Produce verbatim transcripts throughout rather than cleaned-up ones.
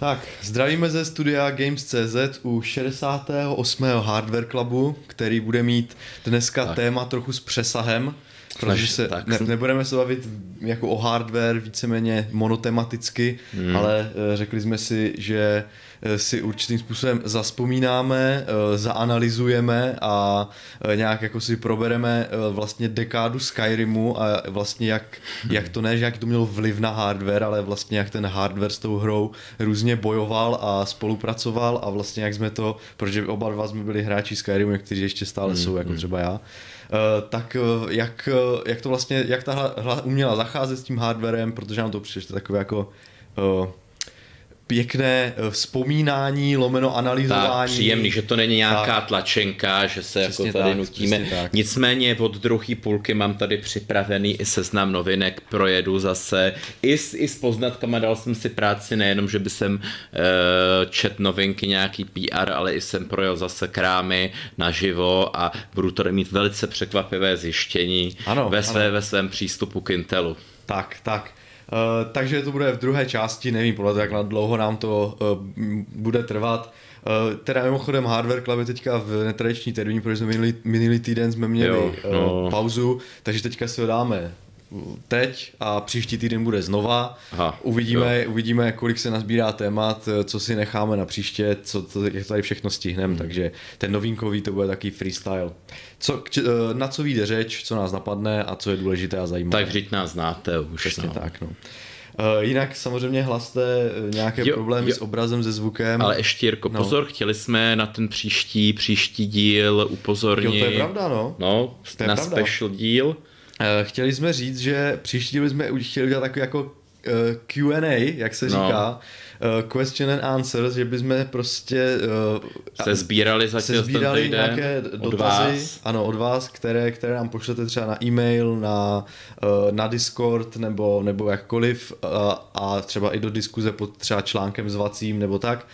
Tak, zdravíme ze studia Games tečka cé zet u šedesátého osmého Hardware Clubu, který bude mít dneska tak. téma trochu s přesahem, protože se ne, nebudeme se bavit jako o hardware víceméně monotematicky, hmm. ale řekli jsme si, že si určitým způsobem zazpomínáme, zaanalyzujeme a nějak jako si probereme vlastně dekádu Skyrimu a vlastně jak, jak to ne, že jak to mělo vliv na hardware, ale vlastně jak ten hardware s tou hrou různě bojoval a spolupracoval a vlastně jak jsme to, protože oba dva jsme byli hráči Skyrimu, kteří ještě stále mm, jsou, jako mm. třeba já, tak jak, jak to vlastně, jak ta hla, hla uměla zacházet s tím hardwarem, protože nám to přišlo takové jako pěkné vzpomínání, lomeno analyzování. Tak, příjemný, že to není nějaká tak. tlačenka, že se přesně jako tady tak, nutíme. Nicméně od druhé půlky mám tady připravený i seznam novinek, projedu zase i s, i s poznatkama, dal jsem si práci nejenom, že by jsem e, čet novinky, nějaký pé er, ale i jsem projel zase krámy naživo a budu tady mít velice překvapivé zjištění ano, ve, své, ano. ve svém přístupu k Intelu. Tak, tak. Uh, takže to bude v druhé části, nevím podle toho, jak na dlouho nám to uh, bude trvat. Uh, teda mimochodem Hardware Club je teďka v netradiční termín, protože jsme minulý, minulý týden jsme měli jo, no. uh, pauzu, takže teďka si ho dáme teď a příští týden bude znova. Aha, uvidíme, jo. uvidíme, kolik se nazbírá témat, co si necháme na příště, co to, jak tady všechno stihneme, hmm. takže ten novinkový to bude takový freestyle. Co, na co vyjde řeč, co nás napadne a co je důležité a zajímavé. Tak vždyť nás znáte už. Přesně no. tak, no. Jinak samozřejmě hlaste nějaké jo, problémy jo. s obrazem, se zvukem. Ale ještě Jirko, no. pozor, chtěli jsme na ten příští, příští díl upozornit. Jo, to je pravda, no. no je na pravda. Special díl. Chtěli jsme říct, že příští díl jsme chtěli udělat takový jako kvé end ej, jak se říká, no. question and answers, že bychom prostě se sbírali se sbírali nějaké dotazy, vás. ano, od vás, které, které nám pošlete třeba na e-mail, na, na Discord nebo, nebo jakkoliv a, a třeba i do diskuze pod třeba článkem zvacím nebo tak.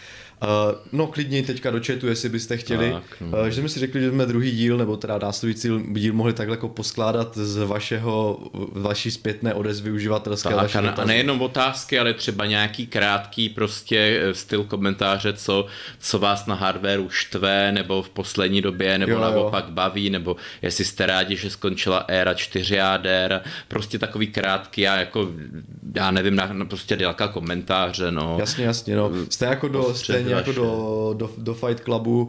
No klidně teďka do chatu, jestli byste chtěli, tak, no. že jsme si řekli, že jsme druhý díl, nebo teda následující díl mohli takhle jako poskládat z vašeho, vaší zpětné odezvy uživatelské. Tak, a, a nejenom otázky, ale třeba nějaký krátký prostě styl komentáře, co, co vás na hardwareu štve, nebo v poslední době, nebo jo, naopak jo. baví, nebo jestli jste rádi, že skončila éra čtyři jé dé er, prostě takový krátký, já jako, já nevím, na, na prostě dělka komentáře, no. Jasně, jasně, no. Jste jako do, stejně jako do, do, do Fight Clubu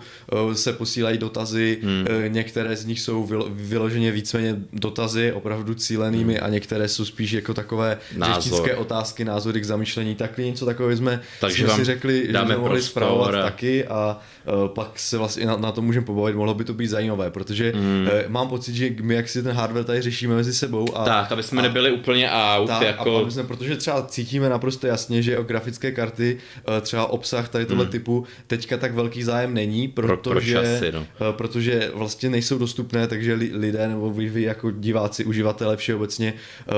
se posílají dotazy, hmm. některé z nich jsou vylo, vyloženě víceméně dotazy opravdu cílenými hmm. a některé jsou spíš jako takové řečnické otázky, názory k zamyšlení, tak něco takového jsme, jsme si řekli, že jsme mohli zpravovat taky a uh, pak se vlastně na, na to můžeme pobavit, mohlo by to být zajímavé, protože hmm. uh, mám pocit, že my jak si ten hardware tady řešíme mezi sebou a tak, aby jsme a, nebyli úplně out, ta, jako... a jsme, protože třeba cítíme naprosto jasně, že o grafické karty uh, třeba obsah tady tohle hmm. typu teďka tak velký zájem není, protože, pro, pro časy, no. protože vlastně nejsou dostupné, takže lidé nebo vy jako diváci, uživatelé všeobecně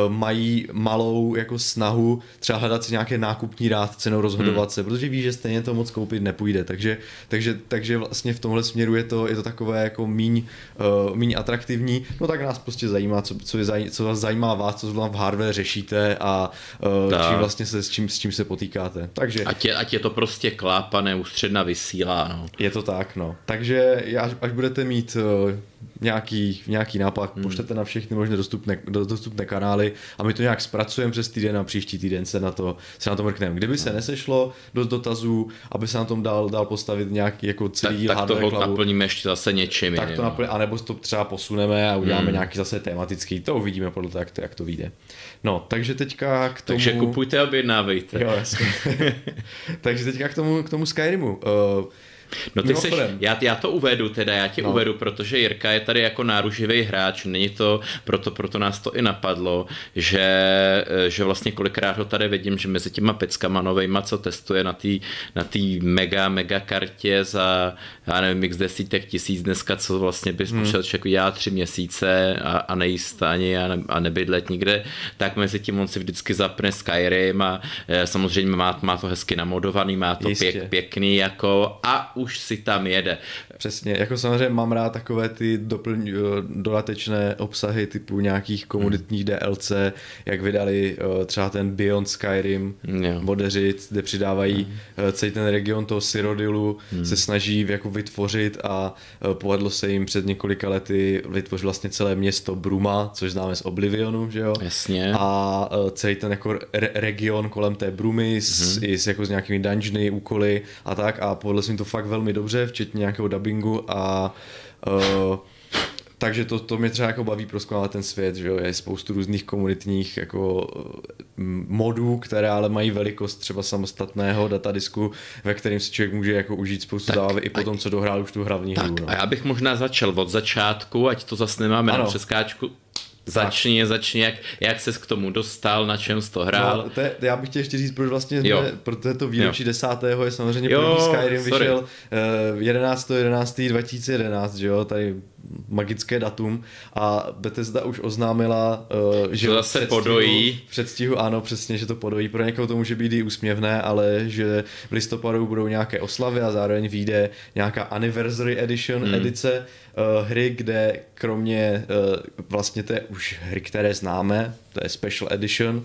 mají malou jako snahu třeba hledat si nějaké nákupní rád, cenou rozhodovat hmm. se, protože ví, že stejně to moc koupit nepůjde, takže, takže, takže vlastně v tomhle směru je to, je to takové jako míň, uh, míň atraktivní, no tak nás prostě zajímá, co, co, je zaj, co vás zajímá vás, co v hardware řešíte a uh, čím vlastně se, s, čím, s čím se potýkáte. Takže... Ať, je, ať je to prostě kláp a neústředna vysílá, no. Je to tak, no. Takže až, až budete mít uh, nějaký, nějaký nápad, hmm. pošlete na všechny možné dostupné, dostupné kanály a my to nějak zpracujeme přes týden a příští týden se na to, se na to mrkneme. Kdyby no. se nesešlo dost dotazů, aby se na tom dál, dál postavit nějaký jako celý díl hardware klubu. Tak toho naplníme ještě zase něčím. Tak to no. naplníme, anebo to třeba posuneme a uděláme hmm. nějaký zase tematický, to uvidíme podle toho, jak to, jak to vyjde. No, takže teďka k tomu... Takže kupujte a objednávejte. Jo, jasně. Takže teďka k tomu, k tomu Skyrimu. Uh, no ty seš, já, já to uvedu teda, já tě no. uvedu, protože Jirka je tady jako náruživý hráč, není to, proto, proto nás to i napadlo, že, že vlastně kolikrát ho tady vidím, že mezi těma peckama novejma, co testuje na té na tý mega, mega kartě za, já nevím, x desítek tisíc dneska, co vlastně bys hmm. musel člověk udělat tři měsíce a, a nejíst ani a, ne, a nebydlet nikde, tak mezi tím on si vždycky zapne Skyrim a samozřejmě má, má to hezky namodovaný, má to pěk, pěkný jako a a už si tam jede. Přesně, jako samozřejmě mám rád takové ty doplň, dodatečné obsahy typu nějakých komoditních D L C, jak vydali třeba ten Beyond Skyrim, yeah. modeři, kde přidávají yeah. celý ten region toho Cyrodiilu, hmm. se snaží jako vytvořit a povedlo se jim před několika lety vytvořit vlastně celé město Bruma, což známe z Oblivionu, že jo? Jasně. A celý ten jako re region kolem té Brumy, s, mm-hmm. i s, jako s nějakými dungeony, úkoly a tak, a povedlo se jim to fakt velmi dobře, včetně nějakého dubbingu a uh, takže to, to mě třeba jako baví proskoumávat ten svět, že jo, je spoustu různých komunitních jako modů, které ale mají velikost třeba samostatného datadisku, ve kterém si člověk může jako užít spoustu zábavy i potom, co dohrál už tu hlavní hru. No. A já bych možná začal od začátku, ať to zase nemáme ano. na přeskáčku. Začni, tak. začni, jak, jak ses k tomu dostal, na čem jsi to hrál. No, to je, já bych chtěl ještě říct, proč vlastně jsme, protože to výročí jo. desátého je samozřejmě jo, první Skyrim sorry. vyšel uh, jedenáctého jedenáctého dva tisíce jedenáct, že jo, tady magické datum, a Bethesda už oznámila, uh, že to zase předstihu, podojí. Předstihu, ano, přesně, že to podojí. Pro někoho to může být i úsměvné, ale že v listopadu budou nějaké oslavy a zároveň vyjde nějaká Anniversary Edition hmm. edice uh, hry, kde kromě uh, vlastně té už hry, které známe, to je Special Edition uh,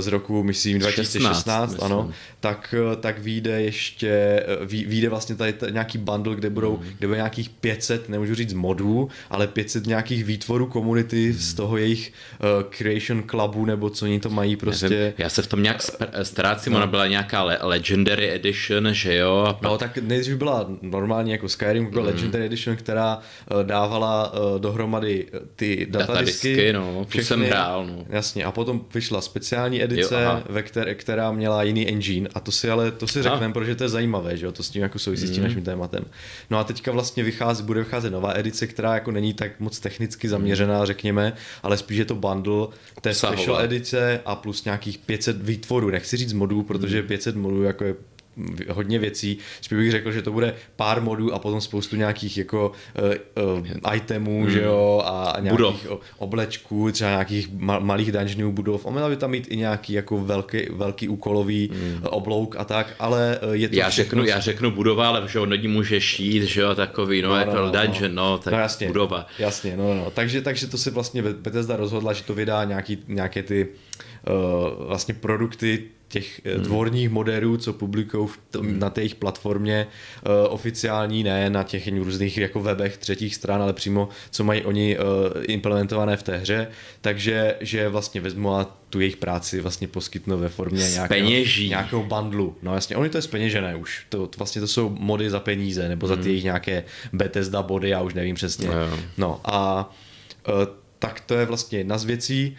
z roku, myslím, dva tisíce šestnáct, myslím. Ano, tak, tak vyjde ještě, vý, vyjde vlastně tady nějaký bundle, kde budou, mm. kde bude nějakých pět set, nemůžu říct modů, ale pět set nějakých výtvorů komunity mm. z toho jejich uh, Creation Clubu, nebo co oni to mají prostě. Nevím, já se v tom nějak ztrácím, no. Ona byla nějaká le Legendary Edition, že jo? No tak nejdřív byla normálně jako Skyrim, byla mm. Legendary Edition, která uh, dávala uh, dohromady ty datadisky. Datadisky, no, tu jsem hrál, no. Jasně, a potom vyšla speciální edice, jo, ve které, která měla jiný engine. A to si ale, to si řekneme, protože to je zajímavé, že jo, to s tím jako souvisí s tím mm. naším tématem. No a teďka vlastně vychází, bude vycházet nová edice, která jako není tak moc technicky zaměřená, řekněme, ale spíš je to bundle té special edice a plus nějakých pět set výtvorů, nechci říct modů, protože pět set modů jako je hodně věcí, spíš bych řekl, že to bude pár modů a potom spoustu nějakých jako uh, uh, itemů, mm. že jo, a nějakých budov. Oblečků, třeba nějakých ma malých dungeonů, budov, měla by tam mít i nějaký jako velký, velký úkolový mm. oblouk a tak, ale je to já všechno... Řeknu, já řeknu budova, ale že od ní můžeš jít, že jo, takový, no, no, no, no dungeon, no, no tak no, jasně, budova. Jasně, no, no, takže, takže to se vlastně Bethesda rozhodla, že to vydá nějaký, nějaké ty uh, vlastně produkty těch dvorních moderů, co publikují na té jejich platformě uh, oficiální, ne na těch různých jako webech třetích stran, ale přímo co mají oni uh, implementované v té hře, takže že vlastně vezmu a tu jejich práci vlastně poskytnou ve formě nějakého, nějakého bundlu. No jasně, oni to je zpeněžené už, to, to vlastně to jsou mody za peníze, nebo za ty jejich nějaké Bethesda body, já už nevím přesně. No, no a uh, tak to je vlastně jedna z věcí.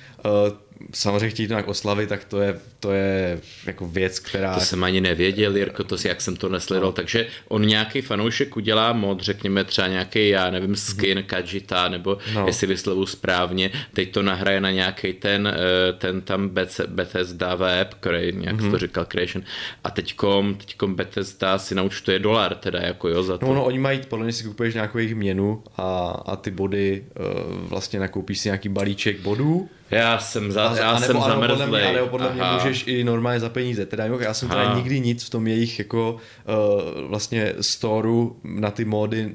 Samozřejmě chtějí to nějak oslavit, tak to je, to je jako věc, která... To jsem ani nevěděl, Jirko, to si, jak jsem to nesledoval. No. Takže on nějaký fanoušek udělá mod, řekněme třeba nějaký, já nevím, skin, Khajiita, nebo no. jestli vyslovu správně, teď to nahraje na nějaký ten, ten tam Bethesda web, který, jak mm-hmm. to říkal, Creation, a teďkom, teďkom Bethesda si naučtuje dolar, teda jako jo, za to. No, no oni mají, podle mě si kupuješ nějakou jejich měnu a, a ty body vlastně nakoupíš si nějaký balíček bodů. Já jsem, za, já jsem zamrzlej. Ale podle mě můžeš i normálně za peníze. Teda já jsem teda nikdy nic v tom jejich jako uh, vlastně storu na ty módy uh,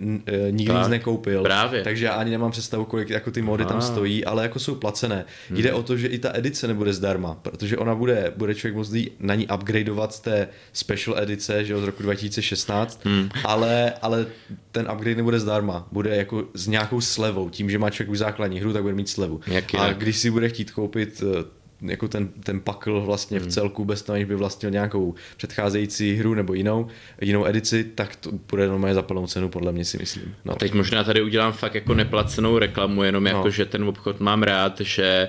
nikdy tak. nic nekoupil. Právě. Takže já ani nemám představu, kolik jako ty módy Aha. tam stojí, ale jako jsou placené. Hmm. Jde o to, že i ta edice nebude zdarma, protože ona bude, bude člověk moct na ní upgradeovat z té special edice, že jo, z roku dva tisíce šestnáct, hmm. ale, ale ten upgrade nebude zdarma. Bude jako s nějakou slevou. Tím, že má člověk už základní hru, tak bude mít slevu. Jaký, a když si bude chtít koupit jako ten, ten pakl vlastně v celku, bez toho, než by vlastnil nějakou předcházející hru nebo jinou, jinou edici, tak to bude normálně za plnou cenu, podle mě, si myslím. No. A teď možná tady udělám fakt jako neplacenou reklamu, jenom no. jako, že ten obchod mám rád, že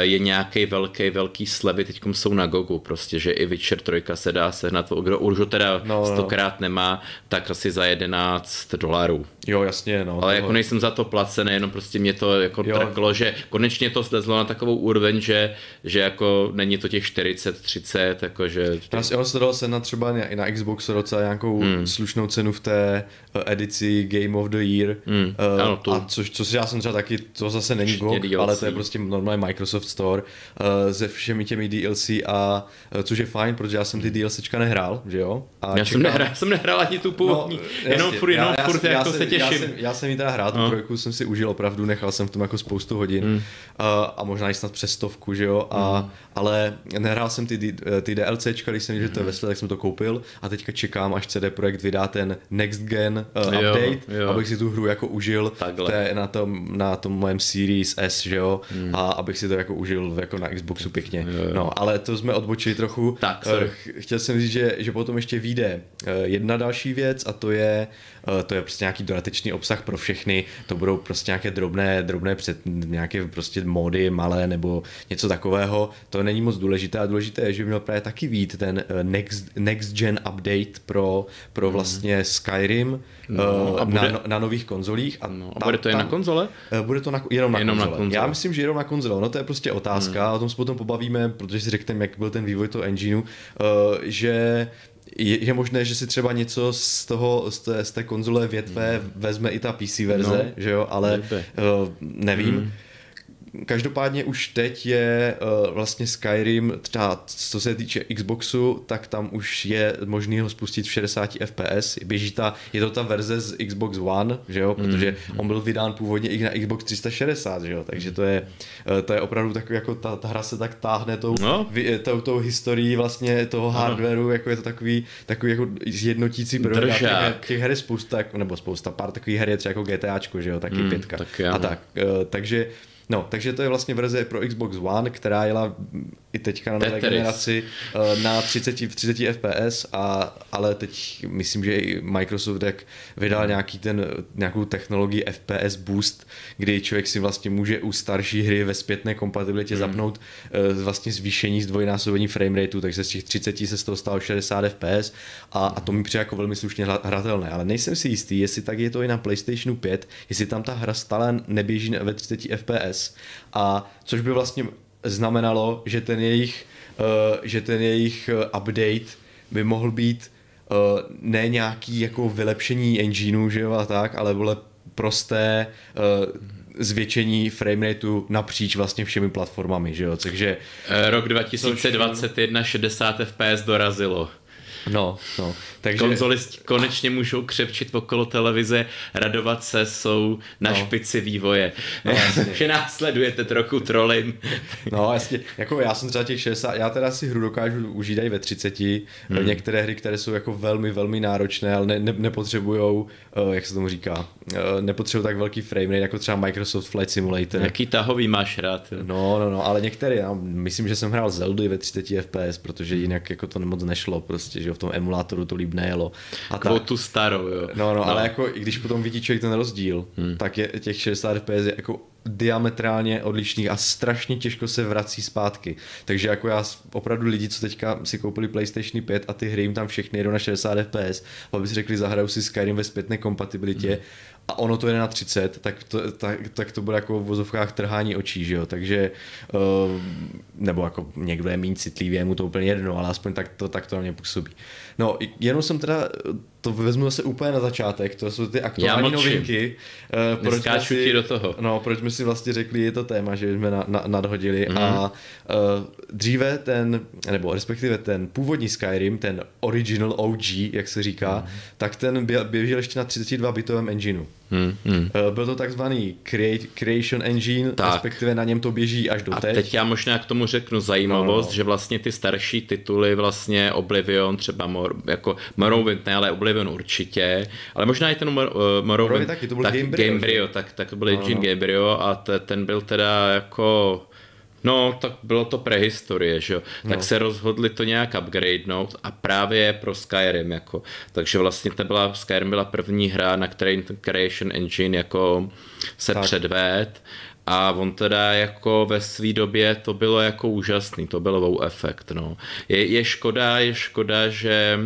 je nějaký velký, velký slevy, teďkom jsou na Gogu prostě, že i Witcher tři se dá sehnat, kdo už ho teda stokrát no, no. nemá, tak asi za jedenáct dolarů. Jo, jasně, no. Ale toho... jako nejsem za to placený, jenom prostě mě to jako trklo, že konečně to slezlo na takovou úroveň, že, že jako není to těch čtyřicet, třicet, jakože... Já sledoval jsem na třeba na, na Xbox roce nějakou hmm. slušnou cenu v té edici Game of the Year, hmm. uh, ano, tu. A což, což já jsem třeba taky, to zase není G O G, ale to je prostě normální Microsoft Store uh, se všemi těmi D L C a uh, což je fajn, protože já jsem ty DLCčka nehrál, že jo? A já čekám... jsem, nehrál, jsem nehrál ani tu původní, no, jenom furt, jenom já, furt já, jako já se těším. Já jsem, já jsem ji teda hrál, tu trojku jsem si užil opravdu, nechal jsem v tom jako spoustu hodin mm. uh, a možná i snad přes stovku, že jo, a, mm. ale nehrál jsem ty, ty DLCčka, když jsem viděl, že to je vesle, tak jsem to koupil a teďka čekám, až C D Projekt vydá ten Next Gen uh, update, jo, jo. abych si tu hru jako užil té, na, tom, na tom mojem Series S, že jo, mm. a abych si to jako užil jako na Xboxu pěkně, jo, jo. No, ale to jsme odbočili trochu, tak, uh, chtěl jsem říct, že, že potom ještě vyjde uh, jedna další věc a to je, uh, to je prostě nějaký dodatečný obsah pro všechny, to budou prostě nějaké drobné, drobné před, nějaké prostě módy malé nebo něco takového, to není moc důležité a důležité je, že by měl právě taky vyjít ten next, next gen update pro, pro vlastně Skyrim no, uh, bude, na, na nových konzolích. A, no, a tam, bude to jen tam, na konzole? Bude to na, jenom, na, jenom konzole. na konzole. Já myslím, že jenom na konzole, no to je prostě otázka, hmm. o tom se potom pobavíme, protože si řekneme, jak byl ten vývoj toho engineu, uh, že Je, je možné, že si třeba něco z toho, z té, z té konzole větve mm. vezme i ta P C verze, no, že jo, ale uh, nevím. Mm. Každopádně už teď je uh, vlastně Skyrim, třeba co se týče Xboxu, tak tam už je možný ho spustit v šedesáti F P S. Běží ta, je to ta verze z Xbox One, že jo, protože mm. on byl vydán původně i na Xbox tři sta šedesát, že jo, takže to je, uh, to je opravdu takový, jako ta, ta hra se tak táhne tou, no. vy, tou, tou historií vlastně toho hardwareu, jako je to takový, takový jako zjednotící prvek. Těch, těch her je spousta, nebo spousta, pár takových her je třeba jako GTAčko, že jo, taky mm, pětka. Tak a tak, uh, takže No, takže to je vlastně verze pro Xbox One, která jela i teďka na nové generaci na třicet, třicet F P S, a, ale teď myslím, že i Microsoft jak vydal nějaký ten, nějakou technologii F P S Boost, kdy člověk si vlastně může u starší hry ve zpětné kompatibilitě hmm. zapnout vlastně zvýšení, zdvojnásobení framerateu, takže z těch třiceti se z toho stalo šedesát F P S a, a to mi přijde jako velmi slušně hratelné, ale nejsem si jistý, jestli tak je to i na PlayStation pět, jestli tam ta hra stále neběží ve třiceti F P S, a což by vlastně znamenalo, že ten jejich, uh, že ten jejich update by mohl být uh, ne nějaký jako vylepšení engineu, že jo, a tak, ale bylo prosté uh, zvětšení framerateu napříč vlastně všemi platformami, že jo, takže... Rok dva tisíce dvacet jedna, což... šedesát F P S dorazilo. No, no. Takže... Konzolisti konečně můžou křepčit okolo televize, radovat se, jsou na no. špici vývoje. No, že následujete trochu trolin. No jasně, jako já jsem třeba těch šedesát, já teda si hru dokážu užít i ve třiceti, hmm. některé hry, které jsou jako velmi, velmi náročné, ale ne, ne, nepotřebujou, uh, jak se tomu říká, uh, nepotřebují tak velký frame rate, jako třeba Microsoft Flight Simulator. Jaký tahový máš rád. Jo? No, no, no, ale některé, já myslím, že jsem hrál Zeldu ve třiceti F P S, protože jinak jako to moc nešlo prostě, že v tom emulátoru to líp nejelo. A kvotu tak, starou, jo. No, no, no, ale jako i když potom vidí člověk ten rozdíl, hmm. tak je těch šedesát F P S je jako diametrálně odlišných a strašně těžko se vrací zpátky. Takže jako já opravdu lidi, co teďka si koupili PlayStation pět a ty hry jim tam všechny jedou na šedesát F P S, aby si řekli, zahraju si Skyrim ve zpětné kompatibilitě hmm. a ono to jde na třicet, tak to, tak, tak to bude jako v vozovkách trhání očí, že jo, takže uh, nebo jako někdo je méně citlivý, je mu to úplně jedno, ale aspoň tak to, tak to na mě působí. No, jenom jsem teda to vezmu zase úplně na začátek, to jsou ty aktuální novinky. Uh, proč neskáču si, ti do toho. No, proč jsme si vlastně řekli, je to téma, že jsme na, na, nadhodili mm. a uh, dříve ten, nebo respektive ten původní Skyrim, ten original O G, jak se říká, mm. tak ten běžel ještě na třiceti dvou bitovém engineu. Hmm, hmm. Byl to takzvaný create, creation engine, tak. respektive na něm to běží až do teď. A teď já možná k tomu řeknu zajímavost, no, no. že vlastně ty starší tituly, vlastně Oblivion, třeba Mor, jako Morrowind, ne, ale Oblivion určitě, ale možná i ten Mor, uh, Morrowind, taky, to byl tak Gamebryo, tak, tak to byl engine no, no. Gamebryo a te, ten byl teda jako... No, tak bylo to prehistorie, že jo. Tak no. se rozhodli to nějak upgradenout a právě pro Skyrim jako. Takže vlastně to byla, Skyrim byla první hra, na které Creation Engine jako se tak. předved. A on teda jako ve své době to bylo jako úžasný, to byl wow efekt, no. Je, je škoda, je škoda, že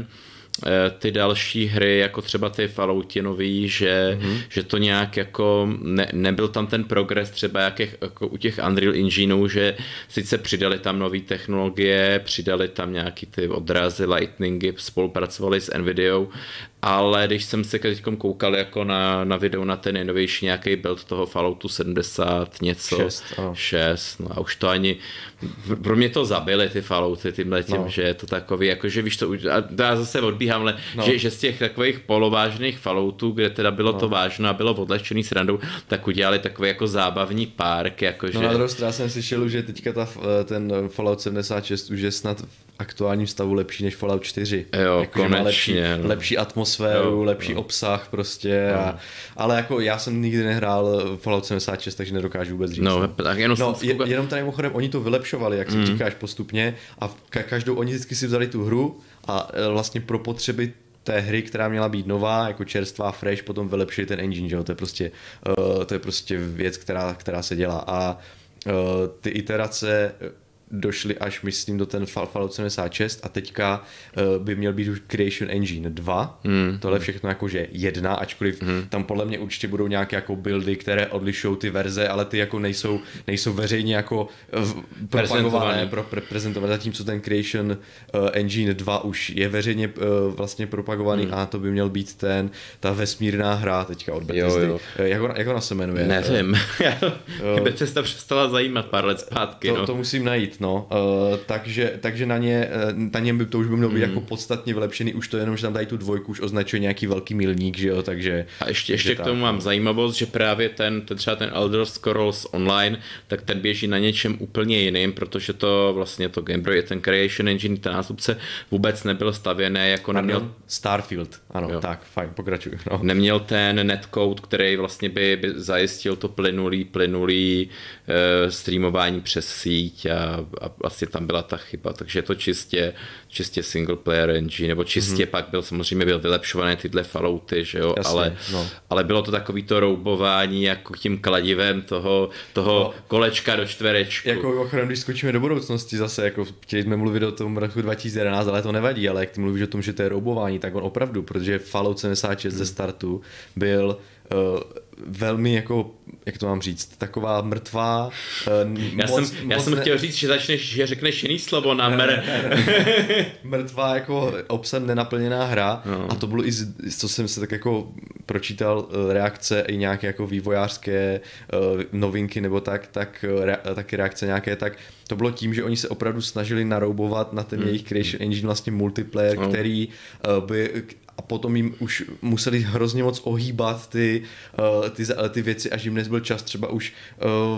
ty další hry, jako třeba ty Falloutinový, že, mm-hmm. že to nějak jako ne, nebyl tam ten progres třeba jakých, jako u těch Unreal Engineů, že sice přidali tam nové technologie, přidali tam nějaký ty odrazy, lightningy, spolupracovali s NVIDIou, ale když jsem se teďkom koukal jako na, na video na ten nejnovější nějaký build toho Falloutu sedmdesát něco, šest, no a už to ani, pro mě to zabili ty Fallouty tímhle tím, no. že je to takový, jakože víš to, já zase odbíhám, ale no. že, že z těch takových polovážných Falloutů, kde teda bylo no. to vážno a bylo odlehčený srandou, tak udělali takový jako zábavní park, jakože. No na druhou stranu jsem slyšel, že teďka ta, ten Fallout sedmdesát šest už je snad v aktuálním stavu lepší než Fallout čtyři. Jo, jako, konečně. Lepší, no. lepší atmosféru. Sféru, lepší no. obsah prostě, no. a, ale jako já jsem nikdy nehrál Fallout sedmdesát šest, takže nedokážu vůbec říct. No, tak jenom, no, je, jenom tady mimochodem oni to vylepšovali, jak si mm. říkáš, postupně a ka- každou oni vždycky si vzali tu hru a vlastně pro potřeby té hry, která měla být nová, jako čerstvá, fresh, potom vylepšili ten engine, že jo, to je prostě, uh, to je prostě věc, která, která se dělá a uh, ty iterace došly až, myslím, do ten Fallout sedmdesát šest a teďka uh, by měl být už Creation Engine dva. Mm. Tohle všechno jakože jedna, ačkoliv mm. tam podle mě určitě budou nějaké jako buildy, které odlišou ty verze, ale ty jako nejsou, nejsou veřejně jako propagované, pro, pre, prezentované, zatímco ten Creation uh, Engine dva už je veřejně uh, vlastně propagovaný mm. a to by měl být ten, ta vesmírná hra teďka od Bethesdy. Uh, jak, jak ona se jmenuje? Nevím. Uh, Bethesda přestala zajímat pár let zpátky. To, no. to musím najít. No, uh, takže, takže na, ně, na něm by to už by mělo být mm. jako podstatně vylepšený, už to jenom, že tam dají tu dvojku, už označuje nějaký velký milník, že jo, takže... A ještě, ještě k tomu tak, mám zajímavost, že právě ten, ten třeba ten Elder Scrolls Online, tak ten běží na něčem úplně jiným, protože to vlastně to Gameplay, ten Creation Engine, ten nástupce vůbec nebyl stavěný, jako Pardon? neměl... Starfield, ano, jo. tak, fajn, pokračuju. No. Neměl ten netcode, který vlastně by, by zajistil to plynulý, plynulý uh, streamování přes síť a a vlastně tam byla ta chyba, takže je to čistě, čistě single player engine, nebo čistě mm-hmm. pak byl samozřejmě byl vylepšované tyhle Fallouty, že jo, Jasně, ale, no. ale bylo to takový to roubování jako tím kladivem toho, toho no. kolečka do čtverečku. Jako ochranu, když skočíme do budoucnosti zase, jako chtěli jsme mluvit o tom roku dva tisíce jedenáct, ale to nevadí, ale jak ty mluvíš o tom, že to je roubování, tak on opravdu, protože Fallout sedmdesát šest mm. ze startu byl uh, velmi jako, jak to mám říct, taková mrtvá. Uh, já moc, jsem, já moc jsem ne... chtěl říct, že začneš, že řekneš jiný slovo na mr. mrtvá jako obsah nenaplněná hra no. a to bylo i, co jsem se tak jako pročítal reakce i nějaké jako vývojářské uh, novinky nebo tak, tak re, taky reakce nějaké, tak to bylo tím, že oni se opravdu snažili naroubovat na ten mm. jejich Creation Engine vlastně multiplayer, no. který uh, by a potom jim už museli hrozně moc ohýbat ty, uh, ty, ty věci, až jim nezbyl čas třeba už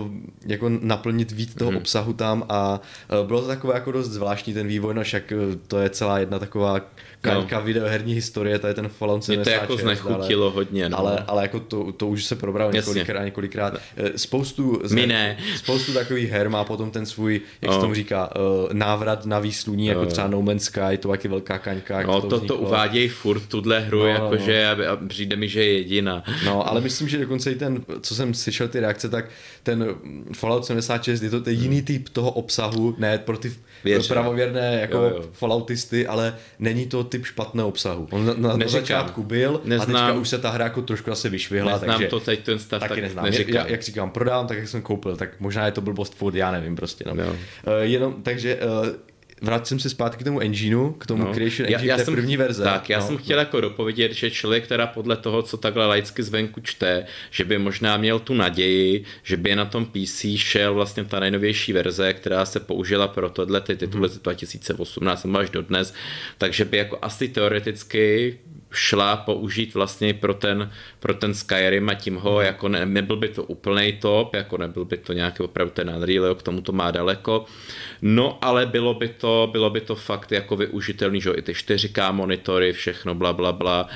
uh, jako naplnit víc toho mm-hmm. obsahu tam a uh, bylo to takové jako dost zvláštní ten vývoj, no však uh, to je celá jedna taková kaňka no. videoherní historie, to je ten Fallout sedmdesát šest. Mě to jako znechutilo ale, hodně. No. Ale, ale jako to, to už se probralo několikrát, několikrát. Spoustu, zne, spoustu takových her má potom ten svůj, jak no. se tomu říká, uh, návrat na výsluní, no. jako třeba No Man's Sky, to taky velká kaňka. No to, to, to uvádějí furt tuhle hru, no, jakože no. přijde mi, že je jediná. No, ale myslím, že dokonce i ten, co jsem slyšel ty reakce, tak ten Fallout sedmdesát šest je to ten jiný typ toho obsahu, ne pro ty Věř, pravověrné jako jo, jo. Falloutisty, ale není to typ špatného obsahu. On na, na, na začátku byl neznám, a teďka už se ta hra jako trošku asi vyšvihla. Neznám takže to teď ten stav taky tak neznám. Já, jak říkám, prodám, tak jak jsem koupil, tak možná je to blbost food, já nevím prostě. No. Uh, jenom, takže uh, vrátím se zpátky k tomu engineu, k tomu no. Creation Engine, já, já jsem, první verze. Tak, já no. jsem chtěl jako dopovědět, že člověk teda podle toho, co takhle laicky zvenku čte, že by možná měl tu naději, že by na tom P C šel vlastně ta nejnovější verze, která se použila pro tohle ty tituly z hmm. dva tisíce osmnáct až dodnes, takže by jako asi teoreticky šla použít vlastně pro ten, pro ten Skyrim a tím ho, hmm. jako ne, nebyl by to úplnej top, jako nebyl by to nějaký opravdu ten Unreal, k tomu to má daleko, no ale bylo by to bylo by to fakt jako využitelný, že jo, i ty čtyři ká monitory, všechno bla bla bla,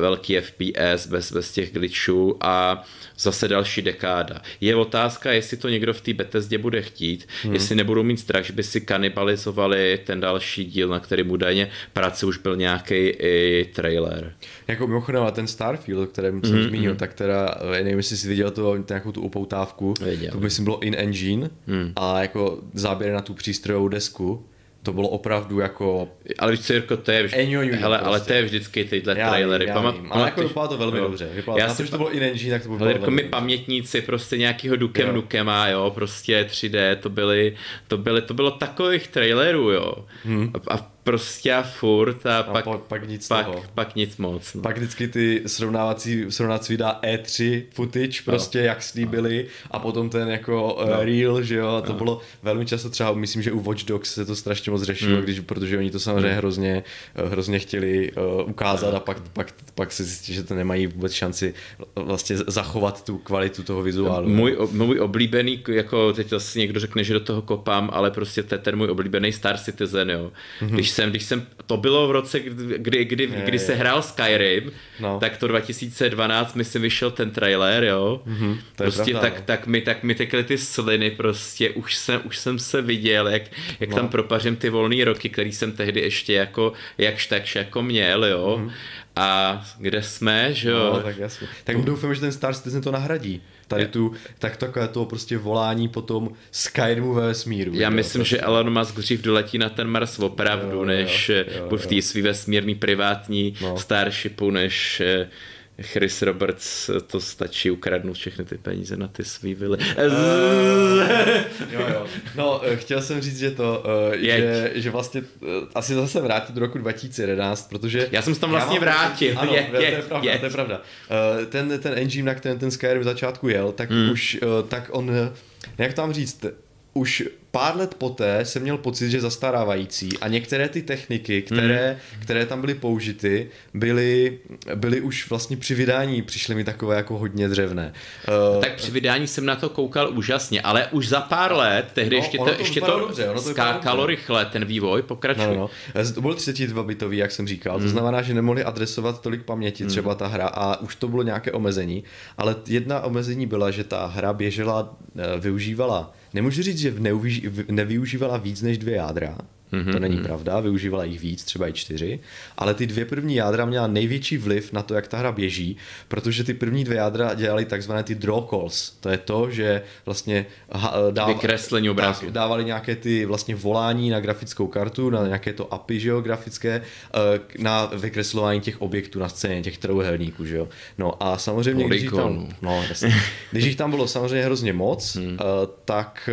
velký F P S bez, bez těch glitchů a zase další dekáda. Je otázka, jestli to někdo v té Bethesdě bude chtít, hmm. jestli nebudou mít strach, že by si kanibalizovali ten další díl, na kterém údajně práce už byl nějaký i trailer. Jako mimochodem, a ten Starfield, o kterém jsem mm-hmm. zmínil, tak teda, nevím, jestli jsi viděl to, nějakou tu upoutávku, Věděl. to myslím bylo in-engine hmm. a jako záběr na tu přístrojovou desku, to bylo opravdu jako... Ale víš co, Jirko, to je vždy... Eňo, hele, prostě. Ale to je vždycky tyhle já trailery. Já Pama... Pama... Ale jako dopadlo to velmi no. dobře. Vypadalo já jsem, že to bylo in-engine, tak to bylo Jirko, my pamětníci prostě nějakýho Dukem Nukema, jo, prostě tři dé, to byly, to byly, to bylo takových trailerů, jo. Hmm. A, a prostě a furt a, a pak, pak, pak, nic pak, pak nic moc. No. Pak vždycky ty srovnávací, srovnávací videa E tři footage, prostě no. jak slíbili no. a potom ten jako no. uh, reel, že jo, a to no. bylo velmi často třeba, myslím, že u Watch Dogs se to strašně moc řešilo, mm. když, protože oni to samozřejmě hrozně, hrozně chtěli uh, ukázat no. a pak, pak, pak se zjistí, že to nemají vůbec šanci vlastně zachovat tu kvalitu toho vizuálu. Můj, můj oblíbený, jako teď asi někdo řekne, že do toho kopám, ale prostě to je ten můj oblíbený Star Citizen, jo. Mm-hmm. Když Jsem, když jsem, to bylo v roce, kdy, kdy, je, kdy je. se hrál Skyrim, no. tak to dva tisíce dvanáct myslím vyšel ten trailer, jo. Mm-hmm, prostě pravda, tak, tak, mi, tak mi tekly ty sliny prostě, už jsem, už jsem se viděl, jak, jak no. tam propařím ty volný roky, který jsem tehdy ještě jako, jakž takž jako měl, jo. Mm-hmm. A kde jsme, že jo. No, tak jasně. Tak um. doufám, že ten Star Citizen to nahradí. Tady tu, tak takové to prostě volání potom Skyrimu ve vesmíru. Já jo, myslím, že Elon Musk dřív doletí na ten Mars opravdu, jo, než jo, jo, v té svý vesmírný privátní no. Starshipu, než Chris Roberts, to stačí ukradnout všechny ty peníze na ty svý vily. Jo, jo. No, chtěl jsem říct, že to, že, že vlastně asi zase vrátit do roku dva tisíce jedenáct, protože... Já jsem se tam vlastně vrátil. Ano, je, to, je, je pravda, je. to je pravda. Ten, ten engine, na kterém ten Skyrim v začátku jel, tak hmm. už, tak on, jak to mám říct, už pár let poté jsem měl pocit, že zastarávající a některé ty techniky, které, mm. které tam byly použity, byly, byly už vlastně při vydání, přišly mi takové jako hodně dřevné. Uh, tak při vydání jsem na to koukal úžasně, ale už za pár let, tehdy no, ještě to, to, ještě to dobře, to skákalo dobře. Rychle, ten vývoj pokračuje. No, no. To bylo třicet dva bitový, jak jsem říkal, mm. to znamená, že nemohli adresovat tolik paměti mm. třeba ta hra a už to bylo nějaké omezení, ale jedna omezení byla, že ta hra běžela, využívala, nemůžu říct, že neuvíž, nevyužívala víc než dvě jádra, mm-hmm. to není pravda, využívala jich víc, třeba i čtyři, ale ty dvě první jádra měla největší vliv na to, jak ta hra běží, protože ty první dvě jádra dělaly takzvané ty draw calls, to je to, že vlastně dáv... vykreslení obrázku. Dávali nějaké ty vlastně volání na grafickou kartu, na nějaké to A P I geografické, na vykreslování těch objektů na scéně, těch trojuhelníků, že jo. No a samozřejmě, když jich, tam... No, když jich tam bylo samozřejmě hrozně moc, hmm. tak...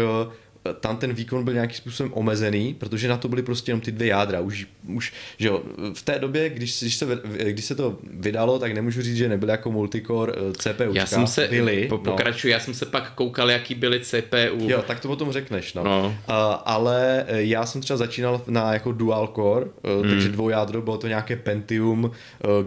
tam ten výkon byl nějakým způsobem omezený, protože na to byly prostě jenom ty dvě jádra. Už, už že jo, v té době, když, když, se, když se to vydalo, tak nemůžu říct, že nebyly jako multicore CPUčka. Já jsem se, byly, po, pokračuji, no. já jsem se pak koukal, jaký byly C P U. Jo, tak to potom řekneš, no. no. Uh, ale já jsem třeba začínal na jako dual core, uh, mm. takže dvou jádro, bylo to nějaké Pentium uh,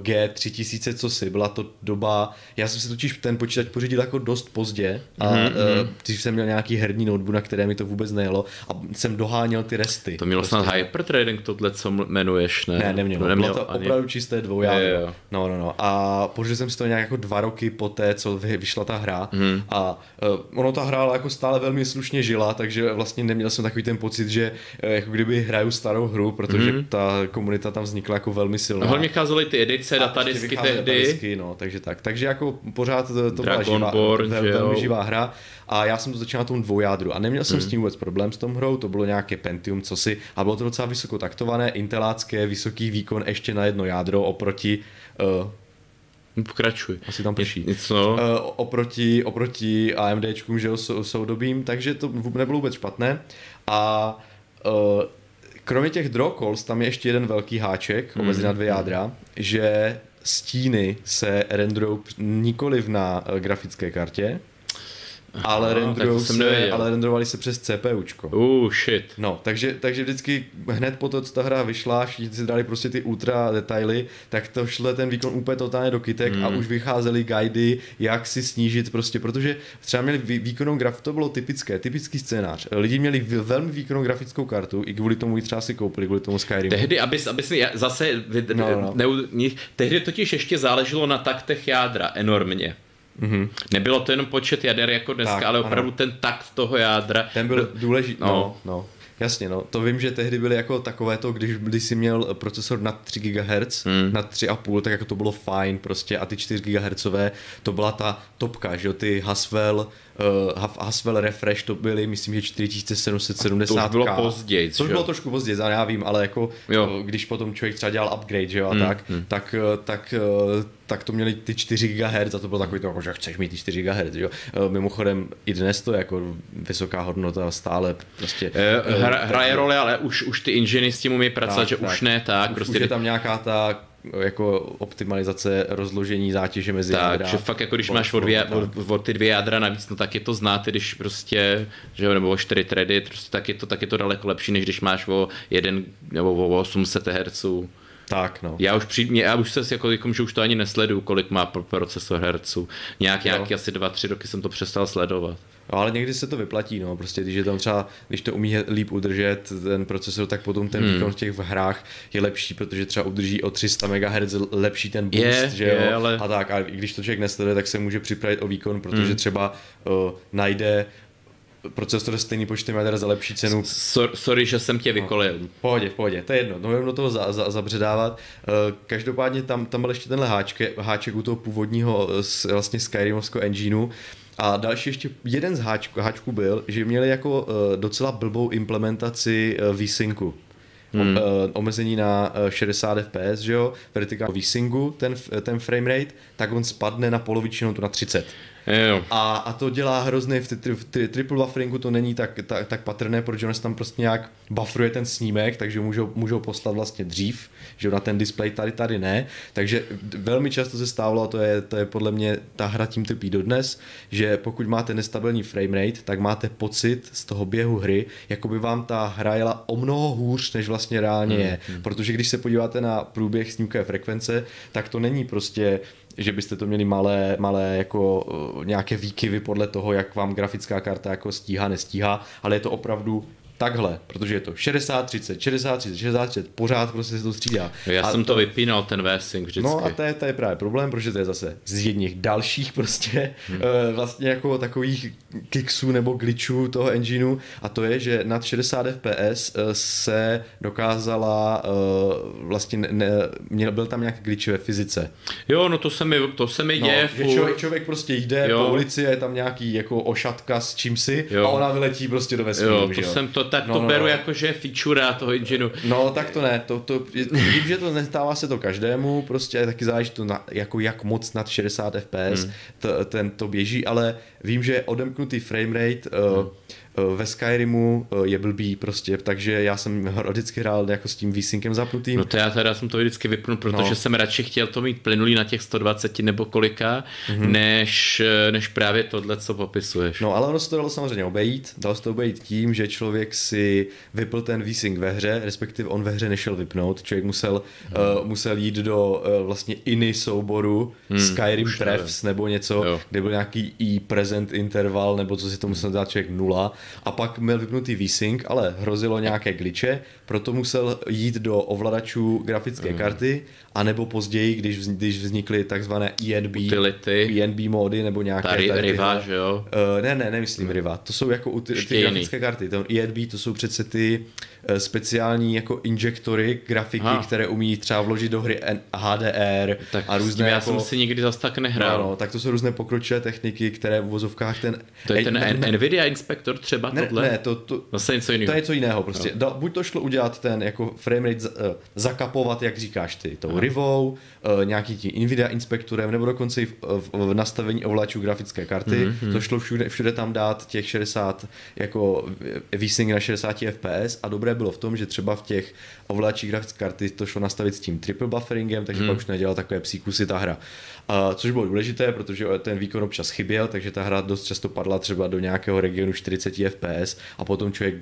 G tři tisíce, co si, byla to doba, já jsem si totiž ten počítač pořídil jako dost pozdě, a mm-hmm. uh, když jsem měl nějaký herní notebook, na které mi to vůbec nejelo a jsem doháněl ty resty. To mělo prostě. Snad hypertrading tohle, co jmenuješ, ne? Ne, nemělo. To nemělo bylo to ani... opravdu čisté dvoujádro. No, no, no. A požil jsem si to nějak jako dva roky poté, co vyšla ta hra hmm. a uh, ono ta hra jako stále velmi slušně žila, takže vlastně neměl jsem takový ten pocit, že uh, jako kdyby hraju starou hru, protože hmm. ta komunita tam vznikla jako velmi silná. No, hlavně cházely ty edice, datadisky tehdy. Datadisky, no, takže tak. Takže jako pořád to, to byla živá, Born, velmi, velmi živá hra a já jsem to začínal na tom dvoujádru a neměl jsem hmm. s tím vůbec problém s tom hrou, to bylo nějaké Pentium, co si, a bylo to docela vysoko taktované, intelácké, vysoký výkon ještě na jedno jádro oproti... Uh, Pokračuj. Asi tam prší. Uh, oproti, oproti AMDčkům, že jo, soudobím, takže to nebylo vůbec špatné a... Uh, kromě těch draw calls, tam je ještě jeden velký háček, mm. omezí na dvě jádra, že stíny se renderujou nikoliv na uh, grafické kartě, ale, no, se, ale renderovali se přes CPUčko. Uh, shit. No, takže, takže všichni hned po to, co ta hra vyšla, všichni si dali prostě ty ultra detaily, tak to šlo ten výkon úplně totálně do kytek hmm. a už vycházely guidy, jak si snížit prostě, protože třeba měli výkonnou graf, to bylo typické, typický scénář. Lidi měli velmi výkonnou grafickou kartu, i kvůli tomu ji třeba si koupili, kvůli tomu Skyrimu. Tehdy, abys, abys mě, zase, no, no. Ne, ne, tehdy totiž ještě záleželo na taktech jádra enormně. Mm-hmm. Nebylo to jenom počet jader jako dneska, tak, ale opravdu ano. ten takt toho jádra. Ten byl důležitý, no. no, no. Jasně, no. To vím, že tehdy byly jako takové to, když, když jsi měl procesor nad tři gigahertz, hmm. nad tři a půl, tak jako to bylo fajn prostě a ty čtyři gigahertzové, to byla ta topka, že jo, ty Haswell uh, Haswell Refresh, to byly, myslím, že čtyři tisíce sedm set sedmdesát. To už bylo později. To už bylo trošku později, já vím, ale jako jo. Když potom člověk třeba dělal upgrade, že jo, a hmm, tak, hmm. tak, tak, tak to měli ty čtyři gigahertz a to bylo takový to, jako, že chceš mít ty čtyři gigahertz, že jo. Mimochodem i dnes to je jako vysoká hodnota stále prostě. Hra, hraje roli, ale už, už ty inžiny s tím umí pracovat, tak, že tak. už ne tak. Už, prostě už je tam nějaká ta jako optimalizace rozložení zátěže mezi tak, jádra. Že fakt jako když máš o, dvě, o, o ty dvě jádra navíc, no tak je to znáte, když prostě, že nebo o čtyři thready, prostě tak je to, tak je to daleko lepší, než když máš o jeden nebo o osm set hertzů. Tak no. Já už přijde, já už se jako, jako, že už to ani nesleduju, kolik má procesor herců. Nějak, no. nějak asi dva, tři roky jsem to přestal sledovat. No, ale někdy se to vyplatí, no, prostě, když je tam třeba, když to umí líp udržet ten procesor, tak potom ten výkon hmm. v těch hrách je lepší, protože třeba udrží o tři sta megahertzů lepší ten boost, je, že je, jo, ale... a tak, a když to člověk nesleduje, tak se může připravit o výkon, protože hmm. třeba o, najde procesor stejný počtem jader za lepší cenu. So, sorry, že jsem tě vykolil. No, v pohodě, v pohodě, to je jedno, no, budeme do toho za, za, zabředávat. Každopádně tam, tam byl ještě tenhle háček, háček u toho původního vlastně Skyrimovského engineu. A další ještě jeden z háčků, háčků byl, že měli jako docela blbou implementaci VSyncu. Hmm. Omezení na šedesát ef pé es, že jo, vertikální VSyncu, ten, ten framerate, tak on spadne na polovičinu, tu na třicet. A, a to dělá hrozně v, tri, v tri, triple bufferingu, to není tak, tak, tak patrné, protože on tam prostě nějak bufferuje ten snímek, takže můžou, můžou poslat vlastně dřív, že na ten display tady, tady ne, takže velmi často se stávalo, a to je, to je podle mě, ta hra tím trpí dodnes, že pokud máte nestabilní framerate, tak máte pocit z toho běhu hry, jako by vám ta hra jela o mnoho hůř, než vlastně reálně hmm. je, protože když se podíváte na průběh snímkové frekvence, tak to není prostě že byste to měli malé, malé jako nějaké výkyvy podle toho, jak vám grafická karta jako stíhá, nestíhá, ale je to opravdu takhle, protože je to šedesát třicet, šedesát třicet, šedesát třicet, pořád prostě se to střídá. Já a jsem to vypínal, ten VSync vždycky. No a to je, to je právě problém, protože to je zase z jedních dalších prostě hmm. vlastně jako takových kiksů nebo glitchů toho engineu, a to je, že nad šedesát ef pé es se dokázala vlastně, ne, měl, byl tam nějaký glitch ve fyzice. Jo, no to se mi, to se mi děje. No, člověk, člověk prostě jde jo. po ulici a je tam nějaký jako ošatka s čímsi jo. a ona vyletí prostě do vesmíru, že jo. Jsem to, tak no, to no, beru no. jako, že je feature toho engineu. No tak to ne, to, to, vím, že to nestává se to každému, prostě taky záleží to na, jako jak moc nad šedesát fps hmm. t, ten to běží, ale vím, že odemknutý framerate hmm. uh, ve Skyrimu je blbý prostě, takže já jsem vždycky hrál jako s tím výsinkem zapnutým. No to já teda jsem to vždycky vypnul, protože no. jsem radši chtěl to mít plynulý na těch sto dvacet nebo kolika, mm-hmm. než, než právě tohle, co popisuješ. No ale ono se to dalo samozřejmě obejít, dalo se to obejít tím, že člověk si vypl ten výsink ve hře, respektive on ve hře nešel vypnout, člověk musel, mm. uh, musel jít do uh, vlastně iny souboru mm, Skyrim prefs nebo něco, jo. kde byl nějaký i present interval, nebo co si to musel dát člověk nula, a pak měl vypnutý VSync, ale hrozilo nějaké glitche, proto musel jít do ovladačů grafické mm. karty, anebo později, když, vz, když vznikly takzvané E N B, E N B módy, nebo nějaké... Ta Riva, že jo? Uh, ne, ne, nemyslím mm. Riva, to jsou jako ty, ty grafické karty, to E N B, to jsou přece ty speciální jako injektory grafiky, Aha. které umí třeba vložit do hry H D R tak a různé... Já jako... jsem si nikdy zas tak nehrál. No, no, tak to jsou různé pokročilé techniky, které v uvozovkách ten... To je ten en- Nvidia Inspector třeba? Ne, ne, to, to, to je něco jiného prostě. No. Buď to šlo udělat ten jako framerate uh, zakapovat, jak říkáš ty, tou no. rivou, uh, nějaký tím Nvidia inspektorem, nebo dokonce i v, v, v nastavení ovláčů grafické karty. Mm-hmm. To šlo všude, všude tam dát těch šedesát jako VSync na šedesát ef pé es, a dobré bylo v tom, že třeba v těch ovláčích grafické karty to šlo nastavit s tím triple bufferingem, takže mm. pak už nedělal takové psí kusy ta hra. Uh, což bylo důležité, protože ten výkon občas chyběl, takže ta hra dost často padla třeba do nějakého regionu čtyřicet ef pé es a potom člověk,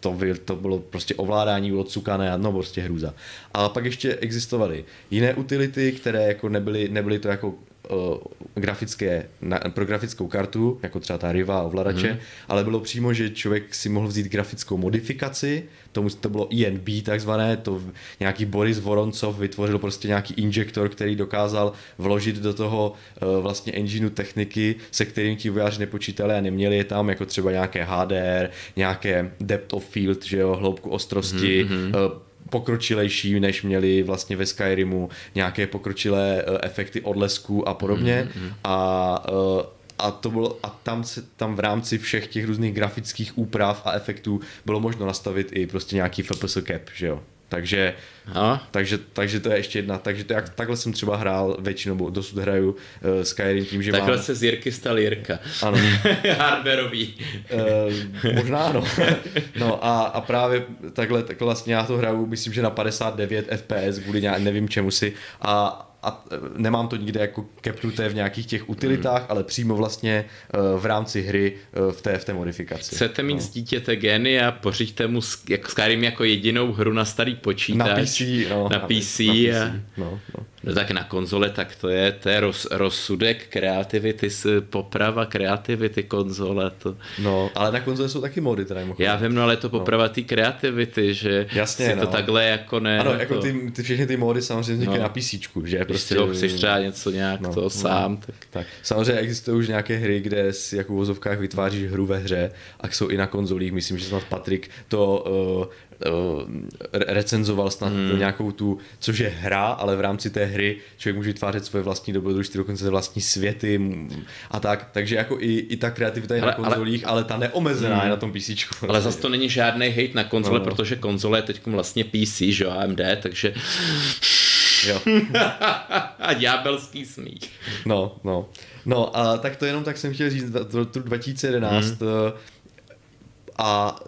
to, byl, to bylo prostě ovládání, bylo cukané, no prostě hrůza. A pak ještě existovaly jiné utility, které jako nebyly, nebyly to jako grafické, na, pro grafickou kartu, jako třeba ta Riva a ovladače, hmm. ale bylo přímo, že člověk si mohl vzít grafickou modifikaci, tomu to bylo E N B takzvané, to nějaký Boris Voroncov vytvořil prostě nějaký injektor, který dokázal vložit do toho uh, vlastně engineu techniky, se kterým ti vojáři nepočítali a neměli je tam, jako třeba nějaké H D R, nějaké depth of field, že jo, hloubku ostrosti, hmm. uh, pokročilejší, než měli vlastně ve Skyrimu, nějaké pokročilé efekty odlesků a podobně. Mm, mm. A A, to bylo, a tam, se, tam v rámci všech těch různých grafických úprav a efektů bylo možno nastavit i prostě nějaký F P S cap, že jo. Takže, takže, takže to je ještě jedna, takže to jak, takhle jsem třeba hrál většinou, bo dosud hraju uh, Skyrim tím, že takhle mám... se z Jirky stal Jirka. Ano. Hardwareový. Uh, možná ano. No a, a právě takhle, takhle vlastně já to hraju, myslím, že na padesát devět F P S, kvůli nějak, nevím čemu si, a a nemám to nikde jako capnuté v nějakých těch utilitách, ale přímo vlastně v rámci hry v té, v té modifikaci. Chcete mít no. z dítěte gény a pořiďte mu Skyrim jako jedinou hru na starý počítač. Na P C. No, na P C. Na, na P C. No, no. No tak na konzole, tak to je, to je roz, rozsudek kreativity, poprava kreativity konzole. To... No, ale na konzole jsou taky mody, teda mimochodem. Já vím, no, ale je to poprava no. té kreativity, že jasně, si to no. takhle jako ne... Ano, jako to... ty, ty, všechny ty mody samozřejmě vznikají no. na PCčku, že? Prostě jo, chceš třeba něco nějak no, to sám. No, tak. tak. Samozřejmě existují už nějaké hry, kde si jako v vozovkách vytváříš hru ve hře a jsou i na konzolích. Myslím, že snad Patrik to uh, uh, recenzoval snad hmm. nějakou tu, což je hra, ale v rámci té hry člověk může vytvářet svoje vlastní dobrodružství, dokonce vlastní světy a tak. Takže jako i, i ta kreativita je ale, na konzolích, ale, ale ta neomezená hmm. je na tom PCčku. Ale vlastně. Zase to není žádný hate na konzole, no. protože konzole je teď vlastně P C, že jo, A M D, takže... Jo. A ďábelský smích. No, no. No a tak to jenom tak jsem chtěl říct do roku dva tisíce jedenáct mm. a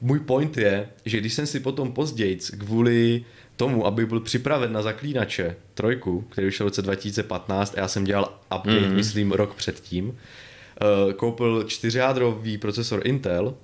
můj point je, že když jsem si potom později kvůli tomu, aby byl připraven na Zaklínače trojku, který vyšel v roce dva tisíce patnáct a já jsem dělal update, mm. myslím, rok předtím, koupil čtyřjádrový procesor Intel,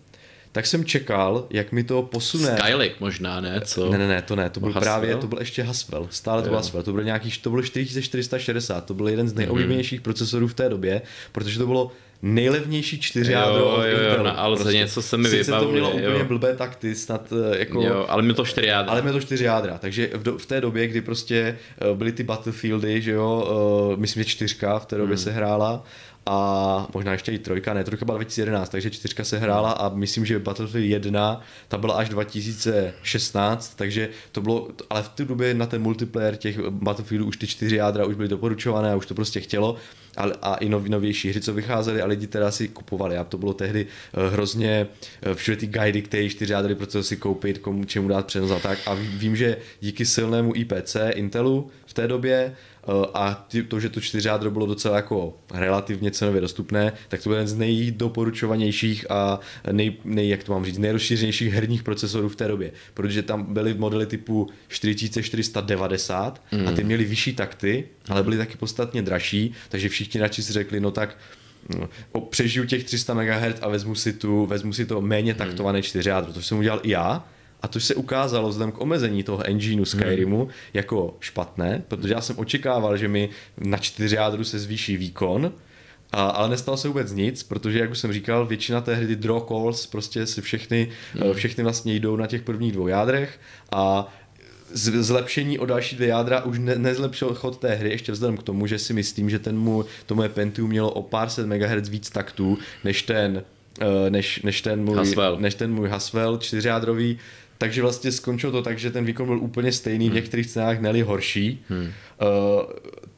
tak jsem čekal, jak mi to posune. Skylake možná, ne? Co? Ne, ne, ne, to ne, to byl Haswell? Právě, to byl ještě Haswell, stále to byl Haswell, to byl nějaký, to bylo čtyři čtyři šest nula, to byl jeden z nejoblíbenějších mm-hmm. procesorů v té době, protože to bylo nejlevnější čtyřjádro od Intelu. Ale prostě. Něco se mi vybavuje. Sice to mělo úplně jo. blbé takty, snad jako... Jo, ale mělo to čtyři jádra. Ale mělo to čtyři jádra, takže v, do, v té době, kdy prostě byly ty Battlefieldy, že jo, uh, myslím, že čtyřka v té době mm. se hrála, a možná ještě i trojka, ne, trojka byla dva tisíce jedenáct, takže čtyřka se hrála a myslím, že Battlefield jedna, ta byla až dva tisíce šestnáct, takže to bylo, ale v té době na ten multiplayer těch Battlefieldů už ty čtyři jádra už byly doporučované a už to prostě chtělo a, a i nov, novější hry, co vycházely a lidi teda si kupovali a to bylo tehdy hrozně všude ty guidy, které čtyři jádry, proto si koupit, komu čemu dát přenos a tak a vím, že díky silnému I P C Intelu v té době a to, že to čtyřjádro bylo docela jako relativně cenově dostupné, tak to byl jeden z nejdoporučovanějších a nej, nej, jak to mám říct, nejrozšířenějších herních procesorů v té době, protože tam byly modely typu čtyři čtyři devět nula mm. a ty měly vyšší takty, ale byly taky podstatně dražší, takže všichni radši si řekli, no tak no, přežiju těch tři sta megahertzů a vezmu si, tu, vezmu si to méně taktované čtyřjádro, to jsem udělal i já. A to se ukázalo vzhledem k omezení toho engineu Skyrimu hmm. jako špatné, protože já jsem očekával, že mi na čtyři jádru se zvýší výkon, a, ale nestalo se vůbec nic, protože jak už jsem říkal, většina té hry, ty draw calls, prostě si všechny, hmm. všechny vlastně jdou na těch prvních dvou jádrech a zlepšení o další dvě jádra už ne, nezlepšil chod té hry, ještě vzhledem k tomu, že si myslím, že ten mu, to moje Pentium mělo o pár set megahertz víc taktů, než ten, než, než ten můj Haswell, než ten můj Haswell čtyřjádrový. Takže vlastně skončilo to tak, že ten výkon byl úplně stejný, v hmm. některých cenách neli horší. Hmm. Uh,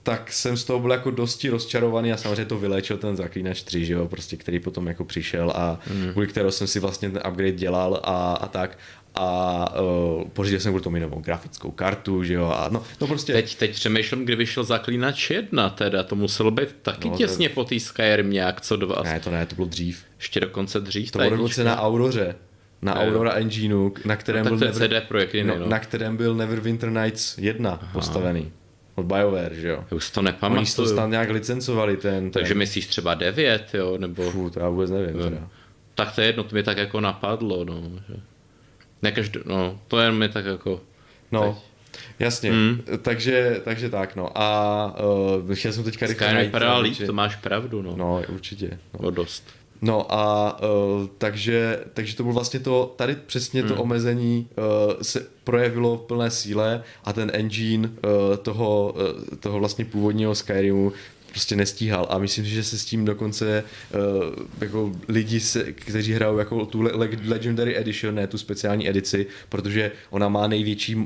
tak jsem z toho byl jako dosti rozčarovaný a samozřejmě to vyléčil ten Zaklínač tři, že jo, prostě, který potom jako přišel a hmm. kvůli kterého jsem si vlastně ten upgrade dělal a, a tak. A uh, pořídil jsem kvůli tomu novou grafickou kartu, že jo, a no, no prostě... Teď, teď přemýšlím, kdy vyšel Zaklínač jedna teda, to muselo být taky no, těsně to... po té Skyrim nějak, co dva. Ne, to ne, to bylo dřív. Ještě dokonce dřív. To bylo dokonce na Auroře. Na Aurora engineu, na kterém, no, byl Never... C D Projekt jiný, no. na kterém byl Neverwinter Nights jedna Aha. postavený. Od BioWare, že jo? Už to nepamatuju. Oni to snad nějak licencovali ten, ten... Takže myslíš třeba devět, jo? Nebo... Fů, to já vůbec nevím. Jo. Teda. Tak to je jedno, to mi tak jako napadlo, no. Nekaždý, no, to jen mi tak jako... No. Teď. Jasně, mm. takže, takže tak no a uh, chtěl jsem teďka... Skyrim vypadá líp, to máš pravdu, no. No, určitě. No. O dost. No a uh, takže, takže to bylo vlastně to, tady přesně to hmm. omezení uh, se projevilo v plné síle a ten engine uh, toho, uh, toho vlastně původního Skyrimu prostě nestíhal a myslím si, že se s tím dokonce uh, jako lidi, se, kteří hrajou jako tu Legendary Edition, ne tu speciální edici, protože ona má největší,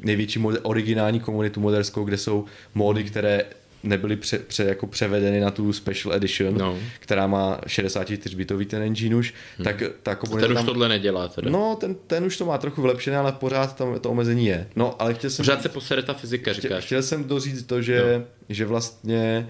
největší mod, originální komunitu moderskou, kde jsou módy, které nebyly pře, pře, jako převedeny na tu Special Edition, no. která má šedesát čtyři bitový ten engine už. Hmm. Tak, ta komponenta ten už tam, tohle nedělá teda. No, ten, ten už to má trochu vylepšené, ale pořád tam to omezení je. No, ale chtěl jsem pořád říct, se posede ta fyzika, chtěl, říkáš. Chtěl jsem doříct to, že, no. že vlastně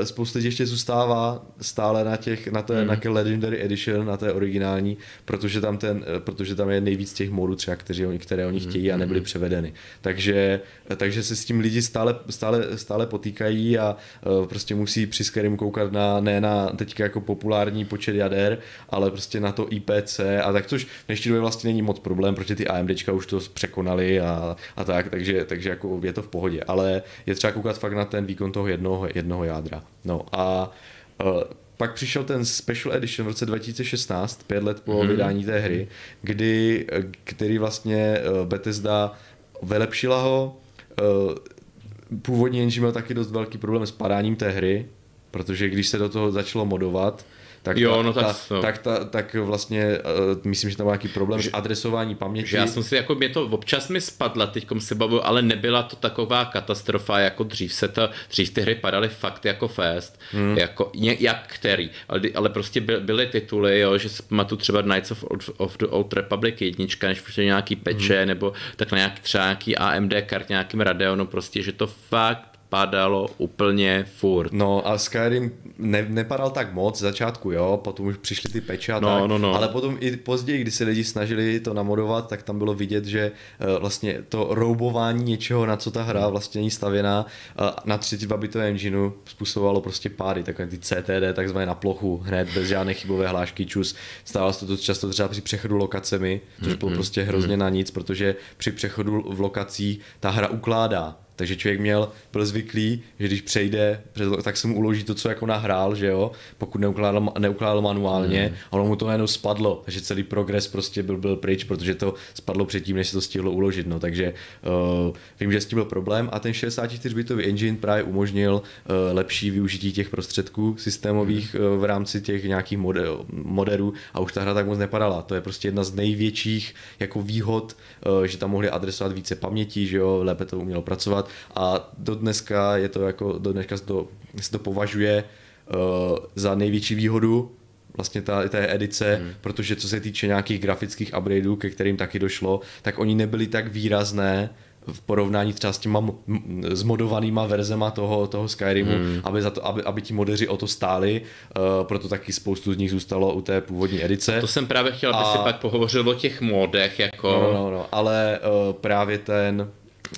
uh, spousta lidí ještě zůstává stále na těch, na té, hmm. na té Legendary Edition, na té originální, protože tam, ten, uh, protože tam je nejvíc těch modů třeba, kteří, které oni chtějí a nebyly hmm. převedeny. Takže, takže se s tím lidi stále, stále, stále potýkají a uh, prostě musí při Skyrim koukat na, ne na teďka jako populární počet jader, ale prostě na to I P C a tak, což v dnešní době vlastně není moc problém, protože ty AMDčka už to překonali a, a tak, takže, takže jako je to v pohodě, ale je třeba koukat fakt na ten výkon toho jednoho, jednoho jádra. No a uh, pak přišel ten Special Edition v roce dva tisíce šestnáct, pět let po hmm. vydání té hry, kdy, který vlastně Bethesda vylepšila ho. Původní engine měl taky dost velký problém s padáním té hry, protože když se do toho začalo modovat, tak, jo, ta, no tak, ta, no. tak, ta, tak vlastně uh, myslím, že tam má nějaký problém že, s adresování paměti. Já jsem si, jako mě to občas mi spadla, teďkom se bavu, ale nebyla to taková katastrofa, jako dřív se ta, dřív ty hry padaly fakt jako fest, hmm. jako ně, jak který, ale, ale prostě by, byly tituly, jo, že se pamatuju třeba Knights of, of the Old Republic jednička, než prostě nějaký peče, hmm. nebo tak nějak třeba nějaký A M D kart, nějakým Radeonu, prostě, že to fakt padalo úplně furt. No a Skyrim ne, nepadal tak moc z začátku, jo, potom už přišly ty patche a no, tak, no, no. ale potom i později, když se lidi snažili to namodovat, tak tam bylo vidět, že uh, vlastně to roubování něčeho, na co ta hra vlastně není stavěná, uh, na třicetidvoubitovém engineu způsobovalo prostě pády, takové ty C T D takzvané na plochu, hned bez žádné chybové hlášky, čus. Stávalo se to často třeba při přechodu lokacemi, což bylo mm-hmm. prostě hrozně mm-hmm. na nic, protože při přechodu v lokacích ta hra ukládá. Takže člověk měl byl zvyklý, že když přejde, tak se mu uloží to, co jako nahrál, že jo, pokud neukládal, neukládal manuálně, hmm. ono mu to najednou spadlo, takže celý progres prostě byl, byl pryč, protože to spadlo předtím, než se to stihlo uložit, no, takže uh, vím, že s tím byl problém a ten šedesátičtyřbitový engine právě umožnil uh, lepší využití těch prostředků systémových hmm. uh, v rámci těch nějakých model, moderů a už ta hra tak moc nepadala, to je prostě jedna z největších jako výhod, uh, že tam mohli adresovat více paměti, že jo, lépe to umělo pracovat. A do dneska je to jako do dneska se to, se to považuje uh, za největší výhodu vlastně ta, té edice, hmm. protože co se týče nějakých grafických upgradeů, ke kterým taky došlo, tak oni nebyly tak výrazné v porovnání třeba s těma zmodovanýma verzema toho, toho Skyrimu, hmm. aby, za to, aby, aby ti modeři o to stáli, uh, proto taky spoustu z nich zůstalo u té původní edice. To jsem právě chtěl, aby A... si pak pohovořil o těch modech, jako... No, no, no, ale uh, právě ten...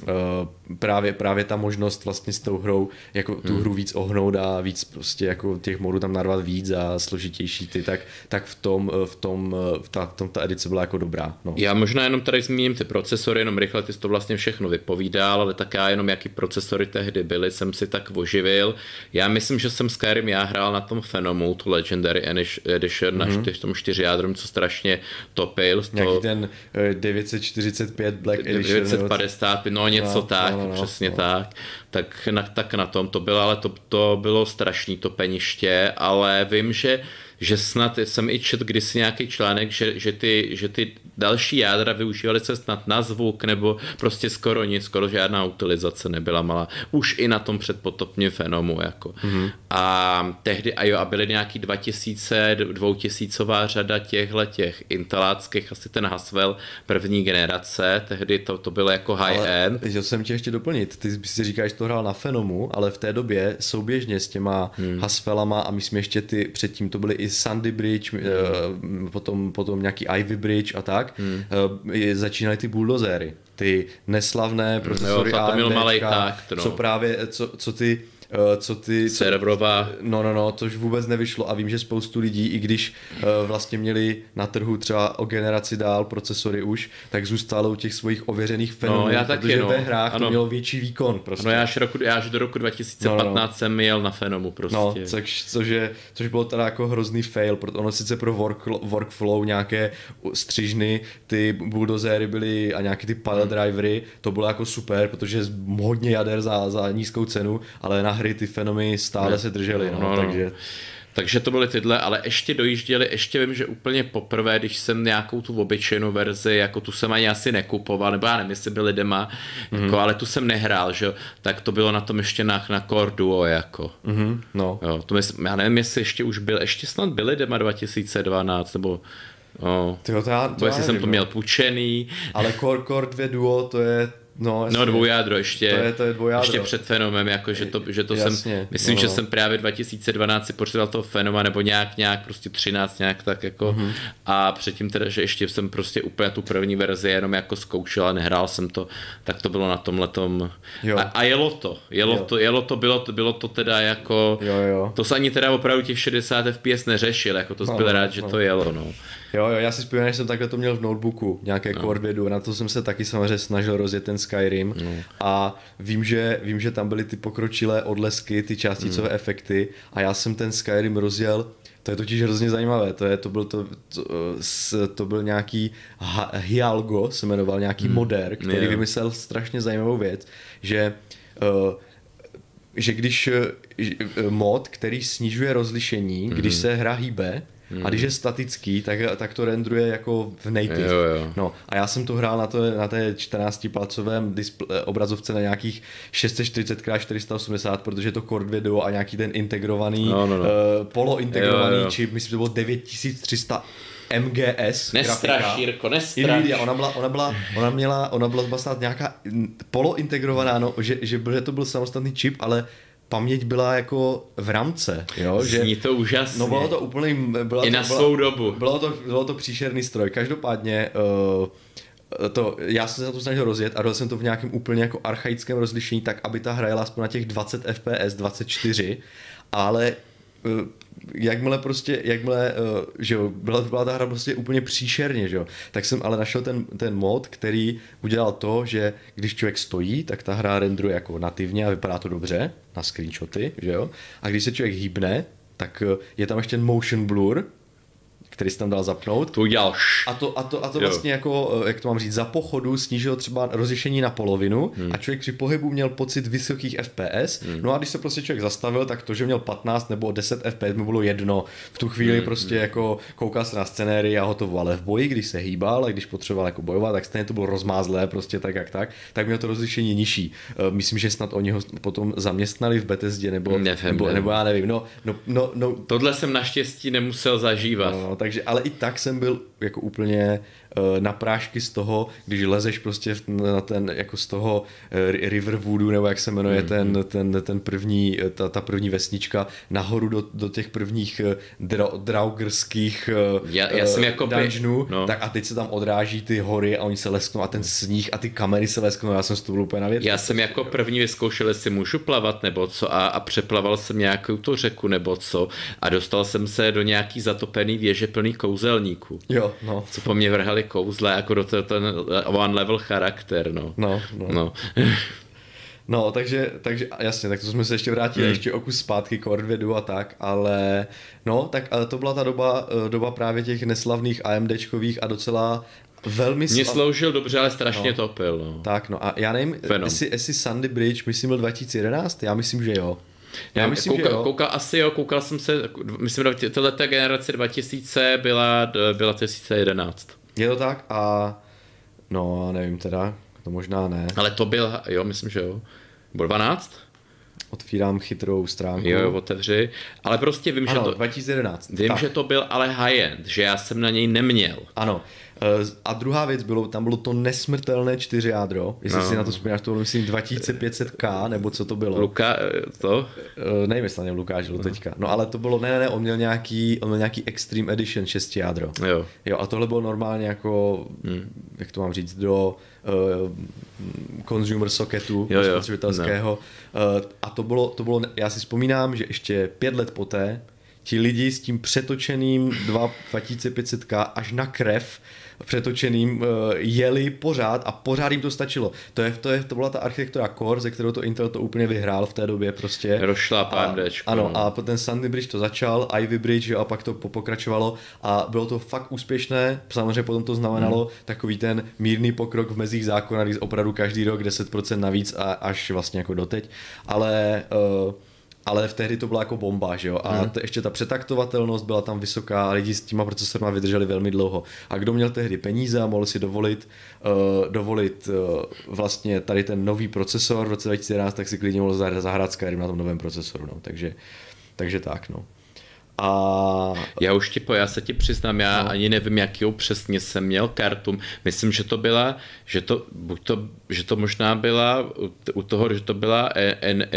Uh, právě, právě ta možnost vlastně s tou hrou, jako tu hmm. hru víc ohnout a víc prostě jako těch modů tam narvat víc a složitější ty, tak, tak v tom, v tom, v ta, v tom ta edice byla jako dobrá. No. Já možná jenom tady zmíním ty procesory, jenom rychle ty jsi to vlastně všechno vypovídal, ale tak já jenom jaký procesory tehdy byly, jsem si tak oživil. Já myslím, že jsem Skyrim já hrál na tom Phenomu, tu Legendary Edition, hmm. na čtyř, tom čtyřjádrom, co strašně topil. To... Nějaký ten devět set čtyřicet pět Black Edition. devět set padesát, no, něco no, tak, no, no, přesně no. tak. Tak na, tak na tom to bylo, ale to, to bylo strašný to peniště, ale vím, že, že snad jsem i četl kdysi nějaký článek, že, že, ty, že ty další jádra využívaly se snad na zvuk, nebo prostě skoro nic, skoro žádná utilizace nebyla malá. Už i na tom předpotopním Phenomu, jako. Mm-hmm. A tehdy, a jo, a byly nějaký dva tisíce, dvoutisícová řada těchhle těch inteláckých, asi ten Haswell první generace, tehdy to, to bylo jako high-end. Ale, jo, jsem tě ještě doplnit, ty si říkáš, to hrál na Phenomu, ale v té době souběžně s těma hmm. Haswellama a my jsme ještě ty, předtím to byly i Sandy Bridge, hmm. potom, potom nějaký Ivy Bridge a tak, hmm. začínaly ty buldozery, ty neslavné procesory hmm, jo, AMDčka, takt, no. co právě, co, co ty co ty... Cerebrová. No, no, no, tož vůbec nevyšlo a vím, že spoustu lidí, i když uh, vlastně měli na trhu třeba o generaci dál procesory už, tak zůstalo u těch svých ověřených Phenomů, no, protože no. ve hrách ano. to mělo větší výkon. Prostě. No já až, roku, já až do roku dva tisíce patnáct no, no. jsem jel na Phenomu prostě. No, což, což, je, což bylo teda jako hrozný fail, protože ono sice pro work, workflow nějaké střižny, ty buldozery byly a nějaké ty paddle drivery, to bylo jako super, protože hodně jader za, za nízkou cenu, ale na hry ty Phenomy stále ne. se držely, no, no, no, takže... Takže to byly tyhle, ale ještě dojížděli, ještě vím, že úplně poprvé, když jsem nějakou tu obyčejnou verzi, jako tu jsem ani asi nekupoval, nebo já nevím, jestli byli dema, mm-hmm. jako, ale tu jsem nehrál, že? Tak to bylo na tom ještě na, na Core Duo, jako. Mm-hmm. No. Jo, to myslím, já nevím, jestli ještě už byl, ještě snad byly dema dva tisíce dvanáct, nebo no, tyjo, to já, to já jsem nevím, to měl půjčený. Ale Core, Core dvě Duo, to je No, no dvoujádro ještě, to je, to je dvoujádro. Ještě před Fenomem, jako, že to, že to jasně, jsem, myslím, no, že no. jsem právě dva tisíce dvanáct si pořídil toho Fenoma, nebo nějak, nějak, prostě třináct nějak tak jako mm-hmm. a předtím teda, že ještě jsem prostě úplně tu první verzi jenom jako zkoušel a nehrál jsem to, tak to bylo na tomhletom a, a jelo to, jelo jo. to, jelo to, bylo to, bylo to teda jako, jo, jo. to se ani teda opravdu těch šedesát F P S neřešil, jako to no, byl no, rád, že no. to jelo, no. Jo, jo, já si vzpomínám, že jsem takhle to měl v notebooku, nějaké no. Core dvě, na to jsem se taky samozřejmě snažil rozjet ten Skyrim no. a vím že, vím, že tam byly ty pokročilé odlesky, ty částicové mm. efekty a já jsem ten Skyrim rozjel, to je totiž hrozně zajímavé, to, je, to, byl, to, to, to byl nějaký Hidalgo, se jmenoval nějaký mm. moder, který yeah. vymyslel strašně zajímavou věc, že uh, že když uh, mod, který snižuje rozlišení, mm. když se hra hýbe, a když je statický, tak, tak to rendruje jako v native. Jo, jo. No, a já jsem to hrál na, to, na té čtrnáctipalcovém obrazovce na nějakých šest set čtyřicet krát čtyři sta osmdesát, protože to Core dvě Duo a nějaký ten integrovaný, no, no, no. Uh, polointegrovaný jo, jo. čip, myslím, že to bylo devět tisíc tři sta M G S. Nestraš, Jirko, nestraš. Ona, byla, ona, byla, ona měla, ona byla vlastně nějaká polointegrovaná, no, že, že to byl samostatný čip, ale paměť byla jako v rámce, jo, že zní to úžasně. No bylo to úplně bylo i to, na byla, svou dobu. Bylo to bylo to příšerný stroj. Každopádně uh, to, já jsem se na to snažil rozjet a rozjel jsem to v nějakém úplně jako archaickém rozlišení, tak aby ta hra jela aspoň na těch dvacet F P S, dvacet čtyři, ale uh, jakmile prostě, jakmile, uh, že jo, byla, byla ta hra prostě úplně příšerně, že jo, tak jsem ale našel ten, ten mod, který udělal to, že když člověk stojí, tak ta hra rendruje jako nativně a vypadá to dobře na screenshoty, že jo, a když se člověk hýbne, tak je tam ještě motion blur, který se tam dal zapnout. To uděláš. A to, a to, a to vlastně jako, jak to mám říct, za pochodu snížilo třeba rozlišení na polovinu hmm. a člověk při pohybu měl pocit vysokých F P S. Hmm. No a když se prostě člověk zastavil, tak to, že měl patnáct nebo deset F P S, mu bylo jedno. V tu chvíli hmm. prostě jako koukal se na scenérii a hotovo, ale v boji, když se hýbal a když potřeboval jako bojovat, tak stejně to bylo rozmázlé, prostě tak jak tak, tak měl to rozlišení nižší. Myslím, že snad oni ho potom zaměstnali v Bethesdě nebo nevím, nebo, nevím. nebo já nevím. No, no, no, no. Tohle jsem naštěstí nemusel zažívat. No, takže, ale i tak jsem byl jako úplně uh, na prášky z toho, když lezeš prostě na ten, jako z toho uh, Riverwoodu, nebo jak se jmenuje mm-hmm. ten, ten, ten první, ta, ta první vesnička, nahoru do, do těch prvních dra, draugrských uh, já, já jsem jako dungeonů, no. tak a teď se tam odráží ty hory a oni se lesknou a ten sníh a ty kamery se lesknou, já jsem z toho byl úplně na věc. Já jsem jako první vyzkoušel, jestli můžu plavat nebo co a, a přeplaval jsem nějakou tu řeku nebo co a dostal jsem se do nějaký zatopený věže plný kouzelníků. Jo, no. Co po mně vrhali kouzle, jako do toho ten one level charakter, no. No, no. No. No, takže, takže jasně, tak to jsme se ještě vrátili, mm. ještě o kus zpátky k Orvedu a tak, ale no, tak ale to byla ta doba, doba právě těch neslavných AMDčkových a docela velmi... Mně sloužil dobře, ale strašně no. topil, no. Tak, no a já nevím, jestli, jestli Sandy Bridge, myslím, byl dva tisíce jedenáct, já myslím, že jo. Já, já myslím, koukal, že jo. Koukal asi jo, koukal jsem se, myslím, tato generace dva tisíce byla, byla dva tisíce jedenáct. Je to tak a no nevím teda, to možná ne. Ale to byl, jo, myslím, že jo, byl dvanáct? Otvírám chytrou stránku. Jo, jo, otevři, ale prostě vím, ano, že to... dva tisíce jedenáct. Vím, tak. že to byl ale high-end, že já jsem na něj neměl. Ano. A druhá věc bylo, tam bylo to nesmrtelné čtyři jádro, jestli no. si na to vzpomínáš, to bylo myslím dva tisíce pět set K, nebo co to bylo. Luka, to? Nevím, jestli na něm Lukáš bylo no. teďka. No ale to bylo, ne, ne, ne, on měl nějaký, on měl nějaký Extreme Edition šest jádro. Jo. Jo, a tohle bylo normálně jako, hmm. jak to mám říct, do uh, consumer socketu, jo, spotřebitelského. No. Uh, a to bylo, to bylo, já si vzpomínám, že ještě pět let poté, ti lidi s tím přetočeným dva tisíce pět set K až na krev přetočeným jeli pořád a pořád jim to stačilo. To je, to, je, to byla ta architektura Core, ze kterou to Intel to úplně vyhrál v té době prostě. Rošla PMDčko. Ano, no. a ten Sandy Bridge to začal, Ivy Bridge, jo, a pak to pokračovalo a bylo to fakt úspěšné. Samozřejmě potom to znamenalo hmm. takový ten mírný pokrok v mezích zákona, když opravdu každý rok deset procent navíc a až vlastně jako doteď. Ale... Uh, ale v tehdy to byla jako bomba, že jo, a hmm. to ještě ta přetaktovatelnost byla tam vysoká, lidi s těma procesorma vydrželi velmi dlouho a kdo měl tehdy peníze a mohl si dovolit, uh, dovolit uh, vlastně tady ten nový procesor v roce dva tisíce jedenáct, tak si klidně mohl zahrát Skyrim na tom novém procesoru, no, takže, takže tak, no. A... Já už ti po, já se ti přiznám, já no. ani nevím, jakýho přesně jsem měl kartu. Myslím, že to byla, že to, buď to, že to možná byla u toho, že to byla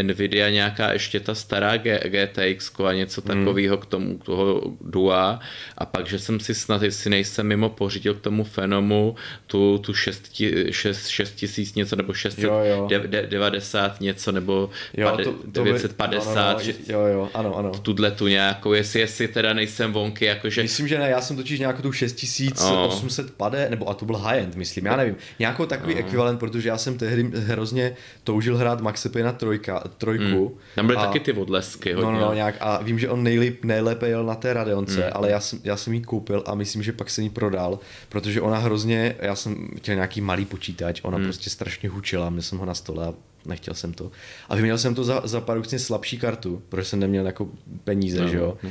Nvidia nějaká ještě ta stará G T X a něco takového hmm. k tomu, k toho Dua. A pak, že jsem si snad, jestli nejsem mimo, pořídil k tomu Fenomu tu, tu šest tisíc něco, nebo šest set devadesát něco, nebo jo, to, to devět set padesát, by... jo, jo, ano, ano. tuhle tu nějakou, je Jestli, jestli teda nejsem vonky, jakože... Myslím, že ne, já jsem totiž nějakou tu šest tisíc osm set padesát, nebo a to byl high-end, myslím, já nevím. Nějakou takový no. ekvivalent, protože já jsem tehdy hrozně toužil hrát Maxe Payna trojka, trojku. Mm. Tam byly a... taky ty odlesky hodně. No, no, nějak a vím, že on nejlíp, nejlépe jel na té Radeonce, mm. ale já jsem, já jsem ji koupil a myslím, že pak jsem ji prodal, protože ona hrozně, já jsem chtěl nějaký malý počítač, ona mm. prostě strašně hučila, měl jsem ho na stole a nechtěl jsem to. A vyměnil jsem to za, za paradoxně slabší kartu, protože jsem neměl jako peníze, no, že jo. No.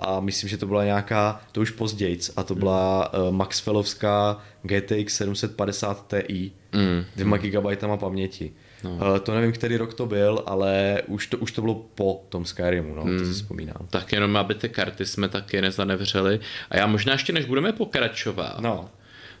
A myslím, že to byla nějaká, to už pozdějc, a to byla mm. Maxwellovská G T X sedm set padesát Ti, mm. dvěma gigabajtama paměti. No. To nevím, který rok to byl, ale už to, už to bylo po tom Skyrimu, no, hmm. to si vzpomínám. Tak jenom, aby ty karty jsme taky nezanevřeli. A já možná ještě, než budeme pokračovat, no.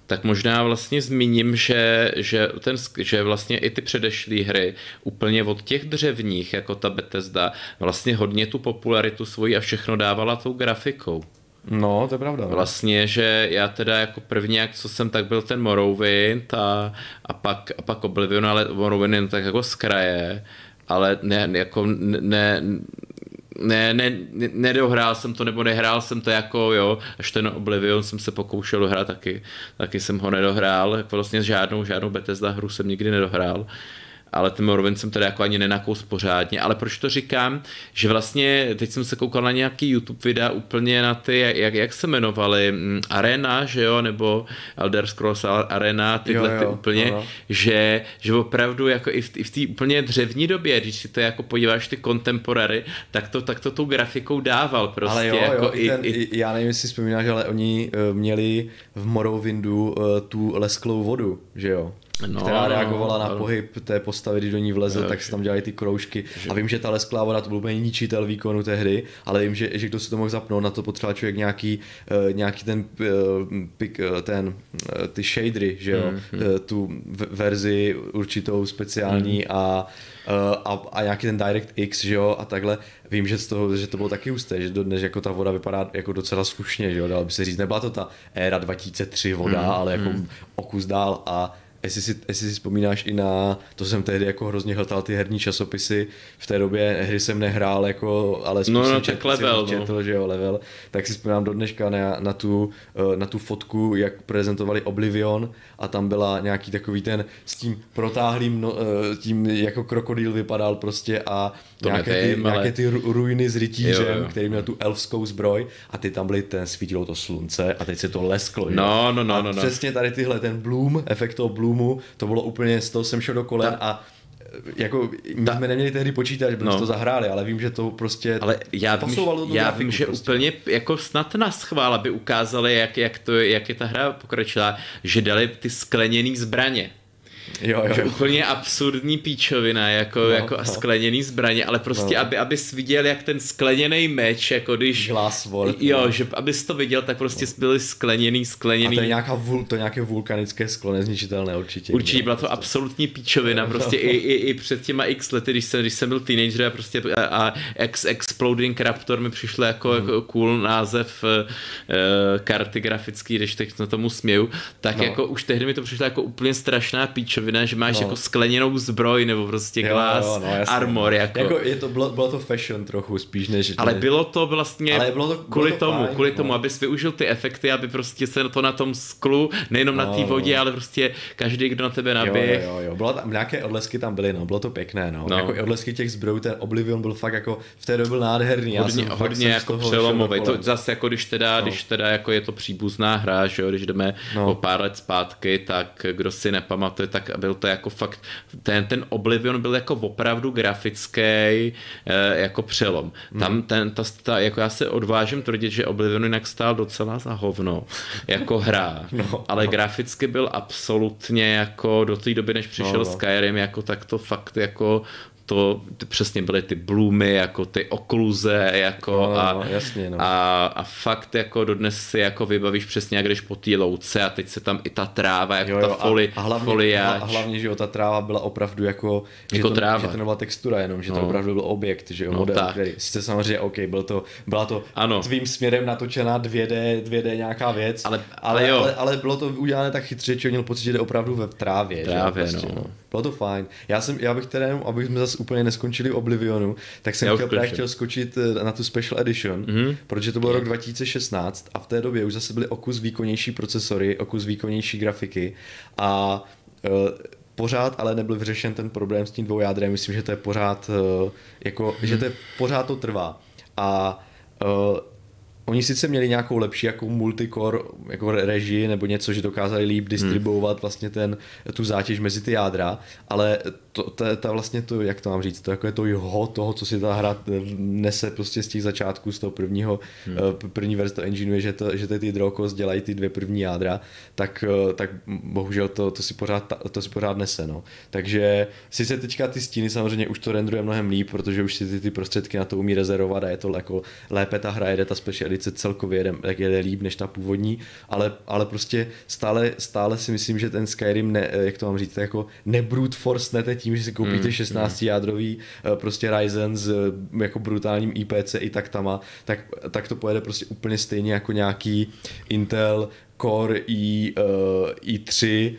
tak možná vlastně zmíním, že, že, ten, že vlastně i ty předešlé hry úplně od těch dřevních, jako ta Bethesda, vlastně hodně tu popularitu svoji a všechno dávala tou grafikou. No, to je pravda. Vlastně, že já teda jako první, jak co jsem, tak byl ten Morrowind a, a, pak, a pak Oblivion, ale Morrowind jen tak jako z kraje, ale ne, jako ne... Ne, ne, nedohrál jsem to, nebo nehrál jsem to jako, jo, až ten Oblivion jsem se pokoušel dohrát taky, taky jsem ho nedohrál, jako vlastně žádnou, žádnou Bethesda hru jsem nikdy nedohrál, ale ten Morrowind jsem teda jako ani nenakous pořádně, ale proč to říkám, že vlastně teď jsem se koukal na nějaký YouTube videa úplně na ty, jak, jak se jmenovali, Arena, že jo, nebo Elder Scrolls Arena, tyhle jo, jo, ty úplně, jo. že, že opravdu jako i v té úplně dřevní době, když si to jako podíváš ty contemporary, tak to, tak to tou grafikou dával prostě. Ale jo, jako jo, i, ten, i, já nevím, jestli vzpomínáš, ale oni měli v Morrowindu tu lesklou vodu, že jo. No, která reagovala no, no, na pohyb té postavy, když do ní vlezl, no, tak se tam dělají ty kroužky. Že... A vím, že ta lesklá voda, to byl úplně ničitel výkonu tehdy, ale vím, že, že kdo si to mohl zapnout, na to potřeboval člověk nějaký, uh, nějaký ten, uh, pik, uh, ten uh, ty shadery, že jo, mm-hmm. uh, tu verzi určitou speciální mm-hmm. a, uh, a, a nějaký ten DirectX, že jo, a takhle. Vím, že z toho, že to bylo taky husté, že dodnes jako ta voda vypadá jako docela slušně, že jo, dalo by se říct, nebyla to ta éra dva tisíce tři voda, mm-hmm. ale jako o kus dál a Jestli si, jestli si vzpomínáš i na, to jsem tehdy jako hrozně hltal ty herní časopisy, v té době hry jsem nehrál jako, ale spíš no, no, četl, level, četl no. že jo, level, tak si vzpomínám do dneška na, na, tu, na tu fotku, jak prezentovali Oblivion a tam byla nějaký takový ten s tím protáhlým, no, tím jako krokodýl vypadal prostě a to nějaké, nevím, ty, ale... nějaké ty ruiny s rytířem, jo, jo. který měl tu elfskou zbroj a ty tam byly, ten svítilo to slunce a teď se to lesklo. No, no, no, a no, no, přesně tady tyhle, ten bloom, efekt toho bloom, to bylo úplně, z toho jsem šel do kolen a jako my ta... jsme neměli tehdy počítač, protože no. to zahráli, ale vím, že to prostě ale já posouvalo do já vím, že prostě. Úplně jako snad na schvál, aby ukázali, jak, jak, to, jak je ta hra pokročila, že dali ty skleněný zbraně. Jo, jo. Že úplně absurdní píčovina jako, no, jako no. skleněný zbraně, ale prostě no. aby, abys viděl jak ten skleněný meč, jako když Glassword, jo, no. že abys to viděl, tak prostě no. byly skleněný, skleněný. A to je nějaká vul, to nějaké vulkanické sklo, nezničitelné určitě. Určitě byla to prostě. Absolutní píčovina, prostě i, i, i před těma x lety, když jsem, když jsem byl teenager a prostě a, a X Exploding Raptor mi přišlo jako, hmm. jako cool název e, karty grafický, když teď na tomu směju, tak no. jako už tehdy mi to přišlo jako úplně strašná píčovina. Že máš no. jako skleněnou zbroj nebo prostě glass no, armor. Jako. Jako je to, bylo, bylo to fashion trochu spíš než... Ale než... bylo to vlastně ale bylo to, bylo kvůli to tomu, fajn, kvůli no. tomu, abys využil ty efekty, aby prostě se to na tom sklu, nejenom no, na té vodě, no. ale prostě každý, kdo na tebe naběh. Jo, jo, jo. Bylo tam, nějaké odlesky tam byly, no, bylo to pěkné, no. no. Jako odlesky těch zbrojů, ten Oblivion byl fakt jako, v té době byl nádherný. Hodně, já jsem, hodně jako přelomový. To zase jako když teda, no. když teda jako je to příbuzná hra, že jo, když jdeme no. o pár let zpátky, tak kdo si nepamatuje, tak a byl to jako fakt, ten, ten Oblivion byl jako opravdu grafický eh, jako přelom. Hmm. Tam ten, ta, ta, jako já se odvážím tvrdit, že Oblivion jinak stál docela za hovno, jako hra, no, ale no. graficky byl absolutně jako do té doby, než přišel no, no. Skyrim, jako tak to fakt jako to přesně byly ty bloomy, jako ty okluze, jako no, a, no, jasně, no. a, a fakt jako dodnes si jako vybavíš přesně, jak jdeš po té louce a teď se tam i ta tráva, jako jo, jo, ta foli, a, a hlavně, foliáč. A hlavně, že jo, ta tráva byla opravdu jako, že, jako to, že to nebyla textura jenom, že no. to opravdu byl objekt, že jo, no, model, tak. který sice samozřejmě, ok, byl to, byla to ano. tvým směrem natočená dvě dé, dvě dé nějaká věc, ale, ale, ale, ale, ale bylo to udělané tak chytře, že měl pocit, že jde opravdu ve trávě, trávě že jo, prostě, no. Bylo to fajn. Já jsem, já bych teda jenom, abychom zase úplně neskončili Oblivionu, tak jsem chtěl, právě chtěl skočit na tu Special Edition, mm-hmm. protože to byl rok dva tisíce šestnáct a v té době už zase byly o kus výkonnější procesory, o kus výkonnější grafiky a uh, pořád ale nebyl vyřešen ten problém s tím dvou jádrem. Myslím, že to je pořád uh, jako, mm-hmm. že to je, pořád to trvá. A uh, oni sice měli nějakou lepší jako multicore jako režii nebo něco, že dokázali líp distribuovat vlastně ten, tu zátěž mezi ty jádra, ale to, ta, ta vlastně to, jak to mám říct, to jako je to jeho toho, co si ta hra nese prostě z těch začátků, z toho prvního, hmm. první verze toho engineu, že, to, že ty Drokos dělají ty dvě první jádra, tak, tak bohužel to, to, si pořád, to si pořád nese. No. Takže sice teďka ty stíny samozřejmě už to rendruje mnohem líp, protože už si ty, ty prostředky na to umí rezervovat a je to jako lépe ta hra jede, ta speciální celkově jede, jede líp než ta původní, ale, ale prostě stále, stále si myslím, že ten Skyrim, ne, jak to mám říct, jako ne brute force nete tím, že si koupíte šestnáctijádrový prostě Ryzen s jako brutálním I P C i taktama, tak, tak to pojede prostě úplně stejně jako nějaký Intel Core i, uh, i tři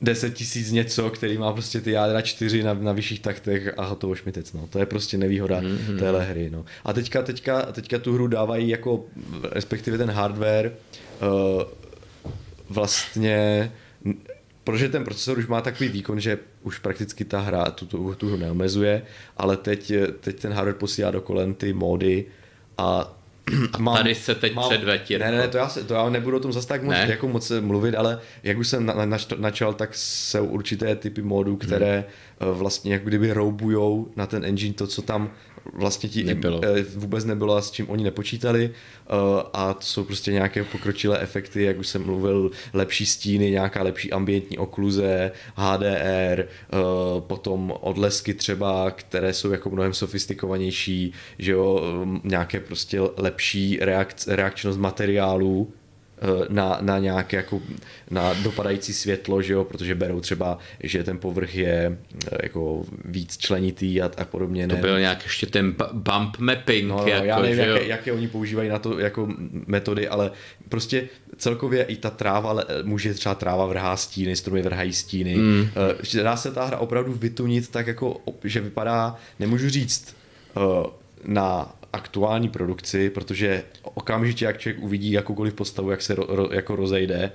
deset tisíc něco, který má prostě ty jádra čtyři na, na vyšších taktech a hotovo šmitec, no. To je prostě nevýhoda mm-hmm. téhle hry, no. A teďka, teďka, teďka tu hru dávají jako, respektive ten hardware, uh, vlastně, protože ten procesor už má takový výkon, že už prakticky ta hra tu, tu, tu hru neomezuje, ale teď, teď ten hardware posílá do kolen ty módy a A mám, tady se teď předvetil. Ne, ne, to já, se, to já nebudu o tom zase tak moc, jako moc mluvit, ale jak už jsem na, na, načal, tak jsou určité typy modů, které hmm. vlastně jak kdyby roubujou na ten engine to, co tam vlastně ti nebylo. Vůbec nebylo a s čím oni nepočítali a to jsou prostě nějaké pokročilé efekty, jak už jsem mluvil, lepší stíny, nějaká lepší ambientní okluze, H D R, potom odlesky třeba, které jsou jako mnohem sofistikovanější, že jo, nějaké prostě lepší reakc- reakčnost materiálů, na, na nějaké jako na dopadající světlo, že jo, protože berou třeba, že ten povrch je jako víc členitý a, a podobně. Ne? To byl nějak ještě ten bump mapping. No, no, jako, já nevím, jaké, jaké oni používají na to jako metody, ale prostě celkově i ta tráva, ale může třeba tráva vrhá stíny, stromy vrhají stíny. Mm. Dá se ta hra opravdu vytunit tak jako, že vypadá, nemůžu říct, na aktuální produkci, protože okamžitě, jak člověk uvidí jakoukoliv postavu, jak se ro, ro, jako rozejde,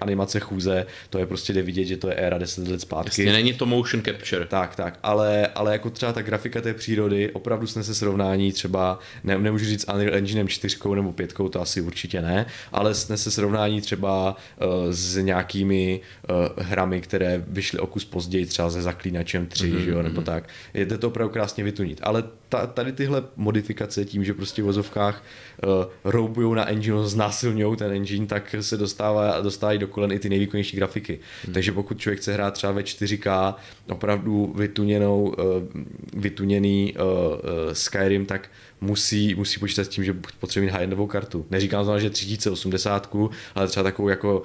animace chůze, to je prostě jde vidět, že to je éra deset let zpátky. Jasně, není to motion capture. Tak, tak, ale, ale jako třeba ta grafika té přírody opravdu snese srovnání třeba, ne, nemůžu říct Unreal Engine čtyři nebo pět, to asi určitě ne, ale snese srovnání třeba uh, s nějakými uh, hrami, které vyšly o kus později, třeba se Zaklínačem tři, mm-hmm. že jo, nebo tak. Jde to opravdu krásně vytunit, ale ta, tady tyhle modifikace tím, že prostě v vozovkách uh, roubujou na engine, znásilňujou ten engine, tak se dostává, dostává i do kolen i ty nejvýkonnější grafiky. Hmm. Takže pokud člověk chce hrát třeba ve čtyři ká opravdu vytuněnou, vytuněný Skyrim, tak musí, musí počítat s tím, že potřebuje mít high-endovou kartu. Neříkám znamená, že tři tisíce osmdesát, ale třeba takovou jako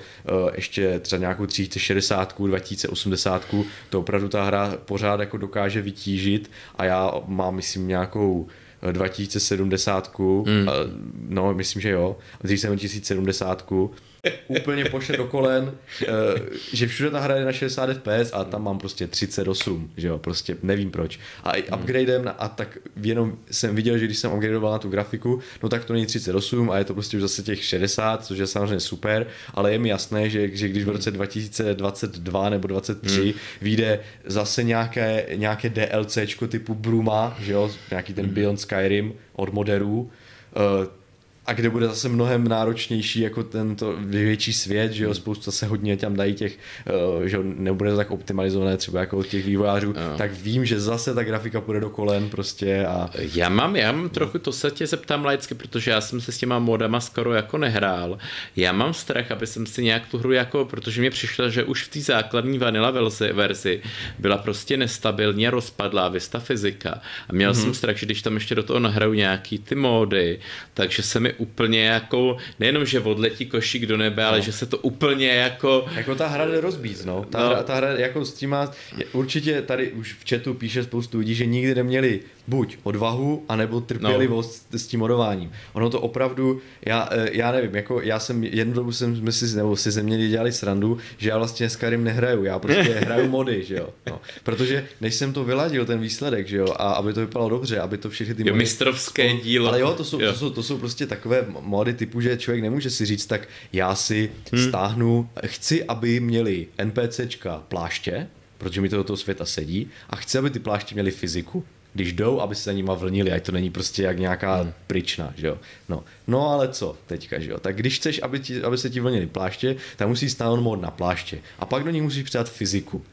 ještě třeba nějakou tři tisíce šedesát, dva tisíce osmdesát, to opravdu ta hra pořád jako dokáže vytížit a já mám, myslím, nějakou dva tisíce sedmdesát, mm. no myslím, že jo, dřív jsem tisíc sedmdesát, úplně pošle do kolen, že všude ta hra je na šedesát ef pé es a tam mám prostě třicet osm, že jo, prostě nevím proč. A i upgradem na, a tak jenom jsem viděl, že když jsem upgradeoval na tu grafiku, no tak to není třicet osm a je to prostě už zase těch šedesát, což je samozřejmě super, ale je mi jasné, že, že když v roce dva tisíce dvacet dva nebo dvacet tři mm. vyjde zase nějaké, nějaké DLCčko typu Bruma, že jo, nějaký ten Beyond Skyrim od moderů, a kde bude zase mnohem náročnější jako tento větší svět, že jo, spousta se hodně tam dají těch, že jo, nebude to tak optimalizované třeba jako od těch vývojářů, no. Tak vím, že zase ta grafika půjde do kolen prostě a... Já mám, já mám trochu, to se tě zeptám laicky, protože já jsem se s těma modama skoro jako nehrál. Já mám strach, aby jsem si nějak tu hru jako, protože mi přišlo, že už v té základní vanilla verzi byla prostě nestabilně rozpadlá vista fyzika a měl mm-hmm. jsem strach, že když tam ještě do toho nahraju nějaký ty módy, takže se mi úplně jako, nejenom, že odletí košík do nebe, no. ale že se to úplně jako... Jako ta hra jde rozbít, no. Ta, no. Hra, ta hra jako s tím má... Určitě tady už v chatu píše spoustu lidí, že nikdy neměli buď odvahu, anebo trpělivost no. s tím modováním. Ono to opravdu, já, já nevím, jako já jsem, jednu dobu jsme si, nebo si ze mě dělali srandu, že já vlastně Skyrim nehraju, já prostě hraju mody, že jo. No. Protože než jsem to vyladil, ten výsledek, že jo, a aby to vypadalo dobře, aby to všechny ty mody... Jo, mistrovské spolu... dílo. Ale jo, to jsou, jo. To jsou, to jsou prostě takové mody typu, že člověk nemůže si říct, tak já si hmm. stáhnu, chci, aby měli NPCčka pláště, protože mi to do toho světa sedí, a chci, aby ty pláště měly fyziku, když jdou, aby se za nima vlnili, ať to není prostě jak nějaká hmm. pryčna, že jo. No. No ale co teďka, že jo. Tak když chceš, aby, ti, aby se ti vlnili pláště, tak musíš stáhnout mod na pláště a pak do ní musíš přidat fyziku.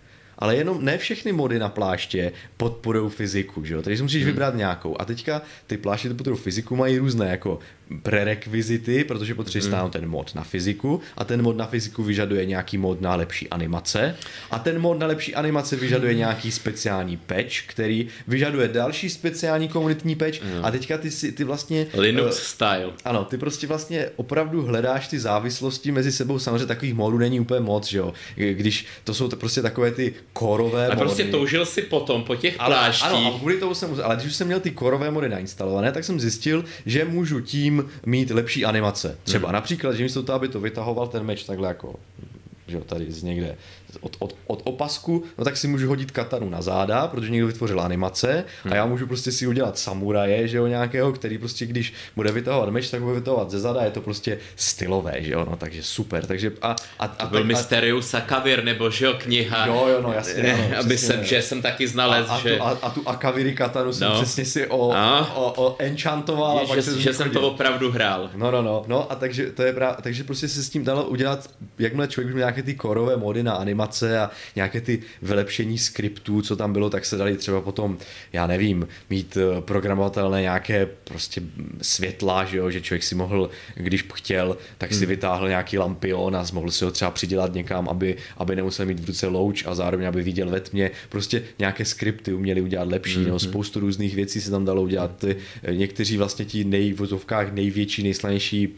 Ale jenom ne všechny mody na pláště podporují fyziku, že jo? Takže si musíš hmm. vybrat nějakou. A teďka ty pláště podporují fyziku mají různé jako prerekvizity, protože potřebuješ hmm. stáhnout ten mod na fyziku a ten mod na fyziku vyžaduje nějaký mod na lepší animace a ten mod na lepší animace vyžaduje hmm. nějaký speciální patch, který vyžaduje další speciální komunitní patch hmm. a teďka ty si ty vlastně... Linux uh, style. Ano, ty prostě vlastně opravdu hledáš ty závislosti mezi sebou, samozřejmě takových modů není úplně moc, že jo? Když to jsou to prostě takové ty korové mody. A prostě mody. Toužil si potom po těch ale, pláštích. Ano, a kvůli tomu jsem, ale když jsem měl ty korové mody nainstalované, tak jsem zjistil, že můžu tím mít lepší animace. Třeba hmm. například, že místo toho, aby to vytahoval ten meč takhle jako, že jo, tady z někde od, od, od opasku, no tak si můžu hodit katanu na záda, protože někdo vytvořil animace hmm. a já můžu prostě si udělat samuraje, že jo, nějakého, který prostě když bude vytahovat meč, tak bude vytahovat ze záda, je to prostě stylové, že jo, no takže super, takže a... a, a to byl Mysterius Akavir, nebo že jo, kniha. Jo, jo, no jasně, ano, přesně, myslím, že jsem taky znalec, a, a že... Tu, a, a tu Akaviri katanu jsem no. přesně si o, no. o, o, o enchantoval. Jež, a pak že, že jsem to opravdu hrál. No, no, no, no a takže to je právě, takže prostě se s tím dalo udělat, jakmile člověk měl nějaké ty korové mody na animace, a nějaké ty vylepšení skriptů, co tam bylo, tak se dali třeba potom, já nevím, mít programovatelné nějaké prostě světla, že jo, že člověk si mohl, když chtěl, tak si hmm. vytáhl nějaký lampion a mohl si ho třeba přidělat někam, aby, aby nemusel mít v ruce louč a zároveň aby viděl ve tmě. Prostě nějaké skripty uměli udělat lepší, hmm. no, spoustu různých věcí se tam dalo udělat. Někteří vlastně ti nej, v vozovkách největší, nejslavnější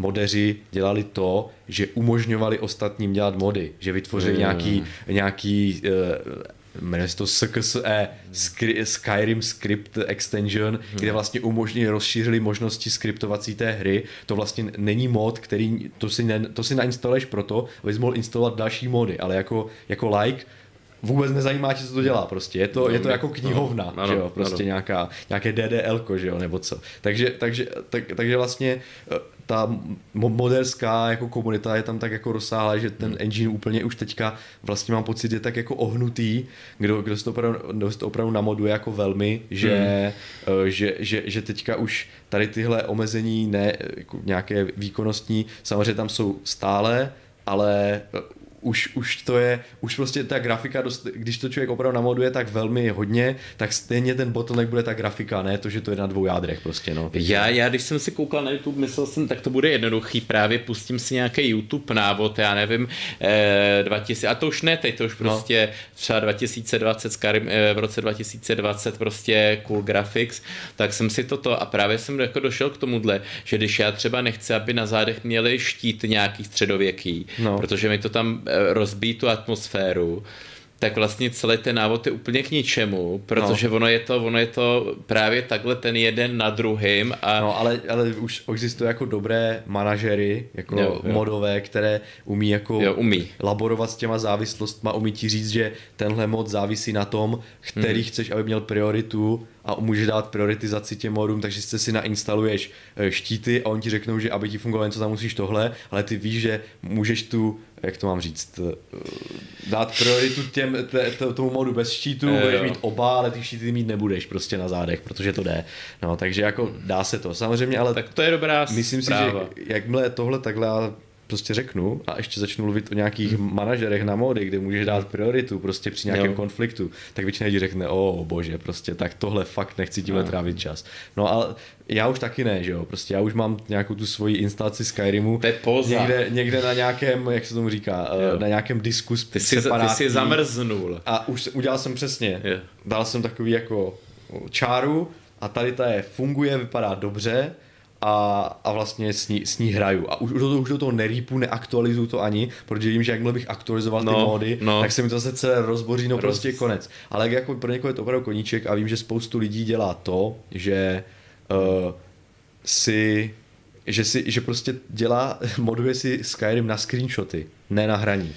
modeři dělali to, že umožňovali ostatním dělat mody, že vytvořili mm. nějaký, nějaký uh, jmenuje se to S K S E, skri, Skyrim Script Extension, mm. kde vlastně umožnili, rozšířili možnosti skriptovací té hry. To vlastně není mod, který, to si, ne, to si nainstaluješ proto, abys mohl instalovat další mody, ale jako, jako like, vůbec nezajímá tě, co to dělá prostě. Je to, no, je to jako knihovna, no, že jo, prostě no. nějaká, nějaké D D L ko, že jo, nebo co. Takže, takže, tak, takže vlastně ta moderská jako komunita je tam tak jako rozsáhlá, že ten engine úplně už teďka vlastně mám pocit, je tak jako ohnutý, kdo, kdo se to opravdu, opravdu namoduje jako velmi, že, mm. že, že, že teďka už tady tyhle omezení, ne, jako nějaké výkonnostní, samozřejmě tam jsou stále, ale Už, už to je, už prostě ta grafika, dost, když to člověk opravdu namoduje tak velmi hodně, tak stejně ten bottleneck bude ta grafika, ne to, že to je na dvou jádrech prostě, no. Já, já když jsem si koukal na YouTube, myslel jsem, tak to bude jednoduchý, právě pustím si nějaký YouTube návod, já nevím, eh, dva tisíce, a to už ne teď, to už prostě no. třeba dva tisíce dvacet, Skyrim, eh, v roce dva tisíce dvacet prostě cool graphics, tak jsem si toto a právě jsem jako došel k tomuhle, že když já třeba nechci, aby na zádech měli štít nějaký středověký, no. protože mi to tam rozbíjí tu atmosféru, tak vlastně celý ten návod je úplně k ničemu, protože no. ono, je to, ono je to právě takhle ten jeden na druhým. A... No ale, ale už existují jako dobré manažery, jako jo, jo. modové, které umí jako jo, umí. laborovat s těma závislostma, umí ti říct, že tenhle mod závisí na tom, který hmm. chceš, aby měl prioritu, a může dát prioritizaci těm modům, takže si si nainstaluješ štíty a oni ti řeknou, že aby ti fungovalo, co tam musíš tohle, ale ty víš, že můžeš tu, jak to mám říct, dát prioritu těm, t, tomu modu bez štítu, e, budeš jo. mít oba, ale ty štíty mít nebudeš prostě na zádech, protože to jde. No, takže jako dá se to, samozřejmě, ale tak to je dobrá myslím zpráva. Si, že jakmile tohle takhle prostě řeknu a ještě začnu mluvit o nějakých mm. manažerech na módy, kde můžeš dát prioritu prostě při nějakém jo. konfliktu, tak většina lidí řekne, o bože, prostě tak tohle fakt nechci tímhle no. trávit čas. No ale já už taky ne, že jo, prostě já už mám nějakou tu svoji instalaci Skyrimu někde, někde na nějakém, jak se tomu říká, jo. na nějakém disku ty jsi, ty jsi zamrznul. A už udělal jsem přesně, jo. dal jsem takový jako čáru a tady ta je, funguje, vypadá dobře, A, a vlastně s ní, s ní hraju a už, už do toho nerýpu, neaktualizuju to ani, protože vím, že jakmile bych aktualizoval no, ty módy, no. tak se mi to zase celé rozboří, no Roz... prostě konec. Ale jako pro někoho je to opravdu koníček a vím, že spoustu lidí dělá to, že uh, si, že si, že prostě dělá, moduje si Skyrim na screenshoty, ne na hraní.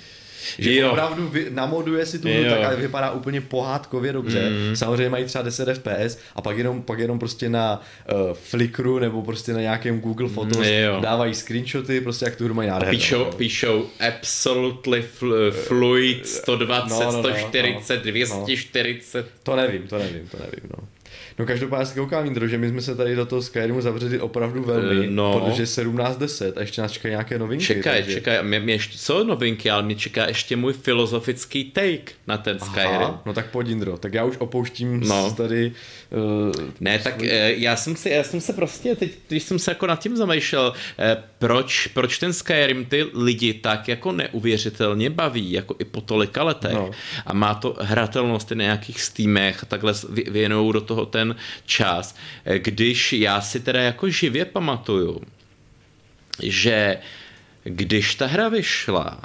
Že jo. opravdu vy, namoduje si tu hru tak, ale vypadá úplně pohádkově dobře. Mm. Samozřejmě mají třeba deset ef pé es a pak jenom, pak jenom prostě na uh, Flickru nebo prostě na nějakém Google Photos jo. dávají screenshoty, prostě jak tu hru mají nádhernou. Píšou, píšou absolutely fl- fluid sto dvacet, no, no, no, sto čtyřicet, no, no. dvě stě čtyřicet. To nevím, to nevím, to nevím, no. No každopádně se koukám, Indro, že my jsme se tady do toho Skyrimu zavřeli opravdu velmi, no. protože sedmnáct deset a ještě nás čekají nějaké novinky. Čekaj, takže... čekaj, mě, mě ještě, co novinky, ale mě čeká ještě můj filozofický take na ten Aha, Skyrim. No tak pojď, Indro, tak já už opouštím no. tady... Uh, ne, tak uh, já, jsem si, já jsem se prostě, teď, když jsem se jako nad tím zamýšlel, uh, proč, proč ten Skyrim ty lidi tak jako neuvěřitelně baví, jako i po tolika letech no. a má to hratelnost i na nějakých Steamech a takhle věnují do toho ten čas, když já si teda jako živě pamatuju, že když ta hra vyšla,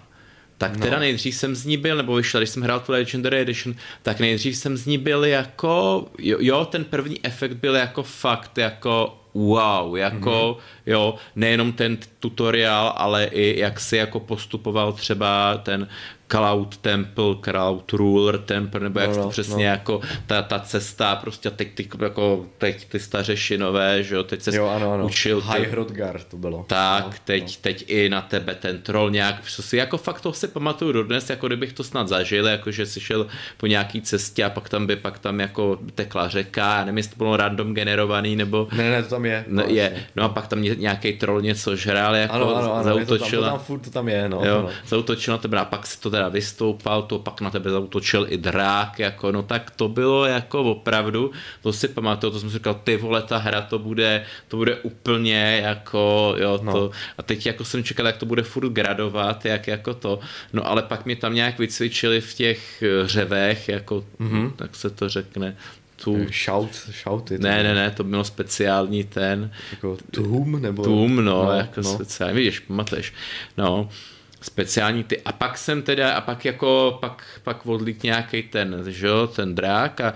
tak no. teda nejdřív jsem z ní byl, nebo vyšla, když jsem hrál tu Legendary Edition, tak nejdřív jsem z ní byl jako, jo, jo ten první efekt byl jako fakt, jako wow, jako, mm-hmm. jo, nejenom ten tutoriál, ale i jak si jako postupoval třeba ten Cloud Temple, Cloud Ruler Temple, nebo jak no, to přesně no. jako ta, ta cesta, prostě teď ty, jako, teď ty stařešinové, že jo, teď se jo, ano, ano. učil. Ty... High Hrodgar to bylo. Tak, no, teď, no. teď i na tebe ten troll nějak, přesně, jako fakt to si pamatuju dodnes, jako kdybych to snad zažil, jako že si šel po nějaký cestě a pak tam by, pak tam jako tekla řeka, já nevím, jestli to bylo random generovaný, nebo... Ne, ne, to tam je. No, je. no a pak tam nějaký troll něco žral, jako ano, ano, ano, zautočil. Ano, to tam, to tam furt to tam je, no. Jo, ano. Zautočil na tebe a pak si to teda vystoupal, to pak na tebe zautočil i drák, jako, no tak to bylo jako opravdu, to si pamatuju, to jsem si říkal, ty vole, ta hra, to bude, to bude úplně jako, jo, no. to, a teď jako jsem čekal, jak to bude furt gradovat, jak jako to, no ale pak mě tam nějak vycvičili v těch řevech, jako, mm-hmm. tak se to řekne, tu... Shout, shouty. Ne, ne, ne, to bylo speciální ten... Jako tům, nebo... Tům, no, no jako no. speciální, vidíš, pamatuješ, no. speciální ty. A pak jsem teda, a pak jako, pak, pak odlít nějaký ten, že jo, ten drák a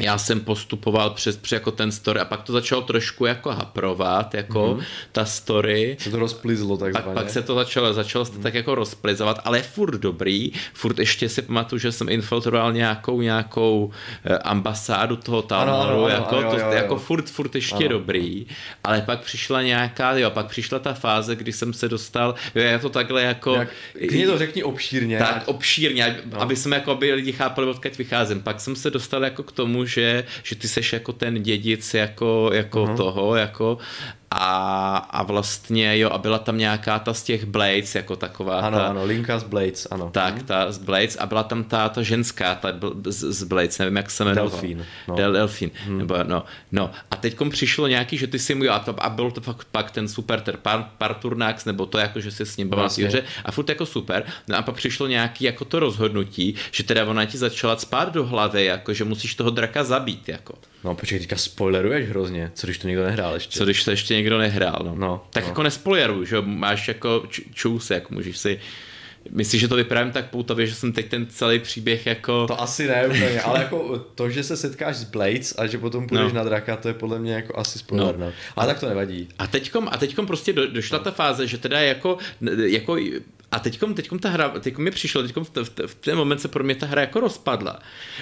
já jsem postupoval přes, přes jako ten story a pak to začalo trošku jako haprovat, jako mm-hmm. ta story. Se to rozplizlo takzvaně. Pak, pak se to začalo, začalo se mm-hmm. tak jako rozplizovat, ale je furt dobrý, furt ještě si pamatuju, že jsem infiltroval nějakou, nějakou ambasádu toho Talmaru, jako, ano, to, jo, jo, jako jo. furt, furt ještě ano. dobrý, ale pak přišla nějaká, jo, pak přišla ta fáze, kdy jsem se dostal, jo, já to takhle jako... Jak, když to řekni obšírně. Tak obšírně, no. aby jsme jako, aby lidi chápali, odkud vycházím. Pak jsem se dostal jako k tomu, Že, že ty seš jako ten dědic jako, jako uh-huh. toho, jako a, a vlastně jo a byla tam nějaká ta z těch Blades jako taková ano, ta. Ano, ano, Linka z Blades, ano. Tak, ta z Blades a byla tam ta, ta ženská ta z, z Blades, nevím jak se jmenovala. Delfín. No. Del, Delfín, hmm. nebo no. No a teďkom přišlo nějaký, že ty si mu jo, a, to, a byl to fakt pak ten super ten par, parturnax, nebo to jako, že si s ním bavil vlastně. Hře a furt jako super. No a pak přišlo nějaký jako to rozhodnutí, že teda ona ti začala spát do hlavy, jako že musíš toho draka zabít, jako. No počkej, teďka spoileruješ hrozně, co když to nikdo nehrál ještě. Co když to ještě někdo nehrál, no. no tak no. jako nespoileruj, že máš jako č- čůse, jako můžeš si... Myslím, že to vyprávím tak poutavě, že jsem teď ten celý příběh jako... To asi ne úplně, ale jako to, že se setkáš s Blades a že potom půjdeš no. na draka, to je podle mě jako asi spoiler, no. Ale tak to nevadí. A teďkom, a teďkom prostě do, došla no. ta fáze, že teda jako... jako A teďkom, teďkom ta hra, teďkom mi přišlo, teďkom v, v, v ten moment se pro mě ta hra jako rozpadla,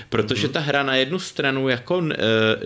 protože ta hra na jednu stranu jako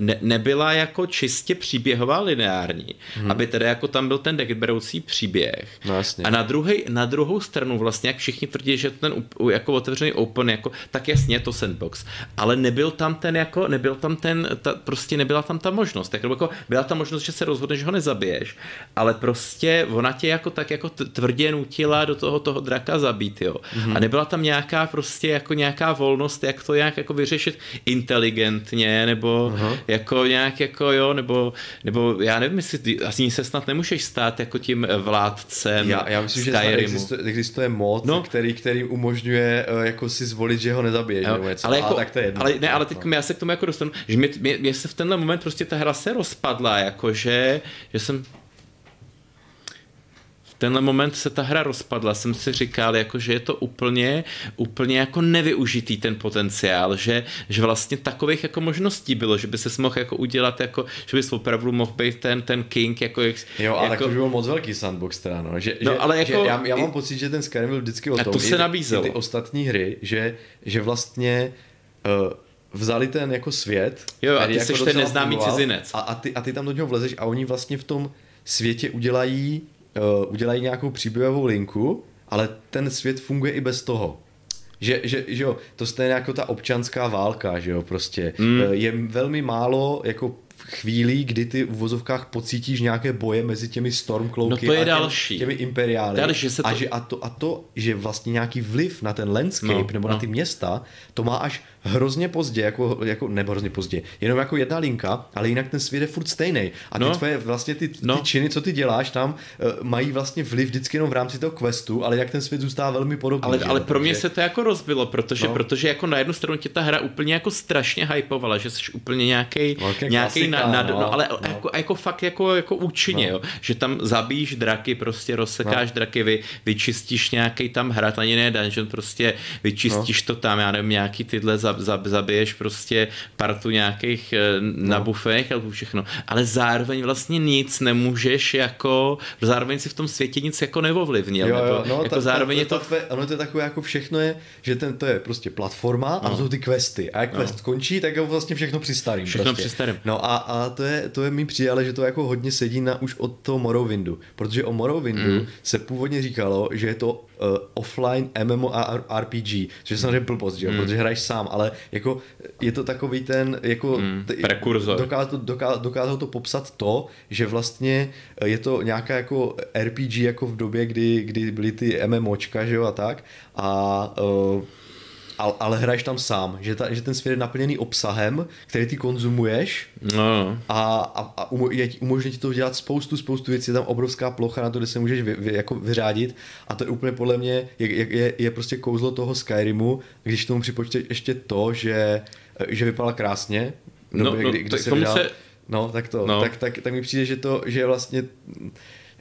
ne, nebyla jako čistě příběhová lineární, hmm. aby teda jako tam byl ten dechberoucí příběh. No, jasně. A na, druhej, na druhou stranu vlastně, jak všichni tvrdí, že ten jako otevřený open, jako, tak jasně to sandbox, ale nebyl tam ten jako, nebyl tam ten, ta, prostě nebyla tam ta možnost, jako, jako byla ta možnost, že se rozhodneš, že ho nezabiješ, ale prostě ona tě jako tak jako tvrdě nutila do toho, toho draka zabít, jo. Mm-hmm. A nebyla tam nějaká prostě jako nějaká volnost, jak to nějak jako vyřešit inteligentně, nebo uh-huh. jako nějak jako jo, nebo, nebo já nevím, jestli asi se snad nemůžeš stát jako tím vládcem. Já, já myslím, Skyrimu. Že existuje, existuje mod, no. který, který umožňuje jako si zvolit, že ho nezabiješ, no, nebo něco. Ale, jako, a, tak to je jedno, ale, ne, ale teď no. já se k tomu jako dostanu, že mě, mě, mě se v tenhle moment prostě ta hra se rozpadla, jakože, že jsem tenhle moment se ta hra rozpadla, jsem si říkal, jako, že je to úplně, úplně jako nevyužitý ten potenciál, že, že vlastně takových jako možností bylo, že by ses mohl jako udělat, jako, že bys opravdu mohl být ten, ten king. Jako, jo, ale jako, to by byl moc velký sandbox teda, no. Že, no, že, ale jako, že já, já mám pocit, že ten Skyrim byl vždycky o tom, to se nabízelo. Ty ostatní hry, že, že vlastně uh, vzali ten jako svět, jo, a ty jako jsi ten neznámý cizinec. A, a, ty, a ty tam do něho vlezeš a oni vlastně v tom světě udělají Uh, udělají nějakou příběhovou linku, ale ten svět funguje i bez toho. Že, že, že jo, to stejně jako ta občanská válka, že jo, prostě. Mm. Uh, je velmi málo, jako chvílí, kdy ty v uvozovkách pocítíš nějaké boje mezi těmi Stormcloaky no to je a další. těmi imperiály. Další, to... A, že, a, to, a to, že vlastně nějaký vliv na ten landscape no, nebo no. na ty města, to má až hrozně pozdě, jako, jako, nebo hrozně pozdě, jenom jako jedna linka, ale jinak ten svět je furt stejnej. A ty no, tvoje vlastně ty, ty no. činy, co ty děláš tam, mají vlastně vliv vždycky jenom v rámci toho questu, ale jak ten svět zůstává velmi podobný. Ale, ale pro mě takže... se to jako rozbilo, protože, no. protože jako na jednu stranu tě ta hra úplně jako strašně hypovala, že jsi úplně nějaký nějaký na, na, no, no, ale no. Jako, jako fakt jako, jako účinně, no. jo, že tam zabíjíš draky, prostě rozsekáš no. draky, vy, vyčistíš nějaký tam hrad, ani ne dungeon, prostě vyčistíš no. to tam, já nevím, nějaký tyhle zab, zab, zabiješ prostě partu nějakých no. nabufech a všechno, ale zároveň vlastně nic nemůžeš jako, zároveň si v tom světě nic jako neovlivnil, jo, jo, no, jako ta, zároveň ta, je to... Ta, ta, ano, to je takové jako všechno je, že ten, to je prostě platforma no. a to jsou ty questy a jak no. quest končí, tak je vlastně všechno přistarým. Všechno prostě. přistarým. No a, a to je, to je mi přijde, že to jako hodně sedí na už od toho Morrowindu, protože o Morrowindu mm. se původně říkalo, že je to uh, offline MMORPG, což je samozřejmě blbost, že jo, mm. protože hraješ sám, ale jako je to takový ten jako mm. t- prekurzor. Dokázal to, doká, dokázal to popsat to, že vlastně je to nějaká jako R P G jako v době, kdy, kdy byly ty MMOčka, že jo, a tak a uh, Ale, ale hraješ tam sám, že, ta, že ten svět je naplněný obsahem, který ty konzumuješ no. a, a, a umo, je, umožňuje ti to dělat spoustu, spoustu věcí, je tam obrovská plocha na to, kde se můžeš vy, vy, jako vyřádit a to je úplně podle mě, je, je, je prostě kouzlo toho Skyrimu, když tomu připočteš ještě to, že, že vypadala krásně, no, době, no, kdy, kdy se vydal, se... no tak to, no. Tak, tak, tak mi přijde, že to, že vlastně,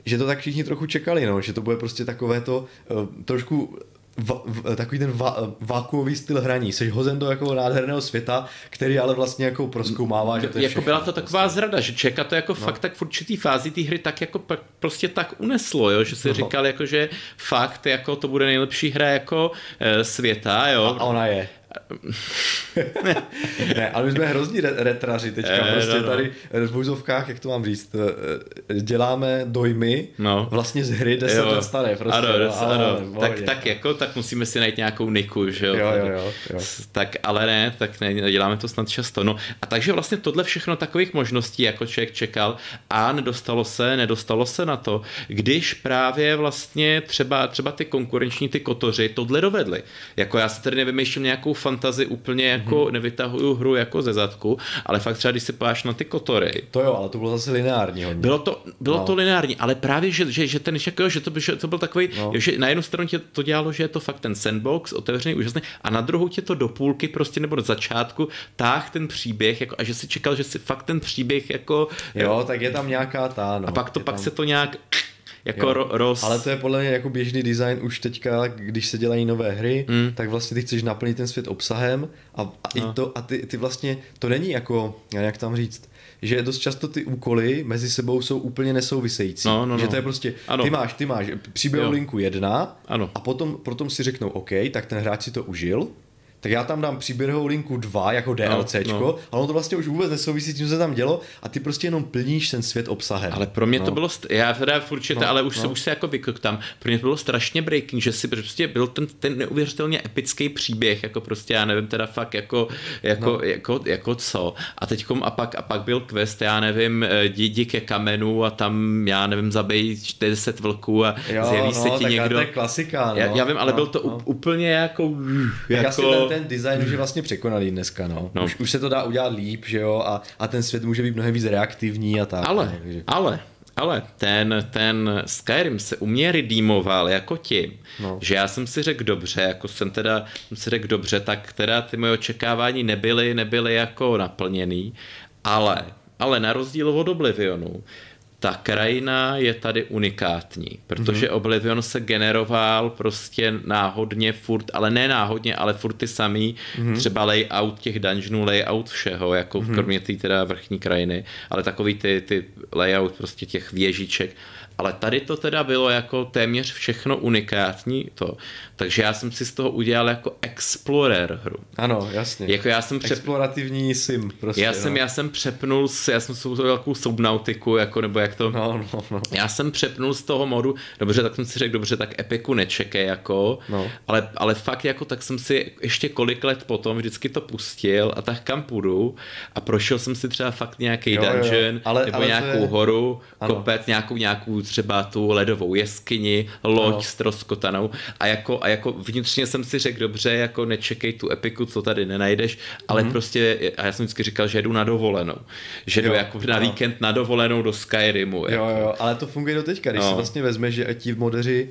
že to tak všichni trochu čekali, no, že to bude prostě takové to trošku V, v, takový ten va, vakuový styl hraní. Jsi hozen do jako nádherného světa, který ale vlastně jako prozkoumává, že to je jako všechno. Byla to taková zrada, že čeká to jako no. fakt tak v určitý fázi té hry tak jako prostě tak uneslo, jo? Že si no. říkal jako, že fakt jako to bude nejlepší hra jako e, světa, jo. A ona je. Ne, ale my jsme hrozní retraři teďka, e, prostě no, no. tady v bůzovkách, jak to mám říct, děláme dojmy no. vlastně z hry deset let staré, prostě. Ano, no, ano, ano. Tak, tak jako, tak musíme si najít nějakou niku, že jo? Jo, jo, jo, jo. Tak, ale ne, tak ne, děláme to snad často, no. A takže vlastně tohle všechno takových možností, jako člověk čekal a nedostalo se, nedostalo se na to, když právě vlastně třeba, třeba ty konkurenční, ty kotoři tohle dovedli. Jako já si tady nevymýšlím nějakou fantazi úplně jako mm-hmm. nevytahuju hru jako ze zadku, ale fakt třeba když si páš na ty kotory. To jo, ale to bylo zase lineární. Hodně. Bylo to, bylo no. to lineární, ale právě, že, že, že ten jako, že to, že to byl takový, no. že na jednu stranu tě to dělalo, že je to fakt ten sandbox, otevřený, úžasný, a na druhou tě to do půlky prostě nebo do začátku táh ten příběh jako, a že si čekal, že si fakt ten příběh jako... Jo, tak je tam nějaká tá, no. A pak, to, pak tam... se to nějak... Jako ro- roz... Ale to je podle mě jako běžný design už teďka, když se dělají nové hry, mm. tak vlastně ty chceš naplnit ten svět obsahem a, a, i to, a ty, ty vlastně, to není jako, jak tam říct, že dost často ty úkoly mezi sebou jsou úplně nesouvisející. No, no, no. Že to je prostě, ano. ty máš, ty máš příběhovou linku jedna ano. a potom, potom si řeknou, OK, tak ten hráč si to užil, tak já tam dám příběhovou linku dva jako DLCčko, no, no. ale ono to vlastně už vůbec nesouvisí s tím, co se tam dělo a ty prostě jenom plníš ten svět obsahem. Ale pro mě no. to bylo, st- já teda určitě, no, ale už, no. se, už se jako vykoktám, pro mě to bylo strašně breaking, že si prostě byl ten, ten neuvěřitelně epický příběh, jako prostě já nevím teda fakt jako, jako, no. jako, jako co. A teďkom a pak, a pak byl quest, já nevím, jdi ke kamenu a tam, já nevím, zabij čtyřicet vlků a jo, zjeví no, se ti někdo. Jo, to je klasika. No, já, já vím, ale no, byl to no. úplně jako... jako ten design už je vlastně překonalý dneska, no. no. Už, už se to dá udělat líp, že jo, a, a ten svět může být mnohem víc reaktivní a tak. Ale, no, ale, ale, ten, ten Skyrim se u mě redeemoval jako tím, no. že já jsem si řekl dobře, jako jsem teda, jsem si řekl dobře, tak teda ty moje očekávání nebyly, nebyly jako naplněný, ale, ale na rozdíl od Oblivionu, ta krajina je tady unikátní, protože mm-hmm. Oblivion se generoval prostě náhodně furt, ale ne náhodně, ale furt ty samý, mm-hmm. třeba layout těch dungeonů, layout všeho, jako mm-hmm. kromě té teda vrchní krajiny, ale takový ty, ty layout prostě těch věžiček. Ale tady to teda bylo jako téměř všechno unikátní to. Takže já jsem si z toho udělal jako explorer hru. Ano, jasně. Jako já jsem přep... explorativní sim prostě. Já no. jsem já jsem přepnul, s, já jsem udělal nějakou subnautiku jako nebo jak to. No, no, no. Já jsem přepnul z toho modu. Dobře, tak jsem si řekl, dobře, tak epiku nečekej jako. No. Ale ale fakt jako tak jsem si ještě kolik let potom vždycky to pustil a tak kam půjdu a prošel jsem si třeba fakt nějaký dungeon, ale, nebo ale nějakou je... horu, ano. kopec, nějakou nějakou třeba tu ledovou jeskyni, loď no. s rozkotanou a jako, a jako vnitřně jsem si řekl, dobře, jako nečekej tu epiku, co tady nenajdeš, ale mm-hmm. prostě, a já jsem vždycky říkal, že jdu na dovolenou, že jdu jo, jako na no. víkend na dovolenou do Skyrimu. Jako. Jo, jo, ale to funguje do teďka, když no. si vlastně vezme, že ti modeři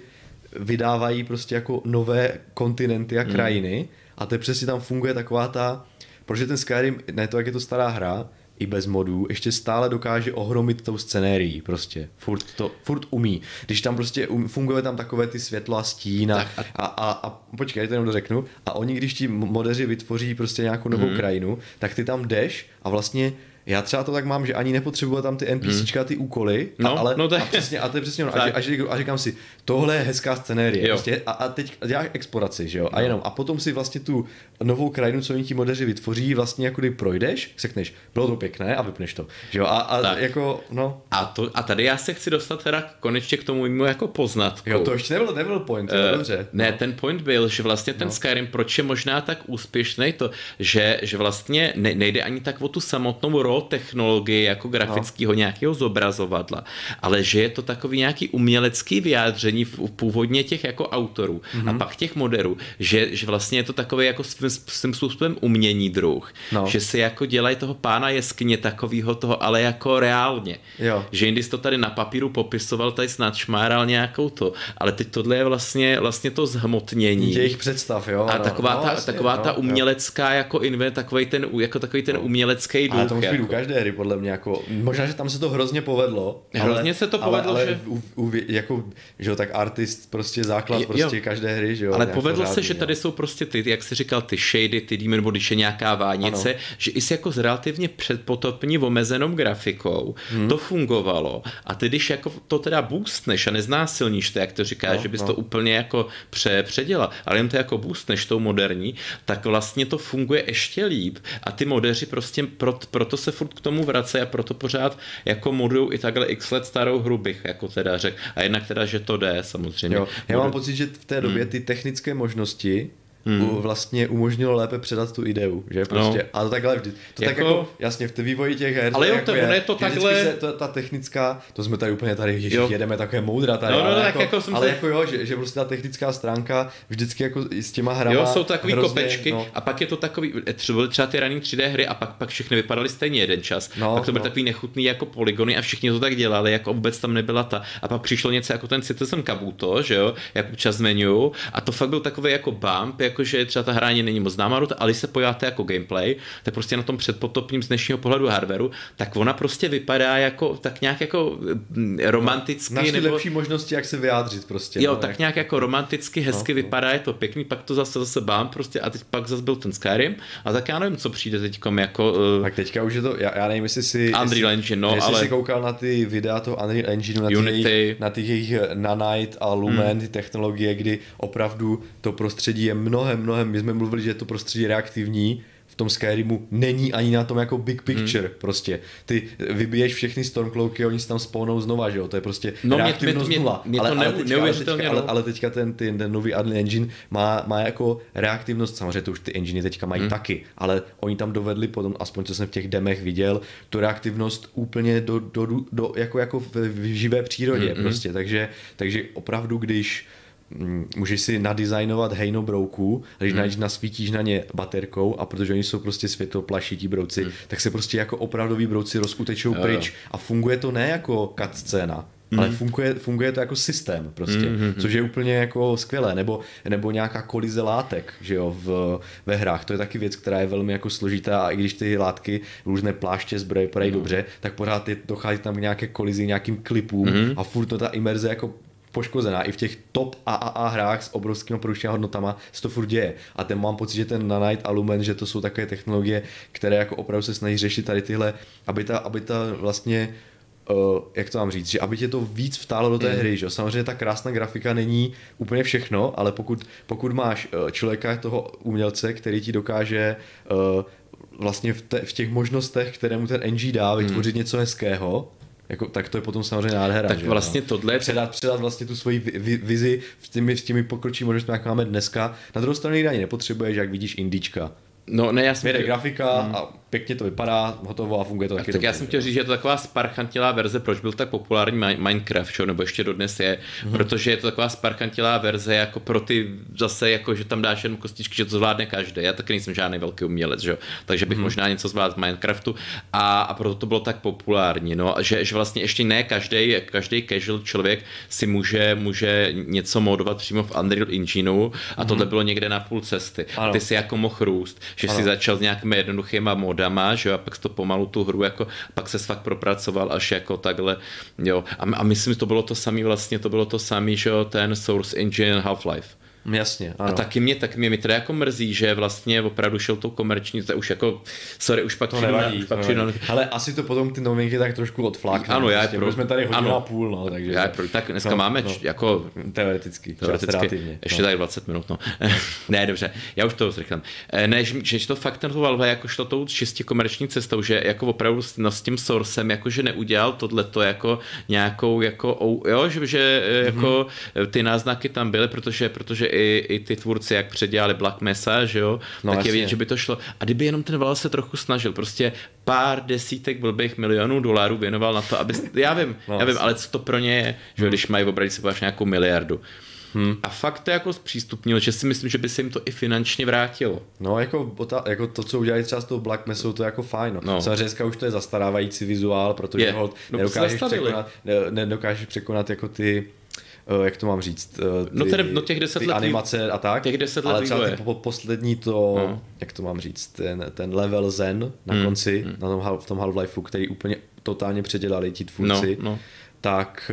vydávají prostě jako nové kontinenty a krajiny mm. a to přesně tam funguje taková ta, protože ten Skyrim, ne to, jak je to stará hra, i bez modů, ještě stále dokáže ohromit tou scenérií, prostě. Furt to, furt umí. Když tam prostě um, funguje tam takové ty světlo a stín a, a, a, a počkej, to jenom dořeknu. A oni, když ti modeři vytvoří prostě nějakou novou hmm. krajinu, tak ty tam jdeš a vlastně já třeba to tak mám, že ani nepotřebuji tam ty NPCčka, hmm. ty úkoly, a, no, ale no tak, a přesně, a to je přesně ono, a, a říkám si, tohle je hezká scenérie, prostě, a, a teď děláš exploraci, že jo, no. a jenom, a potom si vlastně tu novou krajinu, co oni ti modeři vytvoří, vlastně jako kdy projdeš, řekneš, bylo to pěkné a vypneš to, že jo, a, a jako, no. A, to, a tady já se chci dostat teda konečně k tomu mimo jako poznatku. Jo, to ještě nebyl, nebyl point, to uh, dobře. Ne, ten point byl, že vlastně ten no. Skyrim, proč je možná tak úspěšný to, že, že vlastně ne, nejde ani tak o tu samotnou technologii jako grafického no. nějakého zobrazovadla, ale že je to takový nějaký umělecký vyjádření v, v původně těch jako autorů mm-hmm. a pak těch moderů, že, že vlastně je to takový jako svým, svým způsobem umění druh, no. že se jako dělají toho pána jeskyně takového toho, ale jako reálně, jo. že jindy jsi to tady na papíru popisoval, tady snad šmáral nějakou to, ale teď tohle je vlastně, vlastně to zhmotnění. Těch představ, jo. A taková, no, ta, vlastně, taková no, ta umělecká jo. jako invent, takový ten, jako takový ten umělecký druh. U každé hry podle mě jako, možná, že tam se to hrozně povedlo. Hrozně ale, se to povedlo, ale, ale že... U, u, jako, že jo, tak artist prostě základ jo, prostě každé hry, že jo. Ale povedlo pořádný, se, že tady jo. jsou prostě ty, jak jsi říkal, ty shady, ty dýmy, nebo když je nějaká vánice, ano. že i si jako s relativně předpotopní omezenou grafikou hmm. to fungovalo a ty když jako to teda boostneš a neznásilníš to, jak to říkáš, no, že bys no. to úplně jako pře, předělal, ale jen to jako boostneš tou moderní, tak vlastně to funguje ještě líp a ty moderři prostě pro, proto se furt k tomu vrací a proto pořád jako moduju i takhle x let starou hru bych jako teda řekl. A jednak teda, že to jde samozřejmě. Jo. Já mám pocit, že v té době ty technické možnosti Hmm. vlastně umožnilo lépe předat tu ideu, že prostě, no. a to takhle vždy, to jako... tak jako, jasně, v té vývoji těch her, ale jo, to je, je to takhle, se, to, ta technická, to jsme tady úplně tady, ježiš, jedeme takové moudra tady, no, no, ale, jako, jako jsem ale se... jako jo, že, že prostě ta technická stránka vždycky jako s těma hrama, jo, jsou takový hrozně, kopečky, no. a pak je to takový, třeba, třeba ty raný tři dé hry a pak, pak všechny vypadaly stejně jeden čas, no, pak to byly no. takový nechutný jako polygony a všichni to tak dělali, jako vůbec tam nebyla ta, a pak přišlo něco jako ten Citizen Kabuto, že jo, jak občas zmiňuju, a to fakt byl takový jako bump, jako, že třeba ta hraní není moc známá, ale když se pojáte jako gameplay, tak prostě na tom předpotopním z dnešního pohledu hardwareu, tak ona prostě vypadá jako tak nějak jako romanticky. Našli nebo lepší možnosti, jak se vyjádřit prostě. Jo, no, tak jak nějak jako romanticky, hezky no, vypadá, no. Je to pěkný, pak to zase zase bám prostě a teď pak zase byl ten Skyrim a tak já nevím, co přijde teďkom jako. Uh... Tak teďka už je to, já, já nevím, jestli si Unreal Engine, no, jestli ale si koukal na ty videa toho Unreal Engineu, na ty na těch jejich Nanite a Lumen, hmm. ty technologie, kdy opravdu to prostředí je mnohem, mnohem, my jsme mluvili, že to prostředí je reaktivní, v tom Skyrimu není ani na tom jako big picture hmm. prostě. Ty vybiješ všechny Stormcloaky, oni se tam spawnou znova, že jo, to je prostě no, reaktivnost mě, mě, nula. Mě, mě ale, ale, teďka, ale, teďka, ale, ale teďka ten, ten, ten nový Unreal Engine má, má jako reaktivnost, samozřejmě to už ty enginy teďka mají hmm. taky, ale oni tam dovedli potom, aspoň co jsem v těch demech viděl, tu reaktivnost úplně do, do, do, do jako, jako v, v živé přírodě hmm. prostě, takže, takže opravdu, když můžeš si nadizajnovat hejno brouků, když hmm. nasvítíš na ně baterkou a protože oni jsou prostě světoplašití brouci, hmm. tak se prostě jako opravdoví brouci rozkutečou jo, pryč jo. A funguje to ne jako cutscéna, hmm. ale funguje, funguje to jako systém prostě, hmm. což je úplně jako skvělé, nebo, nebo nějaká kolize látek, že jo, v, ve hrách, to je taky věc, která je velmi jako složitá a i když ty látky, různé pláště, zbroje podají hmm. dobře, tak pořád je, dochází tam k nějaké kolizi, nějakým klipům hmm. a furt to ta imerze jako poškozená. I v těch top triple A hrách s obrovskými produkčními hodnotama se to furt děje. A ten mám pocit, že ten Nanite a Lumen, že to jsou takové technologie, které jako opravdu se snaží řešit tady tyhle, aby ta, aby ta vlastně, uh, jak to mám říct, že aby tě to víc vtálo do té mm. hry, že? Samozřejmě ta krásná grafika není úplně všechno, ale pokud, pokud máš člověka, toho umělce, který ti dokáže uh, vlastně v, te, v těch možnostech, které mu ten N G dá, vytvořit mm. něco hezkého, jako, tak to je potom samozřejmě nádhera. Tak že? Vlastně no. tohle předat, předat vlastně tu svoji vi- vizi v těmi, v těmi pokročí možnostmi, jak máme dneska. Na druhou stranu nikdy ani nepotřebuješ, jak vidíš indička. No, ne, já jsem tě... grafika hmm. a pěkně to vypadá, hotovo a funguje to taky. Tak dobře, já jsem chtěl říct, že je to taková sparchantilá verze, proč byl tak populární Minecraft, čo? Nebo ještě dodnes je, hmm. protože je to taková sparchantilá verze jako pro ty zase, jako, že tam dáš jenom kostičky, že to zvládne každý. Já taky nejsem žádný velký umělec, že? Takže bych hmm. možná něco zvládl z Minecraftu a, a proto to bylo tak populární, no, že, že vlastně ještě ne každý, každý casual člověk si může, může něco modovat přímo v Unreal Engineu a hmm. tohle bylo někde na půl cesty. Ano. Ty si jako mohl růst, že ano. si začal s nějakými jednoduchýma modama, že jo, a pak to pomalu tu hru jako, pak se fakt propracoval až jako takhle, jo, a, a myslím, že to bylo to samý vlastně, to bylo to samý, že jo, ten Source Engine Half-Life. Jasně, ano. A taky mě, tak mě, mě teda jako mrzí, že vlastně opravdu šel tou komerční, to už jako, sorry, už pak to nevadí, ale na... asi to potom ty novinky tak trošku odfláknou. Ano, já prostě, pro... jsme tady hodinu a půl, no, takže. Já pro... Tak dneska no, máme no, jako... Teoreticky, teoreticky ještě no. tady dvacet minut, no. Ne, dobře, já už to zrychlím. Ne, že, že to fakt ten Valve jako šlo tou čistě komerční cestou, že jako opravdu s, no, s tím Sourcem, jakože neudělal tohleto jako nějakou, jako, jo, že, že jako mm-hmm. ty náznaky tam byly, protože, protože I, i ty tvůrci, jak předělali Black Mesa, že jo, no, tak je vidět, že by to šlo. A kdyby jenom ten Valve se trochu snažil, prostě pár desítek blbých milionů dolarů věnoval na to, aby, já vím, no, já vím, ale co to pro ně je, že hmm. když mají v obrazici nějakou miliardu. Hmm. A fakt to jako zpřístupnilo, že si myslím, že by se jim to i finančně vrátilo. No jako, jako to, co udělali třeba s tou Black Mesou, to je jako fajn. No. Samozřejmě dneska už to je zastarávající vizuál, protože je. Hold, no, nedokážeš, překonat, nedokážeš překonat jako ty jak to mám říct, ty, no tedy, no těch deset ty let animace vývoje. A tak, těch deset ale let třeba ty po, poslední to, no. jak to mám říct, ten, ten level Zen na hmm. konci, hmm. Na tom, v tom Half-Lifeu, který úplně totálně předělali ti tvůrci, no, no. tak...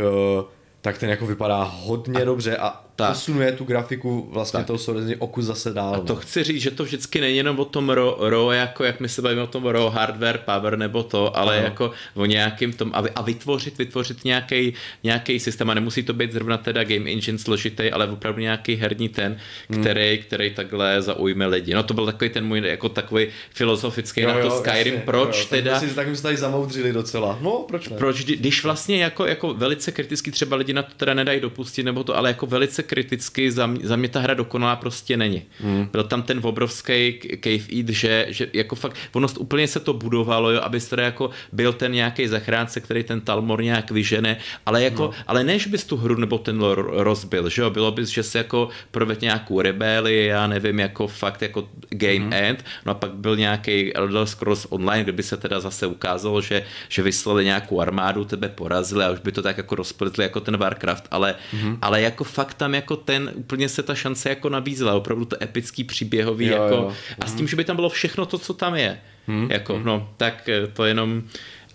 tak ten jako vypadá hodně a dobře a tak. posunuje tu grafiku vlastně tak. toho source oku zase dál. A to chci říct, že to vždycky není jenom o tom raw, raw jako jak my se bavíme o tom raw hardware, power nebo to, ale ano. jako o nějakým tom, a vytvořit, vytvořit nějaký, nějaký systém a nemusí to být zrovna teda game engine složitý, ale opravdu nějaký herní ten, který, hmm. který takhle zaujme lidi. No to byl takový ten můj jako takový filozofický jo, na to jo, Skyrim, jasně, proč jo, teda... Tak my si tady zamoudřili docela. No, proč ne? Proč, když vlastně jako, jako velice kriticky třeba lidi na to teda nedají dopustit, nebo to, ale jako velice kriticky za mě, za mě ta hra dokonalá prostě není. Hmm. Byl tam ten obrovský cave eat, že, že jako fakt ono úplně se to budovalo, jo, aby teda jako byl ten nějaký zachránce, který ten Talmor nějak vyžene, ale jako, no. ale než bys tu hru nebo ten lore rozbil, že jo, bylo bys, že se jako proved nějakou rebelii, já nevím, jako fakt jako game hmm. end, no a pak byl nějaký Elder Scrolls Online, kde by se teda zase ukázalo, že, že vyslali nějakou armádu, tebe porazili a už by to tak jako rozplitli jako ten Warcraft, ale, hmm. ale jako fakt tam je jako ten, úplně se ta šance jako nabízela, opravdu to epický příběhový, jo, jako, jo. a s tím, že by tam bylo všechno to, co tam je, hmm. jako, hmm. no, tak to jenom,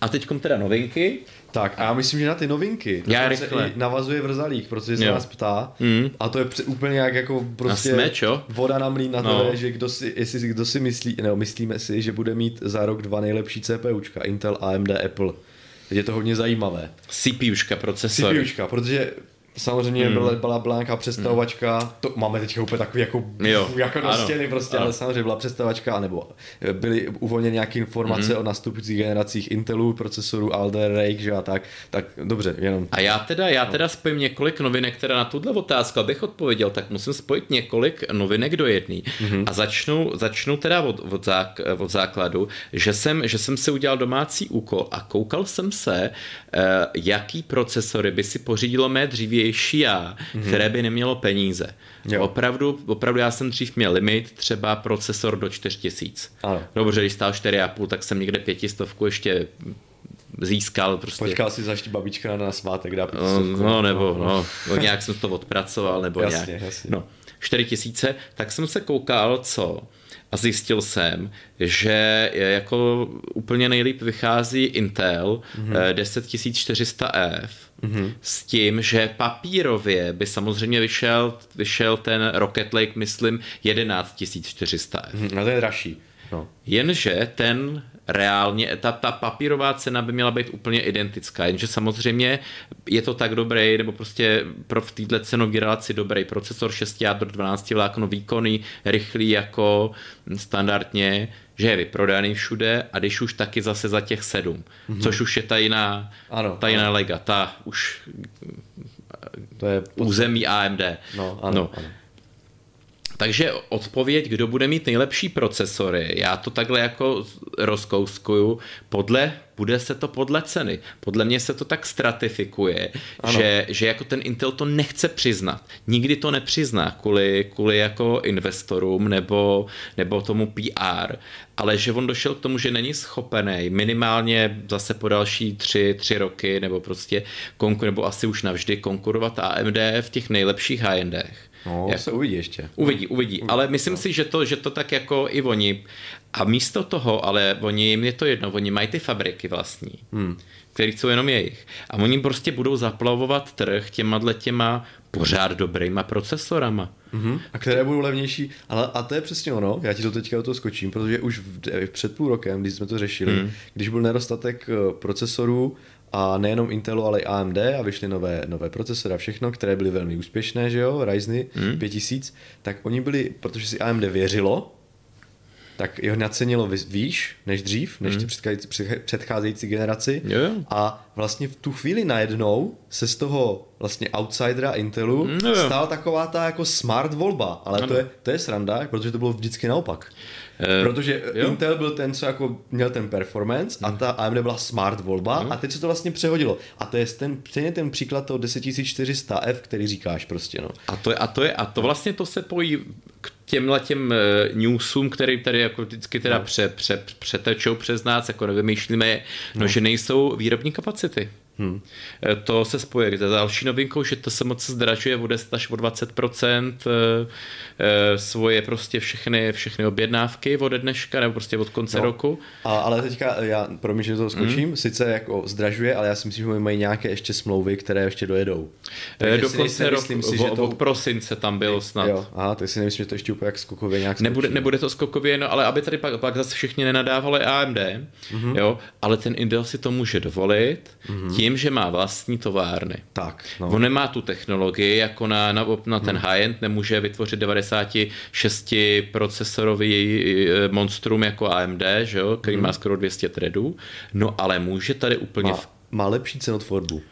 a teďkom teda novinky. Tak a já myslím, že na ty novinky já rychle. navazuje Vrzalík, protože se jo. nás ptá mm. a to je úplně jak jako prostě jsme, voda na mlýn na no. tebe, že kdo si, jestli, kdo si myslí, ne, myslíme si, že bude mít za rok dva nejlepší C P Účka, Intel, A M D, Apple. Je to hodně zajímavé. C P Účka, procesory. C P Účka, protože samozřejmě mm. byla blanka přestavovačka, mm. to máme teďka úplně takový jako, jako na stěny prostě, ano. ale samozřejmě byla přestavovačka, anebo byly uvolněny nějaké informace mm. o nastupujících generacích Intelu, procesorů Alder Lake, že a tak, tak dobře, jenom. A já teda, já teda spojím několik novinek, která na tuhle otázku, abych odpověděl, tak musím spojit několik novinek do jedné. Mm-hmm. A začnu, začnu teda od, od, zák, od základu, že jsem, že jsem si udělal domácí úkol a koukal jsem se, jaký procesory by si pořídilo mé dřívější já, mm-hmm. které by nemělo peníze. Opravdu, opravdu já jsem dřív měl limit, třeba procesor do čtyři tisíce. Dobře, když stál čtyři a půl, tak jsem někde pětistovku ještě získal. Prostě. Počkal si zaští babička na svátek, dá pětistovku. No, nebo no, no, nějak jsem to odpracoval, nebo jasně, nějak. Jasně. No, čtyři tisíce, tak jsem se koukal, co... A zjistil jsem, že jako úplně nejlíp vychází Intel mm-hmm. deset čtyři sta F mm-hmm. s tím, že papírově by samozřejmě vyšel, vyšel ten Rocket Lake, myslím, jedenáct čtyři sta F. Mm-hmm. A to je dražší. No. Jenže ten reálně, ta, ta papírová cena by měla být úplně identická, jenže samozřejmě je to tak dobrý, nebo prostě pro v této cenové relaci dobrý procesor šest jádro dvanáct vlákno výkonný, rychlý jako standardně, že je vyprodaný všude a když už taky zase za těch sedm, mm-hmm. což už je ta jiná, ano, ta jiná ano. lega, ta už to je území A M D. No, ano, no. ano. Takže odpověď, kdo bude mít nejlepší procesory, já to takhle jako rozkouskuju, podle, bude se to podle ceny. Podle mě se to tak stratifikuje, že, že jako ten Intel to nechce přiznat. Nikdy to nepřizná kvůli, kvůli jako investorům nebo, nebo tomu P R, ale že on došel k tomu, že není schopený minimálně zase po další tři, tři roky nebo prostě konkur, nebo asi už navždy konkurovat A M D v těch nejlepších high-endech. No, jak? Se uvidí ještě. Uvidí, uvidí, uvidí ale myslím no. si, že to, že to tak jako i oni. A místo toho, ale oni, jim je to jedno, oni mají ty fabriky vlastní, hmm. které jsou jenom jejich. A oni prostě budou zaplavovat trh těma těma pořád dobrýma procesorama. Mm-hmm. A které budou levnější. Ale, a to je přesně ono, já ti to teďka do toho skočím, protože už v, před půl rokem, když jsme to řešili, hmm. když byl nedostatek procesorů, a nejenom Intelu, ale i A M D a vyšly nové, nové procesory a všechno, které byly velmi úspěšné, že jo, Ryzeny hmm. pět tisíc, tak oni byli, protože si A M D věřilo, tak jeho nacenilo výš než dřív, než hmm. předcházející generaci yeah. a vlastně v tu chvíli najednou se z toho vlastně outsidera Intelu yeah. stala taková ta jako smart volba, ale to je, to je sranda, protože to bylo vždycky naopak. Protože jo. Intel byl ten, co jako měl ten performance a ta A M D byla smart volba jo. a teď se to vlastně přehodilo. A to je ten, ten, ten příklad toho deset čtyři sta F, který říkáš prostě. No. A, to je, a, to je, a to vlastně to se pojí k těmhle těm newsům, který tady jako vždycky teda no. pře, pře, přetečou přes nás, jako nevymýšlíme, no, no. že nejsou výrobní kapacity. Hmm. To se spojí s další novinkou, že to se moc zdražuje o deset až o dvacet procent svoje prostě všechny, všechny objednávky od dneška nebo prostě od konce no. roku. A, ale teďka já promiň, že do toho skočím, hmm. sice jako zdražuje, ale já si myslím, že mají nějaké ještě smlouvy, které ještě dojedou. Takže do konce roku, od to... prosince tam bylo snad. Jo, aha, tak si nemyslím, že to ještě úplně jak skokově nějak skočí. Nebude, nebude to skokově, no, ale aby tady pak, pak zase všichni nenadávali A M D, mm-hmm. jo, ale ten Intel si to může dovolit, mm-hmm. tím, že má vlastní továrny. Tak, no. On nemá tu technologii, jako na, na, na ten hmm. high-end nemůže vytvořit devadesát šest procesorový monstrum jako A M D, že jo, který hmm. má skoro dvě stě threadů, no ale může tady úplně... Má, v... má lepší cenotvorbu.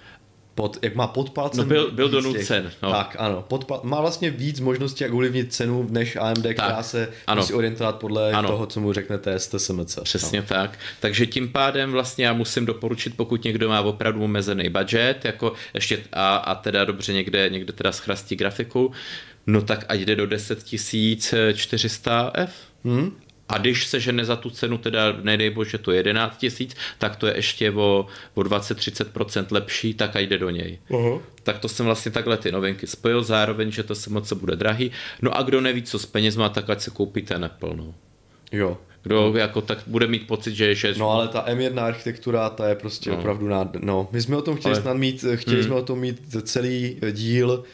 Pod, jak má pod palcem... No byl, byl donucen. No. Tak, ano. Podpal, má vlastně víc možností, jak ovlivnit cenu, než A M D, tak, která se ano. musí orientovat podle ano. toho, co mu řeknete z T S M C. Přesně no. tak. Takže tím pádem vlastně já musím doporučit, pokud někdo má opravdu omezený budget, jako ještě a, a teda dobře někde, někde teda schrastí grafiku, no tak ať jde do deset čtyři sta F. Hmm. A když se žene za tu cenu, teda nedej bože, to jedenáct tisíc, tak to je ještě o, o dvacet až třicet procent lepší, tak a jde do něj. Uh-huh. Tak to jsem vlastně takhle ty novinky spojil, zároveň, že to se moc bude drahý. No a kdo neví, co s penězma, tak ať se koupí ten Apple, no. Jo. Kdo hmm. jako tak bude mít pocit, že je šest... No ale ta em jedna architektura, ta je prostě no. opravdu nád... No, my jsme o tom chtěli ale... snad mít, chtěli hmm. jsme o tom mít celý díl,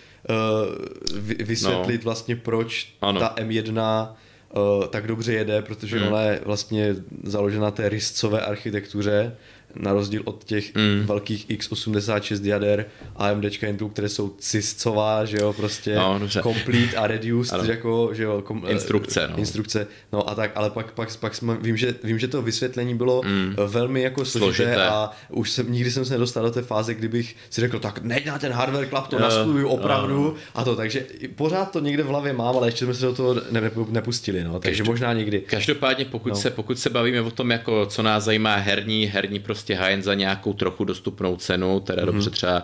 uh, vysvětlit no. vlastně, proč ano. ta em jedna Uh, tak dobře jede, protože mm. ona je vlastně založena té riscové architektuře, na rozdíl od těch mm. velkých iks osmdesát šest jader AMDčka Intel, které jsou ciscová, že jo, prostě no, complete a reduced, jako, že jo, kom, instrukce, no. instrukce, no a tak, ale pak, pak, pak jsme, vím, že, vím, že to vysvětlení bylo mm. velmi jako složité, složité a už jsem, nikdy jsem se nedostal do té fáze, kdybych si řekl, tak nejď na ten hardware club, to uh, nastuduju opravdu uh. a to, takže pořád to někde v hlavě mám, ale ještě jsme se do toho ne, nepustili, no, takže Každop... možná někdy. Každopádně pokud, no. se, pokud se bavíme o tom, jako co nás zajímá herní, herní prostě high-end za nějakou trochu dostupnou cenu, teda mm-hmm. dobře třeba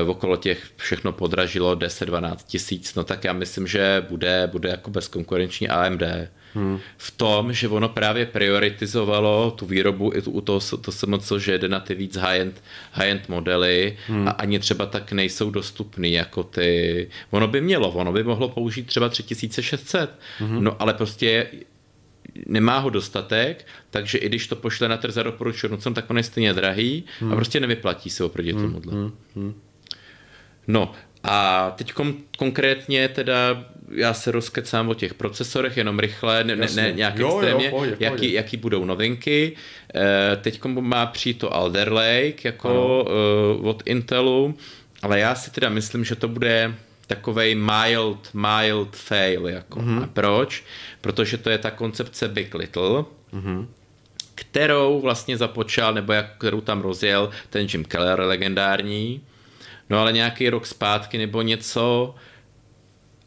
e, okolo těch všechno podražilo deset dvanáct tisíc, no tak já myslím, že bude, bude jako bezkonkurenční á em dé. Hmm. V tom, že ono právě prioritizovalo tu výrobu i tu, to, to samotné, že jde na ty víc high-end, high-end modely hmm. a ani třeba tak nejsou dostupný jako ty. Ono by mělo, ono by mohlo použít třeba tři tisíce šest set, hmm. no ale prostě nemá ho dostatek, takže i když to pošle na trh za doporučenou cenu, tak on je stejně drahý hmm. a prostě nevyplatí se oproti hmm. tomuhle. Hmm. No a teď kom, konkrétně teda já se rozkecám o těch procesorech, jenom rychle, ne, ne, nějaké extrémně, jaký, jaký budou novinky. E, teď má přijít to Alder Lake jako e, od Intelu, ale já si teda myslím, že to bude takovej mild, mild fail. Jako. Mm-hmm. A proč? Protože to je ta koncepce Big Little, mm-hmm. kterou vlastně započal, nebo jak, kterou tam rozjel ten Jim Keller legendární, no ale nějaký rok zpátky nebo něco,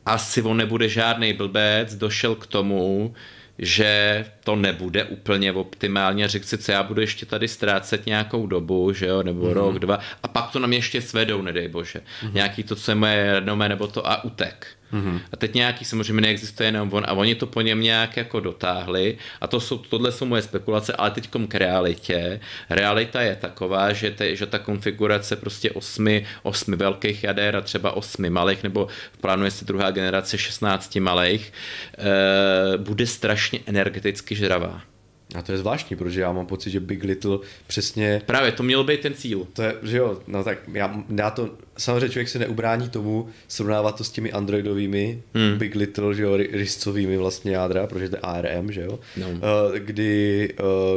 asi on nebude žádnej blbec, došel k tomu, že to nebude úplně optimálně, řekl si, co já budu ještě tady ztrácet nějakou dobu, že jo, nebo mm-hmm. rok, dva, a pak to na mě ještě svedou, nedej bože. Mm-hmm. Nějaký to, co je moje renomé, nebo to a utek. Mm-hmm. A teď nějaký samozřejmě neexistuje jenom on a oni to po něm nějak jako dotáhli a to jsou, tohle jsou moje spekulace, ale teďkom k realitě. Realita je taková, že, te, že ta konfigurace prostě osmi, osmi velkých jader a třeba osmi malých, nebo plánuje se druhá generace šestnácti malých, e, bude strašně energeticky žravá. A to je zvláštní, protože já mám pocit, že Big Little přesně... Právě, to měl být ten cíl. To je, že jo, no tak já, já to... Samozřejmě člověk se neubrání tomu srovnávat to s těmi androidovými, hmm. Big Little, že jo, riscovými vlastně jádra, protože to je A R M, že jo, no. kdy,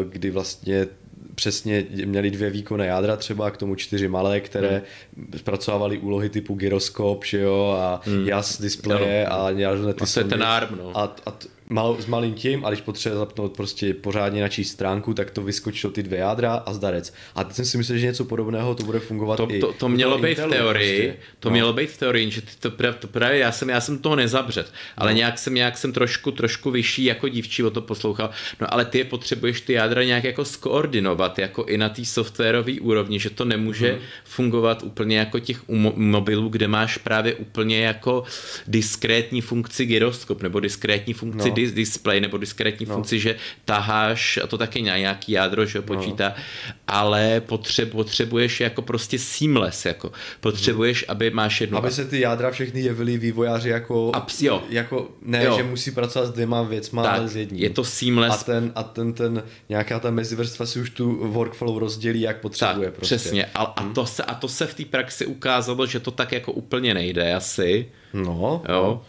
kdy vlastně přesně měli dvě výkonné jádra třeba, k tomu čtyři malé, které hmm. zpracovávaly úlohy typu gyroskop, že jo, a hmm. jas displeje no. a nějaké ty sondy. A to je ten A R M, no. A, a t- Mal, s malým tím, a když potřeba zapnout prostě pořádně načíst stránku, tak to vyskočilo ty dvě jádra a zdarec. A teď jsem si myslel, že něco podobného to bude fungovat to, i... To, to mělo být Intelu, v teorii, prostě. to no. mělo být v teorii, že to, to právě já jsem, já jsem toho nezabřet, ale no. nějak jsem, nějak jsem trošku, trošku vyšší jako dívčí o to poslouchal, no ale ty je potřebuješ ty jádra nějak jako skoordinovat, jako i na té softwarové úrovni, že to nemůže hmm. fungovat úplně jako těch mo- mobilů, kde máš právě úplně jako diskrétní funkci gyroskop, nebo diskrétní funkci no. display nebo diskrétní no. funkci, že taháš, a to taky nějaký jádro, že ho počítá, no. ale potřeb, potřebuješ jako prostě seamless, jako potřebuješ, aby máš jednu... Aby se ty jádra všechny jevily vývojáři jako... Abs, jo. Jako ne, jo. že musí pracovat s dvěma věcma, ale s jedním. Je to seamless. A ten, a ten, ten nějaká ta mezivrstva si už tu workflow rozdělí, jak potřebuje. Tak, prostě. Přesně. A, a, hmm. to se, a to se v té praxi ukázalo, že to tak jako úplně nejde asi. No. Jo.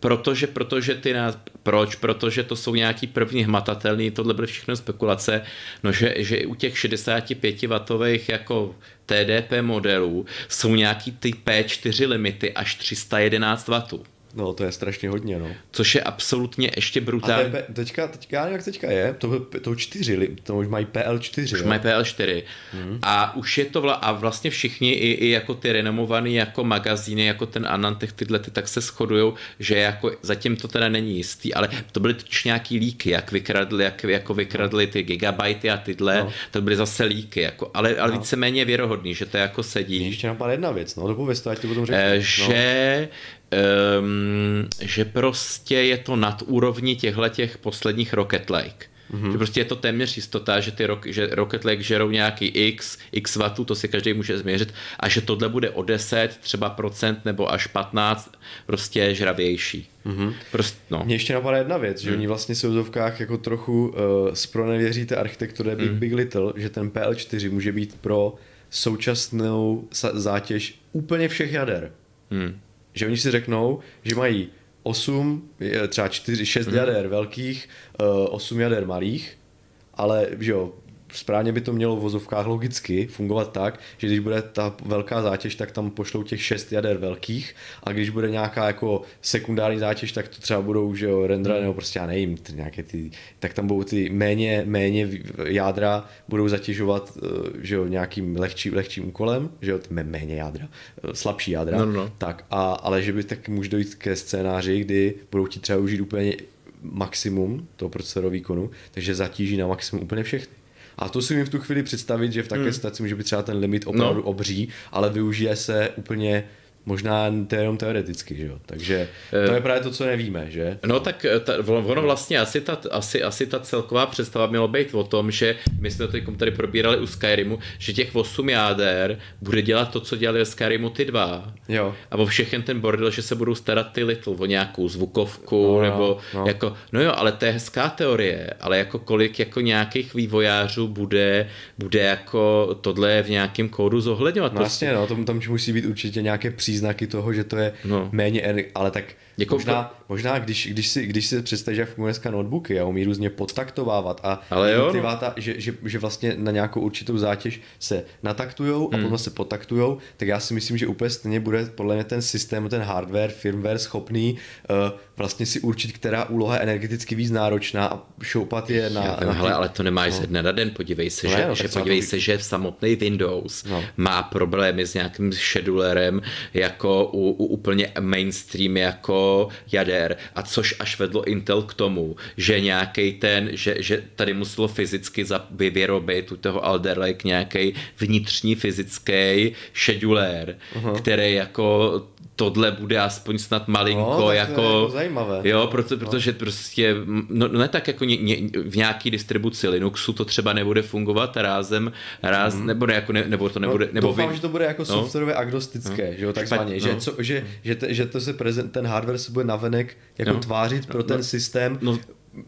Protože, protože ty nás, proč? Protože to jsou nějaký první hmatatelný, tohle byly všechno spekulace, no že, že i u těch šedesát pět wattů jako T D P modelů jsou nějaký ty P čtyři limity až tři sta jedenáct wattů. No, to je strašně hodně, no. Což je absolutně ještě brutální. A teďka, teďka, jak teďka je, to, to čtyři, to už mají P L čtyři. Už jo? Mají P L čtyři. Hmm. A už je to, vla, a vlastně všichni, i, i jako ty renomovaný jako magazíny, jako ten Anantech, tyhle, ty tak se shodujou, že jako zatím to teda není jistý, ale to byly totiž nějaký líky, jak vykradli, jak, jako vykradli ty gigabajty a tyhle, no. to byly zase líky, jako, ale, ale no. víceméně věrohodný, že to jako sedí. Ještě napadá jedna věc, no, dopověz to, ať to potom řekne. Že um, že prostě je to nad úrovni těchhletěch posledních Rocket League. Mm-hmm. Že prostě je to téměř jistota, že ty ro- že Rocket League žerou nějaký x, x wattů, to si každý může změřit, a že tohle bude o deset, třeba procent nebo až patnáct prostě žravější. Mm-hmm. Prost, no. Mně ještě napadá jedna věc, že mm. oni vlastně v souzovkách jako trochu uh, zpronevěří té architektuře Big mm. Big Little, že ten P L čtyři může být pro současnou zátěž úplně všech jader. Mm. Že oni si řeknou, že mají osm, třeba čtyři, šest hmm. jader velkých, osm jader malých, ale že jo, správně by to mělo v vozovkách logicky fungovat tak, že když bude ta velká zátěž, tak tam pošlou těch šest jader velkých, a když bude nějaká jako sekundární zátěž, tak to třeba budou, že jo, rendra hmm. nebo prostě já nevím, nějaké ty, tak tam budou ty méně, méně jádra budou zatěžovat, že jo, nějakým lehčí, lehčím úkolem, že jo, méně jádra, slabší jádra, no, no. Tak a, ale že by tak může dojít ke scénáři, kdy budou ti třeba užít úplně maximum toho procesorového výkonu, takže zatíží na maximum úplně všechny. A to si mi v tu chvíli představit, že v takové hmm. situaci může být třeba ten limit opravdu no. obří, ale využije se úplně možná jenom teoreticky, že jo. Takže to je právě to, co nevíme, že? No, no. tak ta, ono vlastně asi ta, asi, asi ta celková představa mělo být o tom, že my jsme to tady probírali u Skyrimu, že těch osm jáder bude dělat to, co dělali ve Skyrimu ty dva. Jo. A o všechen ten bordel, že se budou starat ty Little o nějakou zvukovku, no, nebo no. jako, no jo, ale to je hezká teorie, ale jako kolik jako nějakých vývojářů bude, bude jako tohle v nějakém kódu zohledňovat. No jasně, no, tam, tam musí být určitě nějaké příznaky toho, že to je no. méně, ale tak jako možná, to... možná když, když, si, když si představíš, jak fungují dneska notebooky a umí různě podtaktovávat a motiváta, že, že, že vlastně na nějakou určitou zátěž se nataktujou hmm. a potom se podtaktujou, tak já si myslím, že úplně stejně bude podle mě ten systém, ten hardware, firmware schopný uh, vlastně si určit, která úloha je energeticky víc náročná a šoupat je na... Vím, na hele, ale to nemáš no. ze dne na den, podívej se, no, že, no, že podívej se, že v samotný Windows no. má problémy s nějakým schedulerem jako u, u úplně mainstream jako jader, a což až vedlo Intel k tomu, že nějaký ten, že, že tady muselo fyzicky vyrobit u toho Alder Lake nějaký vnitřní fyzický scheduler, uh-huh. který jako tohle bude aspoň snad malinko no, jako, jako zajímavé. Jo, proto, protože no. prostě no, ne tak jako ně, ně, v nějaký distribuci Linuxu to třeba nebude fungovat rázem, ráz mm. nebo ne, jako ne, nebo to nebude, no, nebo doufám, vy... že to bude jako no. softwarově agnostické, no. že jo, takzvaně, no. že co, že že, te, že to se prezent, ten hardware se bude navenek jako no. tvářit pro no. ten no. systém. No.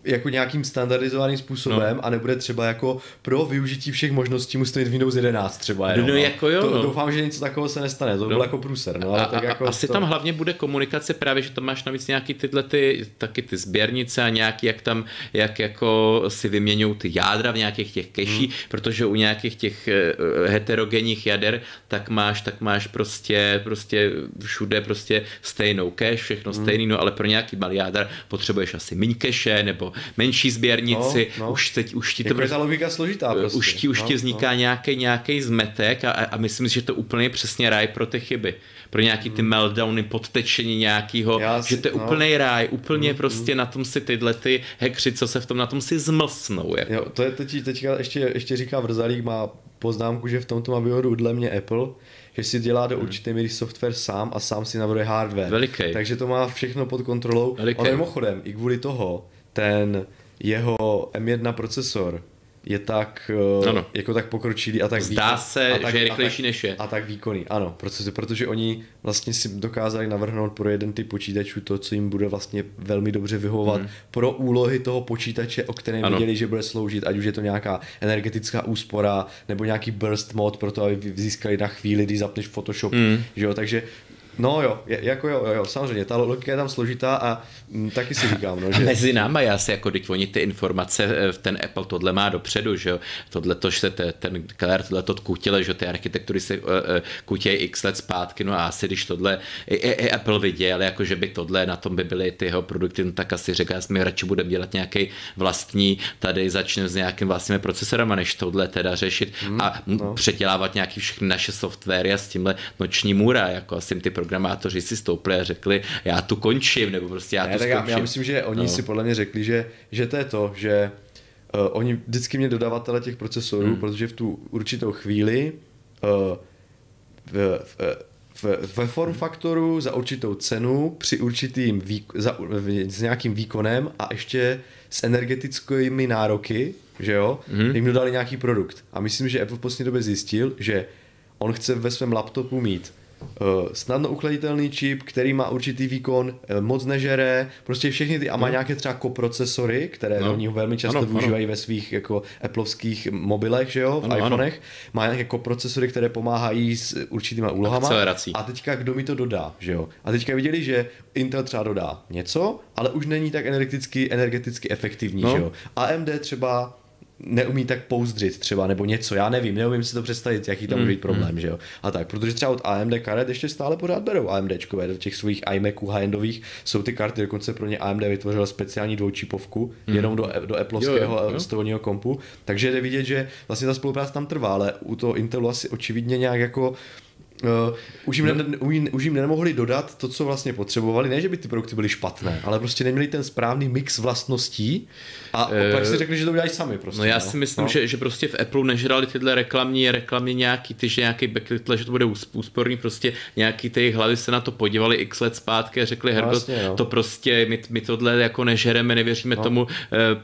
jako nějakým standardizovaným způsobem no. a nebude třeba jako pro využití všech možností musíte mít Windows jedenáct třeba jenom. No, jako jo, to, no. Doufám, že něco takového se nestane, to by no. bylo jako průser. No, ale a, tak a, jako asi to... tam hlavně bude komunikace právě, že tam máš navíc nějaký tyhle ty, taky ty sběrnice a nějaký, jak tam, jak jako si vyměňují ty jádra v nějakých těch keší, hmm. protože u nějakých těch heterogenních jader tak máš, tak máš prostě, prostě všude prostě stejnou cache, všechno hmm. stejný, no ale pro nějaký malý jádra potřebuješ asi méně cache, nebo menší sběrnici, no, no. už teď už ti jako to je ta logika složitá prostě. Už ti, už no, ti vzniká no. nějaký, nějaký zmetek a, a myslím si, že to úplně přesně ráj pro ty chyby, pro nějaký mm. ty meltdowny, podtečení nějakého, že to je no. úplnej ráj, úplně mm, prostě mm. na tom si tyhle ty hackři, co se v tom na tom si zmlsnou. Jako. Jo, to je teď, teďka ještě, ještě říká Vrzalík, má poznámku, že v tomto má výhodu dle mě Apple, že si dělá do určité míry software sám a sám si navrhuje hardware. Velikej. Takže to má všechno pod kontrolou. Velikej. A mimochodem, i kvůli toho ten jeho M jedna procesor je tak ano. jako tak pokročilý a tak zdá výkon, se, a tak, že je rychlejší než je. A tak výkonný, ano, protože, protože oni vlastně si dokázali navrhnout pro jeden typ počítačů to, co jim bude vlastně velmi dobře vyhovovat hmm. pro úlohy toho počítače, o kterém ano. viděli, že bude sloužit, ať už je to nějaká energetická úspora nebo nějaký burst mod pro to, aby získali na chvíli, když zapneš Photoshop, hmm. že jo, takže no jo, jako jo, jo, samozřejmě, ta logika je tam složitá a m, taky si říkám, no, že... A mezi náma já si jako, teď oni ty informace, ten Apple tohle má dopředu, že jo, tohle to, že ten Keller tohle to kutil, že ty architektury se uh, kutějí x let zpátky, no a asi když tohle i, i, i Apple viděl, jako že by tohle, na tom by byly ty jeho produkty, no tak asi říká, my radši budeme dělat nějaký vlastní, tady začneme s nějakým vlastními procesorama, než tohle teda řešit mm, a no. předělávat nějaký všechny naše softwary a s tímhle noční můra, jako asi ty programátoři si stoupli a řekli, já tu končím, nebo prostě já ne, tu tak skončím. Já, já myslím, že oni no. si podle mě řekli, že, že to je to, že uh, oni vždycky měli dodavatele těch procesorů, hmm. protože v tu určitou chvíli uh, v, v, ve form faktoru za určitou cenu, při určitým výko- za, s nějakým výkonem a ještě s energetickými nároky, že jo, mm-hmm. jim dodali nějaký produkt. A myslím, že Apple v poslední době zjistil, že on chce ve svém laptopu mít Uh, snadno uchladitelný čip, který má určitý výkon, uh, moc nežere, prostě všechny ty, a má no. nějaké třeba koprocesory, které no. oni ho velmi často ano, využívají ano. ve svých jako applovských mobilech, že jo, v ano, iPhonech, ano. má nějaké koprocesory, které pomáhají s určitýma úlohama. Akcelerací. A teďka kdo mi to dodá, že jo. A teďka viděli, že Intel třeba dodá něco, ale už není tak energeticky, energeticky efektivní, no. že jo. A M D třeba neumí tak pouzdřit třeba, nebo něco, já nevím, neumím si to představit, jaký tam mm, může být problém, mm. že jo. A tak, protože třeba od A M D karet ještě stále pořád berou AMDčkové, do těch svých iMaců high-endových jsou ty karty, dokonce pro ně A M D vytvořila speciální dvoučipovku, mm. jenom do, do Appleovského strojního kompu, takže jde vidět, že vlastně ta spolupráce tam trvá, ale u toho Intelu asi očividně nějak jako Uh, už, jim no. ne, už jim nemohli dodat to, co vlastně potřebovali, ne, že by ty produkty byly špatné, ale prostě neměli ten správný mix vlastností a uh, pak si řekli, že to udělají sami prostě. No já si no. myslím, no. Že, že prostě v Apple nežrali tyhle reklamní, reklamně nějaký, ty, že nějaký backlitle, že to bude úsporný, prostě nějaký ty hlavy se na to podívali x let zpátky a řekli, no, Hergot, no. to prostě, my, my tohle jako nežereme, nevěříme no. tomu, uh,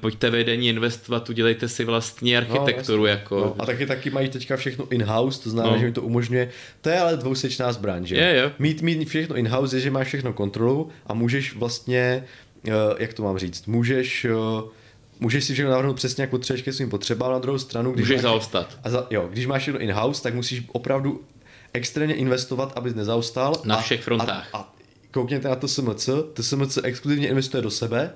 pojďte vedení investovat, udělejte si vlastní architekturu. No, jako. No. A taky, taky mají teďka všechno in-house, to znamená, no. že mi to umožňuje. To je ale dvousečná zbraň, že? Yeah, yeah. Mít, mít všechno in-house je, že máš všechno kontrolu a můžeš vlastně, jak to mám říct, můžeš, můžeš si všechno navrhnout přesně, jak potřebuješ ke svým potřebám, na druhou stranu, když můžeš máš, zaostat. A za, jo, když máš všechno in-house, tak musíš opravdu extrémně investovat, abys nezaostal. Na a, všech frontách. A, a koukněte na T S M C, T S M C exkluzivně investuje do sebe,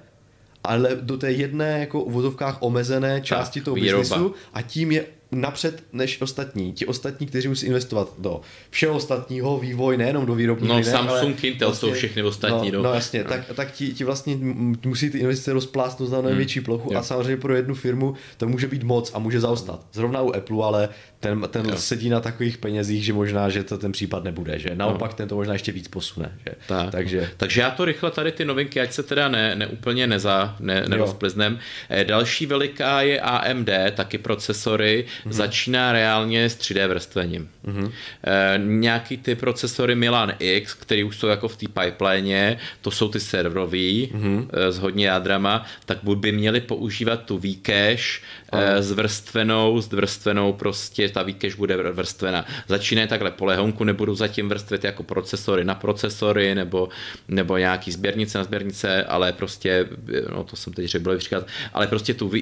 ale do té jedné jako v vozovkách omezené části tak, toho biznesu a tím je napřed než ostatní. Ti ostatní, kteří musí investovat do všeho ostatního, vývoj, nejenom do výrobních. No lidem, Samsung, Intel vlastně, jsou všechny ostatní. No, no jasně, no. tak, tak ti, ti vlastně musí ty investice rozplástnout na největší plochu jo. a samozřejmě pro jednu firmu to může být moc a může zaostat. Zrovna u Apple, ale ten, ten sedí na takových penězích, že možná, že to ten případ nebude, že? Naopak no. ten to možná ještě víc posune, že? Tak. Takže. Takže já to rychle tady ty novinky, ať se teda ne, ne úplně neza, ne, nerozpliznem. Další veliká je A M D, taky procesory. Mm-hmm. Začíná reálně s tři dé vrstvením. Mm-hmm. E, nějaký ty procesory Milan X, který už jsou jako v té pipeline, to jsou ty serverový mm-hmm. e, s hodně jádrama, tak buď by měli používat tu V-cache oh. e, s vrstvenou, s vrstvenou prostě, ta V-cache bude vrstvená. Začínají takhle po lehonku, nebudou zatím vrstvet jako procesory na procesory, nebo, nebo nějaký sběrnice na sběrnice, ale prostě, no to jsem teď řekl, říkat, ale prostě tu,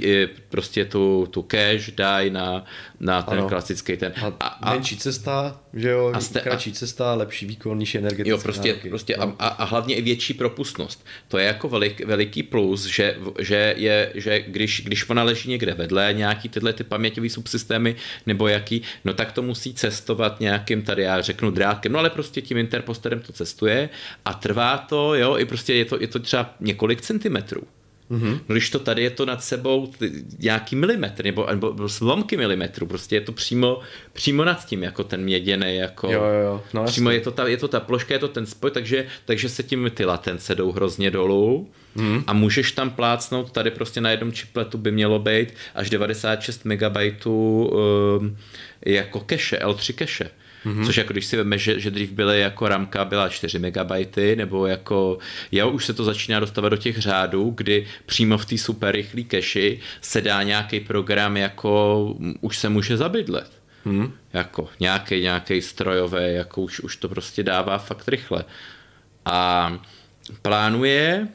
prostě tu, tu cache dají na na ten ano. klasický ten. A, a menší cesta, že jo, ste, kratší a, cesta, lepší výkon, nižší energetické jo, prostě, nároky. Prostě no. a, a hlavně i větší propustnost. To je jako velik, veliký plus, že, že, je, že když, když ona leží někde vedle, nějaký tyhle ty paměťové subsystémy nebo jaký, no tak to musí cestovat nějakým tady, já řeknu drátkem, no ale prostě tím interposterem to cestuje a trvá to, jo, i prostě je to, je to třeba několik centimetrů. Mm-hmm. No, když to tady je to nad sebou nějaký milimetr, nebo, nebo zlomky milimetru, prostě je to přímo, přímo nad tím, jako ten měděný, jako jo, jo. No, přímo je to, ta, je to ta ploška, je to ten spoj, takže, takže se tím ty latence jdou hrozně dolů mm-hmm. a můžeš tam plácnout, tady prostě na jednom chipletu by mělo být až devadesát šest megabajtů um, jako cache, el tři cache. Mm-hmm. Což jako když si veme, že, že dřív byly jako ramka byla čtyři megabajty, nebo jako, jo, už se to začíná dostávat do těch řádů, kdy přímo v té super rychlé keši se dá nějaký program jako, už se může zabydlet. Mm-hmm. Jako nějaký, nějaký strojové, jako už, už to prostě dává fakt rychle. A plánuje,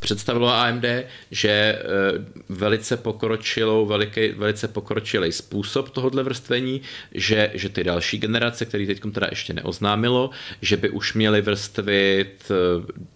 představilo A M D, že velice pokročilou, veliký, velice pokročilý způsob tohohle vrstvení, že, že ty další generace, který teď teda ještě neoznámilo, že by už měly vrstvit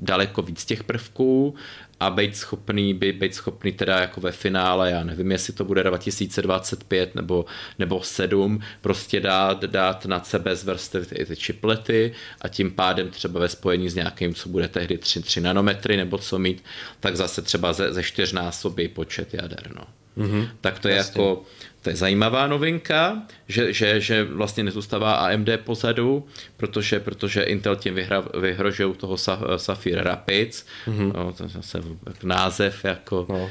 daleko víc těch prvků a být schopný, by být schopný teda jako ve finále, já nevím, jestli to bude dva tisíce dvacet pět nebo, nebo sedm, prostě dát, dát nad sebe zvrstvit i ty čiplety a tím pádem třeba ve spojení s nějakým, co bude tehdy tři nanometry nebo co mít, tak zase třeba ze, ze čtyřnásobí počet jader, no. Mm-hmm. Tak to je vlastně. Jako, to je zajímavá novinka, že, že, že vlastně nezůstává A M D pozadu, protože, protože Intel tím vyhra, vyhrožil toho Sapphire Rapids, mm-hmm. no, to je zase název jako, no.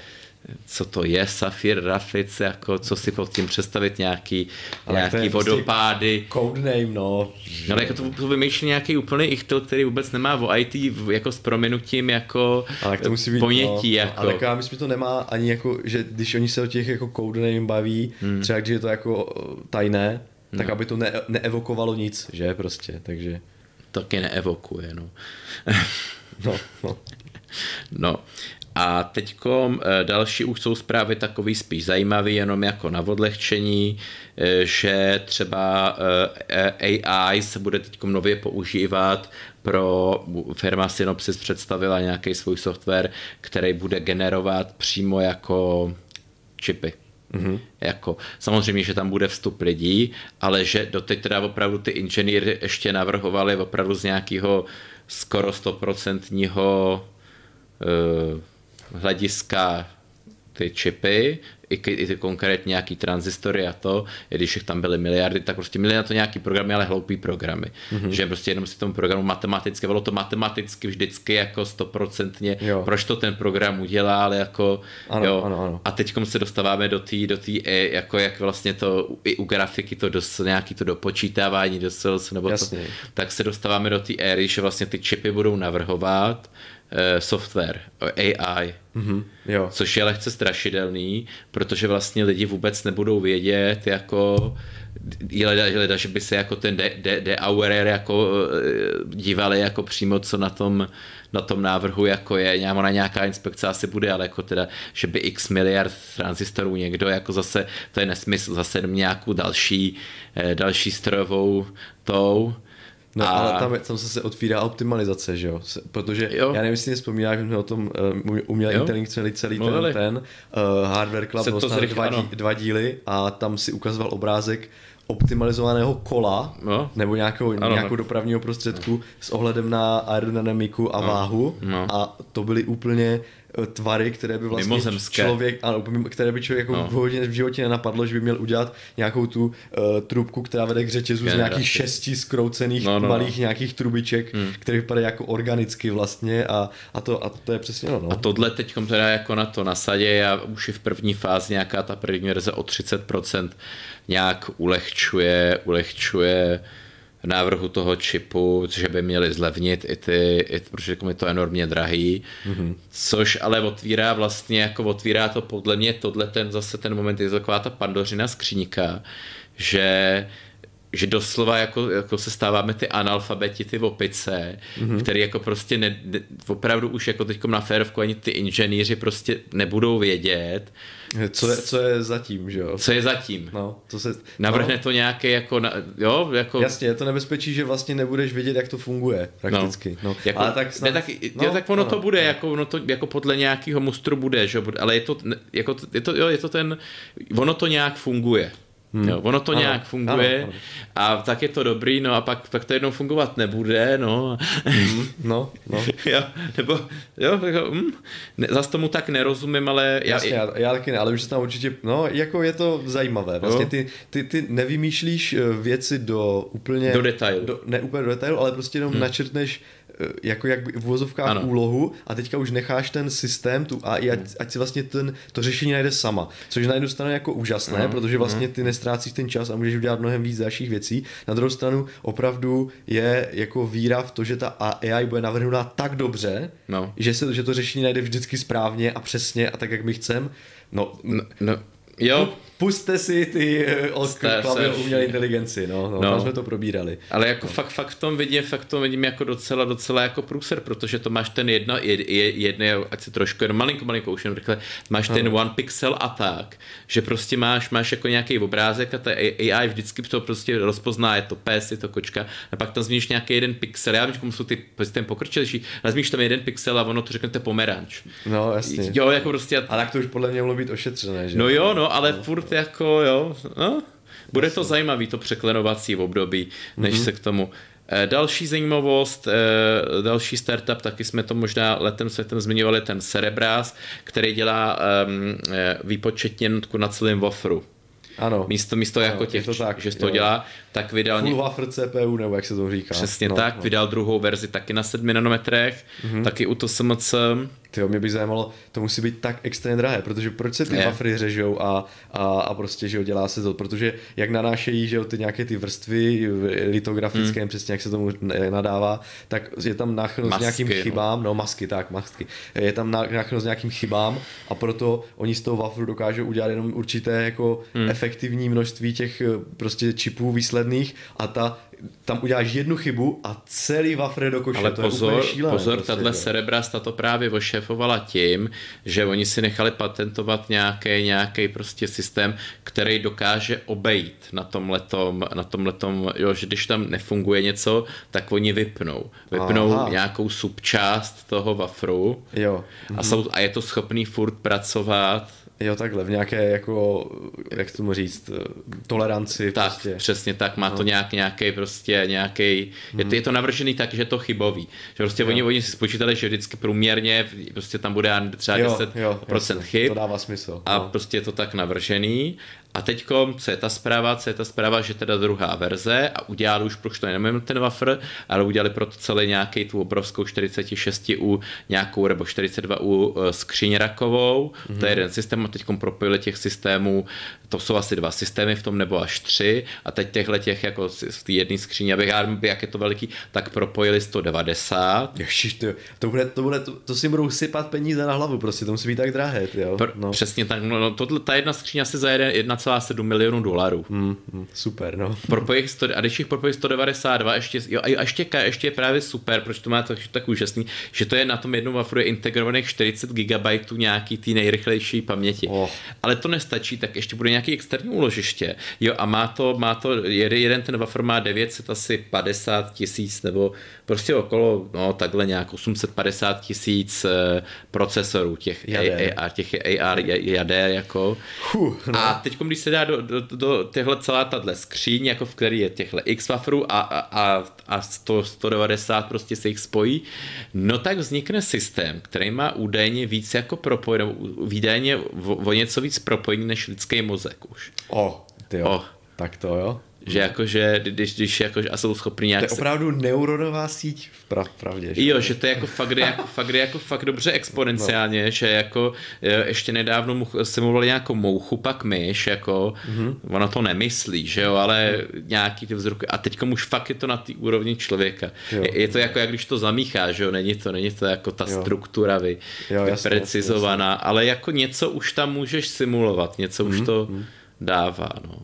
co to je, safír, rafice, jako co si pod tím představit, nějaký, nějaký vodopády. Code name, no. No, jako to, to vymýšlí nějaký úplný ichtil, který vůbec nemá o í té jako s prominutím jako ale to musí být, ponětí. No, jako. Ale jako já myslím, že to nemá ani jako, že když oni se o těch jako code name baví, hmm. třeba když je to jako tajné, tak no. aby to ne, neevokovalo nic, že prostě, takže. Taky neevokuje, no. no, no. no. A teďkom další už jsou zprávy takový spíš zajímavý, jenom jako na odlehčení, že třeba á í se bude teďkom nově používat pro, firma Synopsys představila nějaký svůj software, který bude generovat přímo jako čipy. Mm-hmm. Jako, samozřejmě, že tam bude vstup lidí, ale že doteď teda opravdu ty inženýry ještě navrhovali opravdu z nějakého skoro stoprocentního uh, hlediska ty čipy, i, i ty konkrétně nějaký transistory a to, i když jich tam byly miliardy, tak prostě měli na to nějaký programy, ale hloupý programy. Mm-hmm. Že prostě jenom si tomu programu matematicky, bylo to matematicky vždycky jako stoprocentně, proč to ten program udělá, ale jako ano, jo. Ano, ano. A teďkom se dostáváme do té, do tý, jako jak vlastně to, i u grafiky to dos, nějaký to dopočítávání, dos, nebo to, tak se dostáváme do té éry, že vlastně ty čipy budou navrhovat software, á í, mm-hmm, jo. což je lehce strašidelný, protože vlastně lidi vůbec nebudou vědět, jako leda, že by se jako ten de, de, de Auerer jako dívali jako přímo, co na tom, na tom návrhu jako je, ona nějaká inspekce asi bude, ale jako teda, že by x miliard transistorů někdo, jako zase, to je nesmysl, zase nějakou další, další strojovou tou. No, a... ale tam, tam se otvírá optimalizace, že jo? Protože jo. já nevím, jestli mě vzpomínáš, že jsme o tom um, uměl inteligentně celý Mluvili. ten, ten uh, Hardware Club, vlastně dva, dí, dva díly a tam si ukazoval obrázek optimalizovaného kola no. nebo nějakého, ano, nějakou dopravního prostředku no. s ohledem na aerodynamiku a no. váhu no. a to byly úplně tvary, které by vlastně mimozemské. člověk, ano, které by člověk jako no. v životě nenapadlo, že by měl udělat nějakou tu uh, trubku, která vede k řetězu z nějakých šesti zkroucených no, no, malých no. nějakých trubiček, hmm. které vypadají jako organicky vlastně a, a, to, a to je přesně ono. A tohle teďkom teda jako na to nasadě a už je v první fázi nějaká ta první verze o třicet procent nějak ulehčuje, ulehčuje návrhu toho čipu, že by měli zlevnit i ty, i, protože je to enormně drahý, mm-hmm. což ale otvírá vlastně, jako otvírá to podle mě tohle ten zase ten moment, je to taková ta pandořina skříňka, že že doslova jako, jako se stáváme ty analfabeti, ty opice, mm-hmm. který jako prostě ne, ne, opravdu už jako teďkom na férovku ani ty inženýři prostě nebudou vědět. Co je, co je zatím, že jo? Co je zatím. No, to se, Navrhne no. to nějaké jako, na, jo? Jako... Jasně, je to nebezpečí, že vlastně nebudeš vědět, jak to funguje prakticky. No. No. Jako, ale tak, snad... ne, tak, no, jo, tak ono no, to bude, no. jako, ono to, jako podle nějakého mustru bude, že jo? Ale je to, jako, je to, jo, je to ten, ono to nějak funguje. Hmm. Jo, ono to ano, nějak funguje ano, ano. a tak je to dobrý, no a pak, pak to jednou fungovat nebude, no. Mm, no, no. jo, nebo, jo, jako, mm, ne, zas tomu tak nerozumím, ale... Já, Jasně, já, já taky ne, ale už se tam určitě, no, jako je to zajímavé, vlastně ty, ty, ty nevymýšlíš věci do úplně... Do detailu. Do, ne úplně do detailu, ale prostě jenom hmm. načrtneš jako jak v uvozovkách úlohu a teďka už necháš ten systém tu á í, ať, ať si vlastně ten, to řešení najde sama. Což na jednu stranu je jako úžasné, no, protože vlastně no. ty nestrácíš ten čas a můžeš udělat mnohem víc dalších věcí. Na druhou stranu opravdu je jako víra v to, že ta á í bude navrhnuta tak dobře, no. že, se, že to řešení najde vždycky správně a přesně a tak, jak my chceme. No, no, no. Jo. Pusťte si ty klavír umělé inteligenci, no, no, no. tam jsme to probírali. Ale jako no. fakt, fakt v tom vidím, fakt v tom vidím jako docela, docela jako průser, protože to máš ten jedna, jedný, ať se trošku, jenom malinko, malinko, už jenom rychle, máš no. ten one pixel attack, že prostě máš, máš jako nějaký obrázek a ta á í vždycky to prostě rozpozná, je to pes, je to kočka, a pak tam zmíníš nějaký jeden pixel, já vím, komu jsou ty ten pokrčilejší, ale zmíníš tam jeden pixel a ono to řekne, to je pomeranč. No, jasně. Jo, jako prostě. A tak to už podle mě mělo být ošetřené, že? No jo, no, ale no. furt jako jo, no, bude to zajímavý to překlenovací období, než mm-hmm. se k tomu. Další zajímavost, další startup, taky jsme to možná letem světem zmiňovali, ten Cerebras, který dělá um, výpočetní jednotku na celém wafru. Ano. Místo, místo ano, jako těch, to tak, že to dělá, tak vydal... Full wafr cé pé ú, nebo jak se to říká. Přesně no, tak, no. vydal druhou verzi taky na sedmi nanometrech, mm-hmm. taky u T S M C. tyjo, mě by zajímalo, to musí být tak extrémně drahé, protože proč se ty wafry řežou a, a, a prostě, že jo, dělá se to, protože jak nanášejí, že jo, ty nějaké ty vrstvy litografické, mm. přesně jak se tomu nadává, tak je tam náchylnost nějakým chybám, no masky, tak masky, je tam náchylnost nějakým chybám a proto oni z toho wafru dokážou udělat jenom určité jako mm. efektivní množství těch prostě čipů výsledných a ta tam uděláš jednu chybu a celý wafr do koše. Ale to pozor, šílené, pozor prostě, tato Cerebrasta to právě ošefovala tím, že oni si nechali patentovat nějaký prostě systém, který dokáže obejít na tomhletom, na tomhletom, jo, že když tam nefunguje něco, tak oni vypnou. Vypnou Aha. nějakou subčást toho wafru jo. a, jsou, a je to schopný furt pracovat. Jo, takhle, v nějaké, jako, jak tomu říct, toleranci. Tak, prostě. Přesně tak, má no. to nějak, nějaký prostě, nějaký, hmm. je to navržený tak, že je to chybový. Že prostě oni, oni si spočítali, že vždycky průměrně, prostě tam bude třeba jo, deset procent jo, jasný, chyb. To dává smysl. A no. prostě je to tak navržený. A teďko, co je ta zpráva, co je ta zpráva, že teda druhá verze a udělali už, proč to nevím, ten wafr, ale udělali proto celý nějaký tu obrovskou čtyřicet šest U nějakou, nebo čtyřicet dva U skříň rakovou, mm-hmm. to je jeden systém a teďkom propojili těch systémů, to jsou asi dva systémy v tom, nebo až tři a teď těchhle těch jako z té jedné skříně, abych já, jak je to veliký, tak propojili sto devadesát. Ježiš, to, to, bude, to, bude, to, to si budou sypat peníze na hlavu, prostě to musí být tak drahé, jo. No. Přesně tak, no, tohle, ta jedna skříň asi za jeden, jedna sedm milionů dolarů. Mm, mm, super, no. Propojich sto, a když jich propojí sto devadesát dva, ještě, jo, a ještě, ještě je právě super, proč to má tak, tak úžasný, že to je na tom jednom wafru je integrovaných čtyřicet gigabajtů nějaký té nejrychlejší paměti. Oh. Ale to nestačí, tak ještě bude nějaký externí úložiště. Jo, a má to, má to jeden ten wafr má devět set asi padesát tisíc, nebo prostě okolo, no takhle nějak osm set padesát tisíc eh, procesorů, těch A R, těch A R jader, jako. Huh, no. A teď když se dá do, do, do těhle celá tato skříň, jako v který je těchto x wafrů a, a, a sto, sto devadesát prostě se jich spojí, no tak vznikne systém, který má údajně víc jako propojený, výdajně o, o něco víc propojený než lidský mozek už. O, tyjo, o. tak to jo. Že jakože, když, když jakože, a jsou schopni nějak... To je opravdu neuronová síť v prav, pravdě. Že? Jo, že to je jako fakt, jako, fakt, jako fakt dobře exponenciálně, no. že jako ještě nedávno simulovali nějakou mouchu, pak myš, jako, mm-hmm. ono to nemyslí, že jo, ale mm-hmm. nějaký ty vzruky. A teďkom už fakt je to na té úrovni člověka. Jo, je, je to jako, jak když to zamíchá, že jo, není to, není to jako ta jo. struktura vy, jo, vyprecizovaná, jasný, jasný. Ale jako něco už tam můžeš simulovat, něco mm-hmm. už to mm-hmm. dává, no.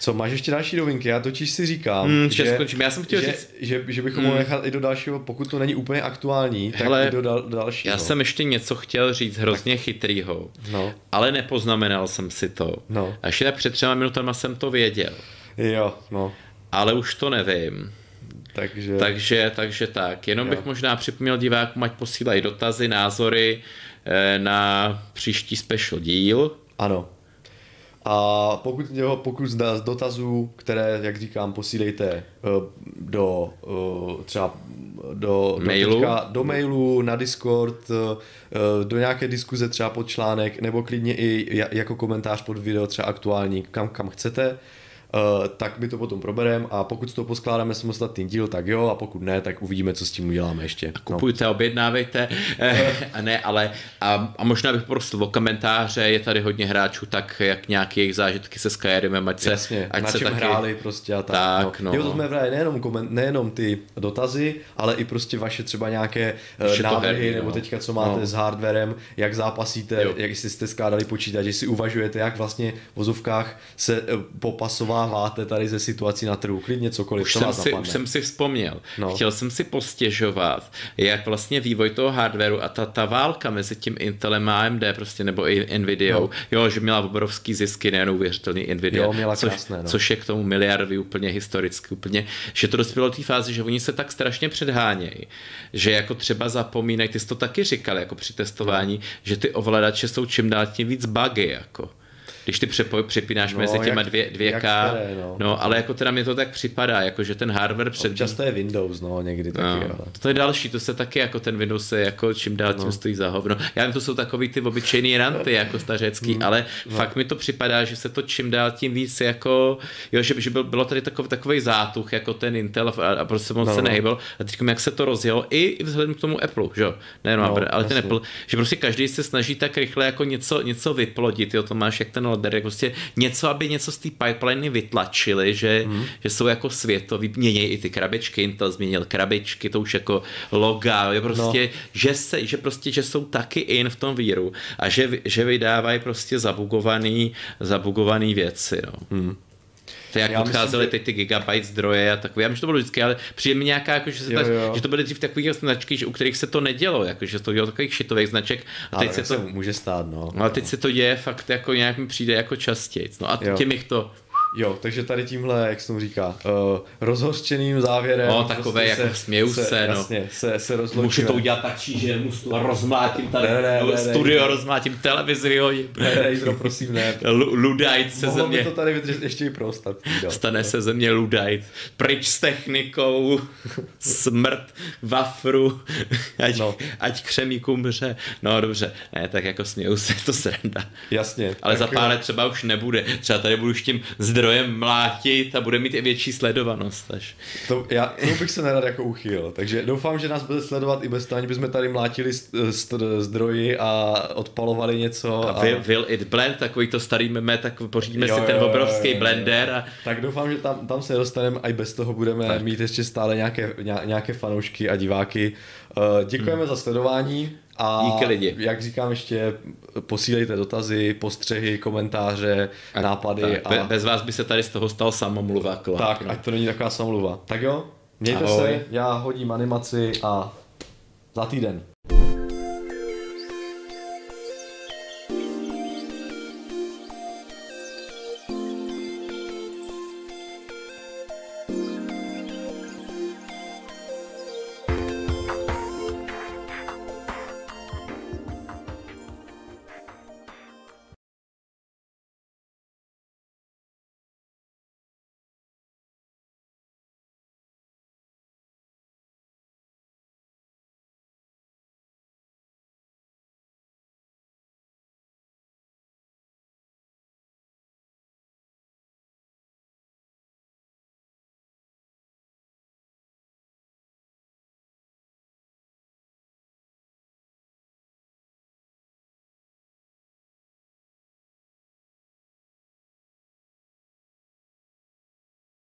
Co, máš ještě další novinky? Já totiž si říkám, mm, že, já jsem chtěl že, říct... že, že, že bychom mohli mm. nechat i do dalšího, pokud to není úplně aktuální, tak hele, i do dal, dalšího. Já jsem ještě něco chtěl říct hrozně tak. chytrýho, no. ale nepoznamenal jsem si to. No. Až tak před třema minutama jsem to věděl. Jo, no. Ale už to nevím. Takže, takže, takže tak. Jenom jo. bych možná připomněl divákům, ať posílají dotazy, názory na příští special díl. Ano. A pokud, pokud z dotazů, které, jak říkám, posílejte do třeba do mailu, do teďka, do mailu na Discord, do nějaké diskuze třeba pod článek, nebo klidně i jako komentář pod video třeba aktuální, kam, kam chcete, tak my to potom probereme a pokud z toho poskládáme samostatný díl, tak jo, a pokud ne, tak uvidíme, co s tím uděláme ještě. A kupujte, no. objednávejte a ne, ale a, a možná bych prosil o komentáře, je tady hodně hráčů, tak jak nějaké jejich zážitky se Skyrimem, ať se, jasně, ať na se čem taky... hráli prostě a tak. tak no. No. Jo, to jsme právě nejenom, koment, nejenom ty dotazy, ale i prostě vaše třeba nějaké Vše návrhy, herní, nebo no. teďka, co máte no. s hardwarem, jak zápasíte, jo. jak jste skládali počítač, jestli uvažujete, jak vlastně v vozovkách se popasovat váte tady ze situací na trhu, klidně cokoliv. Už, jsem si, už jsem si vzpomněl. No. Chtěl jsem si postěžovat, jak vlastně vývoj toho hardwareu a ta, ta válka mezi tím Intelem a A M D prostě, nebo i Nvidiou, no. jo, že měla obrovský zisky, nejen uvěřitelný Nvidia, jo, měla což, krásné, no. což je k tomu miliardy úplně historicky, úplně, že to dospělo do té fáze, že oni se tak strašně předhánějí, že jako třeba zapomínají, ty jsi to taky říkal jako při testování, no. že ty ovladače jsou čím dál tím víc buggy, jako. když ty přepo, přepínáš no, mezi těma dvě, dvě K, které, no. no, ale jako teda mi to tak připadá, jako že ten hardware před... Občas to je Windows, no, někdy taky, no. ale... To je další, to se taky jako ten Windows se jako čím dál tím no. stojí za hovno. Já vím, to jsou takový ty obyčejný ranty, jako stařecký, mm, ale no. fakt mi to připadá, že se to čím dál tím víc jako, jo, že, že byl, bylo tady takový, takový zátuch, jako ten Intel a, a prostě moc no, se nehýbal. A teď jak se to rozjelo, i vzhledem k tomu Apple, že jo, nejenom no, Apple, ale jasný. ten Apple, že prostě každý se snaží tak rychle jako něco, něco vyplodit, jo, to máš jak ten Leder, jako prostě něco, aby něco z té pipeliny vytlačili, že, mm. že jsou jako světový, mění i ty krabičky, Intel změnil krabičky, to už jako loga, jo, prostě, no. že, se, že prostě, že jsou taky in v tom víru a že, že vydávají prostě zabugovaný, zabugovaný věci, no. Mm. To jak odcházely teď ty gigabyte zdroje a takové. Já myslím, že to bylo vždycky, ale přijde mi nějaká, jako, že, se jo, ta, jo. že to byly dřív takové značky, že, u kterých se to nedělo, jako, že to bylo takových šitových značek. A ale teď se to může stát, no. Ale teď se to děje fakt, jako nějak mi přijde jako častějc. No a těm jich to... Jo, takže tady tímhle, jak se tomu říká, uh, rozhořčeným závěrem... No, takové, prostě jako se, směju se, se no. Jasně, se, se rozločíme. Můžu to udělat tak, že mustu rozmátím tady ne, ne, ne, studio, ne, ne, rozmátím televizi, hodím. Ne, ne, Jídro, prosím, ne. Ludajt se země. Mohlo by to tady vydržet ještě i pro ostatní. Stane se země Ludajt. Pryč s technikou, smrt, wafru, ať, no. ať křemík umře. No, dobře, ne, tak jako směju se, to sranda. Jasně. Ale za pár let třeba už nebude. Třeba tady budu už tím zdrojem mlátit a bude mít i větší sledovanost. Až. To, já to bych se nerad jako uchýl, takže doufám, že nás bude sledovat i bez toho, bychom tady mlátili zdroji a odpalovali něco. A, a... Will, will it blend, takový to starý meme, tak pořídíme jo, si jo, ten jo, obrovský jo, jo, blender. A... Tak doufám, že tam, tam se dostaneme a i bez toho budeme tak. mít ještě stále nějaké, nějaké fanoušky a diváky. Děkujeme hmm. za sledování. A díky lidi. Jak říkám ještě, posílejte dotazy, postřehy, komentáře, a, nápady. Tak, a... Bez vás by se tady z toho stal samomluva. Klad, tak, no. ať to není taková samomluva. Tak jo, mějte Ahoj. se, já hodím animaci a za týden.